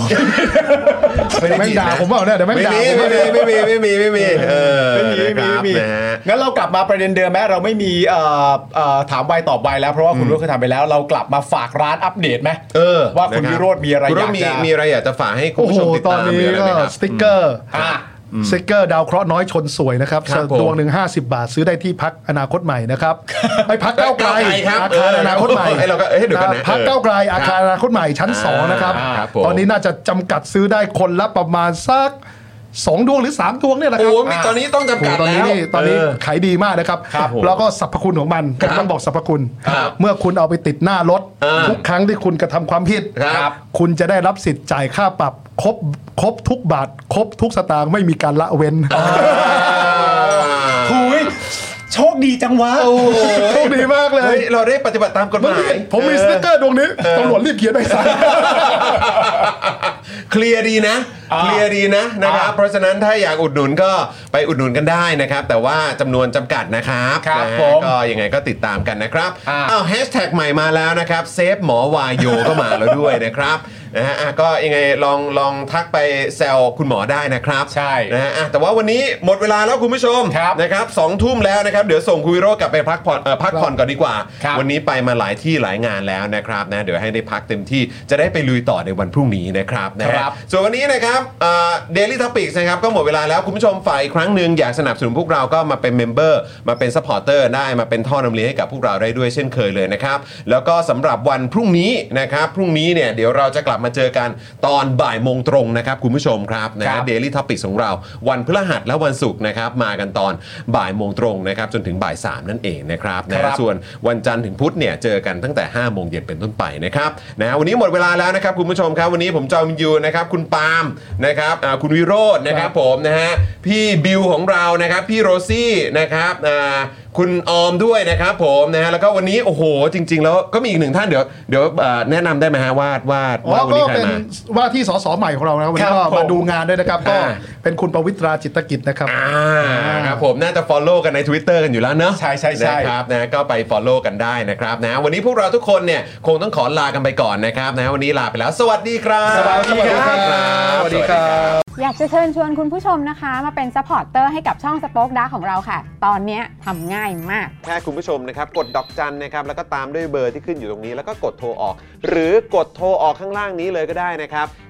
ไม่ได้ด่าผมเปล่าเนี่ยเดี๋ยวไม่ด่าไม่มีไม่มีไม่มีไม่มีเออนะครับนะฮะงั้นเรากลับมาประเด็นเดิมแม้เราไม่มีเอ่อเอ่อถามไวตอบไวแล้วเพราะว่าคุณวิโรจน์เคยทำไปแล้วเรากลับมาฝากร้านอัปเดตไหมเออว่าคุณวิโรจน์มีอะไรอยากจะมีอะไรอยากจะฝากให้คุณผู้ชมติดตามมีอะไรนะครับสติ๊กเกอร์สติ๊กเกอร์ดาวเคราะห์น้อยชนสวยนะครับดวงหนึ่งห้าสิบบาทซื้อได้ที่พรรคอนาคตใหม่นะครับไอ้พรรคก้าวไกลอาคารอนาคตใหม่ไอ้เราก็เฮ้ยเดี๋ยวก่อนนะพรรคก้าวไกลอาคารอนาคตใหม่ชั้นสองนะครับตอนนี้น่าจะจำกัดซื้อได้คนละประมาณสักสองดวงหรือสามดวงเนี่ยแหละครับโอ้ตอนนี้ต้องจำกัดแล้วตอนนี้ตอนนี้ขายดีมากนะครับแล้วก็สรรพคุณของมันผมต้องบอกสรรพคุณเมื่อคุณเอาไปติดหน้ารถทุกครั้งที่คุณกระทำความผิดคุณจะได้รับสิทธิ์จ่ายค่าปรับครบครบทุกบาทครบทุกสตางค์ไม่มีการละเว้นถุยโชคดีจังวะโอ้โชคดีมากเลยเราได้ปฏิบัติตามกฎหมายผมมีสติ๊กเกอร์ดวงนี้ตำรวจรีบเขียนใบสั่งเคลียร์ดีนะเคลียร์ดีนะนะครับเพราะฉะนั้นถ้าอยากอุดหนุนก็ไปอุดหนุนกันได้นะครับแต่ว่าจำนวนจำกัดนะครับก็ยังไงก็ติดตามกันนะครับอ้าวแฮชแท็กใหม่มาแล้วนะครับเซฟหมอวายโยก็มาแล้วด้วยนะครับนะฮะก็ยังไงลองลองทักไปแซวคุณหมอได้นะครับใช่นะฮะแต่ว่าวันนี้หมดเวลาแล้วคุณผู้ชมนะครับสองทุ่มแล้วนะครับเดี๋ยวส่งคุณวิโรจน์กลับไปพักผ่อนพักผ่อนก่อนดีกว่าวันนี้ไปมาหลายที่หลายงานแล้วนะครับนะเดี๋ยวให้ได้พักเต็มที่จะได้ไปลุยต่อในวันพรุ่งนี้นะครับนะครับส่วนวันนี้นะครับเดลี่ท็อปิกส์นะครับก็หมดเวลาแล้วคุณผู้ชมฝ่ายครั้งหนึ่งอยากสนับสนุนพวกเราก็มาเป็นเมมเบอร์มาเป็นซัพพอร์เตอร์ได้มาเป็นท่อนำเลี้ยงให้กับพวกเราได้ด้วยเช่นเคยเลยนะครับแล้วก็สำหรับวันพรุ่งนี้นะครับพรุ่งนี้เนี่ยเดี๋ยวเราจะกลับมาเจอกันตอนบ่ายโมงตรงนะครับคุณผู้ชมครับนะ Daily Topics ของเราวันพฤหัสและวันศุกร์นะครับมากันตอนบ่ายโมงตรงนะครับจนถึงบ่ายสามนั่นเองนะครับนะส่วนวันจันทร์ถึงพุธเนี่ยเจอกันตั้งแต่ห้าโมงเย็นเป็นต้นไปนะครับนะวันนี้หมดเวลาแล้วนะครับคุณผู้ชมครับวันนี้ผมจอมยูนะครับคุณปาล์มนะครับคุณวิโรจน์นะครับผมนะฮะพี่บิวของเรานะครับพี่โรซี่นะครับ คุณออมด้วยนะครับผมนะฮะแล้วก็วันนี้โอ้โหจริงๆแล้วก็มีอีกหนึ่งท่านเดี๋ยวเดี๋ยวแนะนำได้ไหมฮะวาดวาดวาดวันนี้ใครมาว่าที่สสใหม่ของเรานะวันนี้ก็มาดูงานด้วยนะครับก็เป็นคุณปวิตราจิตกิจนะครับอ่าครับผมน่าจะ follow กันใน Twitter กันอยู่แล้วเนอะใช่ใช่ใช่ครับนะก็ไป follow กันได้นะครับนะวันนี้พวกเราทุกคนเนี่ยคงต้องขอลากันไปก่อนนะครับนะวันนี้ลาไปแล้วสวัสดีครับสวัสดีครับสวัสดีครับอยากจะเชิญชวนคุณผู้ชมนะคะมาเป็นซัพพอร์ตเตอร์ให้กับช่อง Spoke Dark ของเราค่ะตอนนี้ทำง่ายมากแค่คุณผู้ชมนะครับกดดอกจันนะครับแล้วก็ตามด้วยเบอร์ที่ขึ้นอยู่ตรงนี้แล้วก็กดโทรออกหรือกดโทรออกข้างล่างนี้เลยก็ได้นะครับ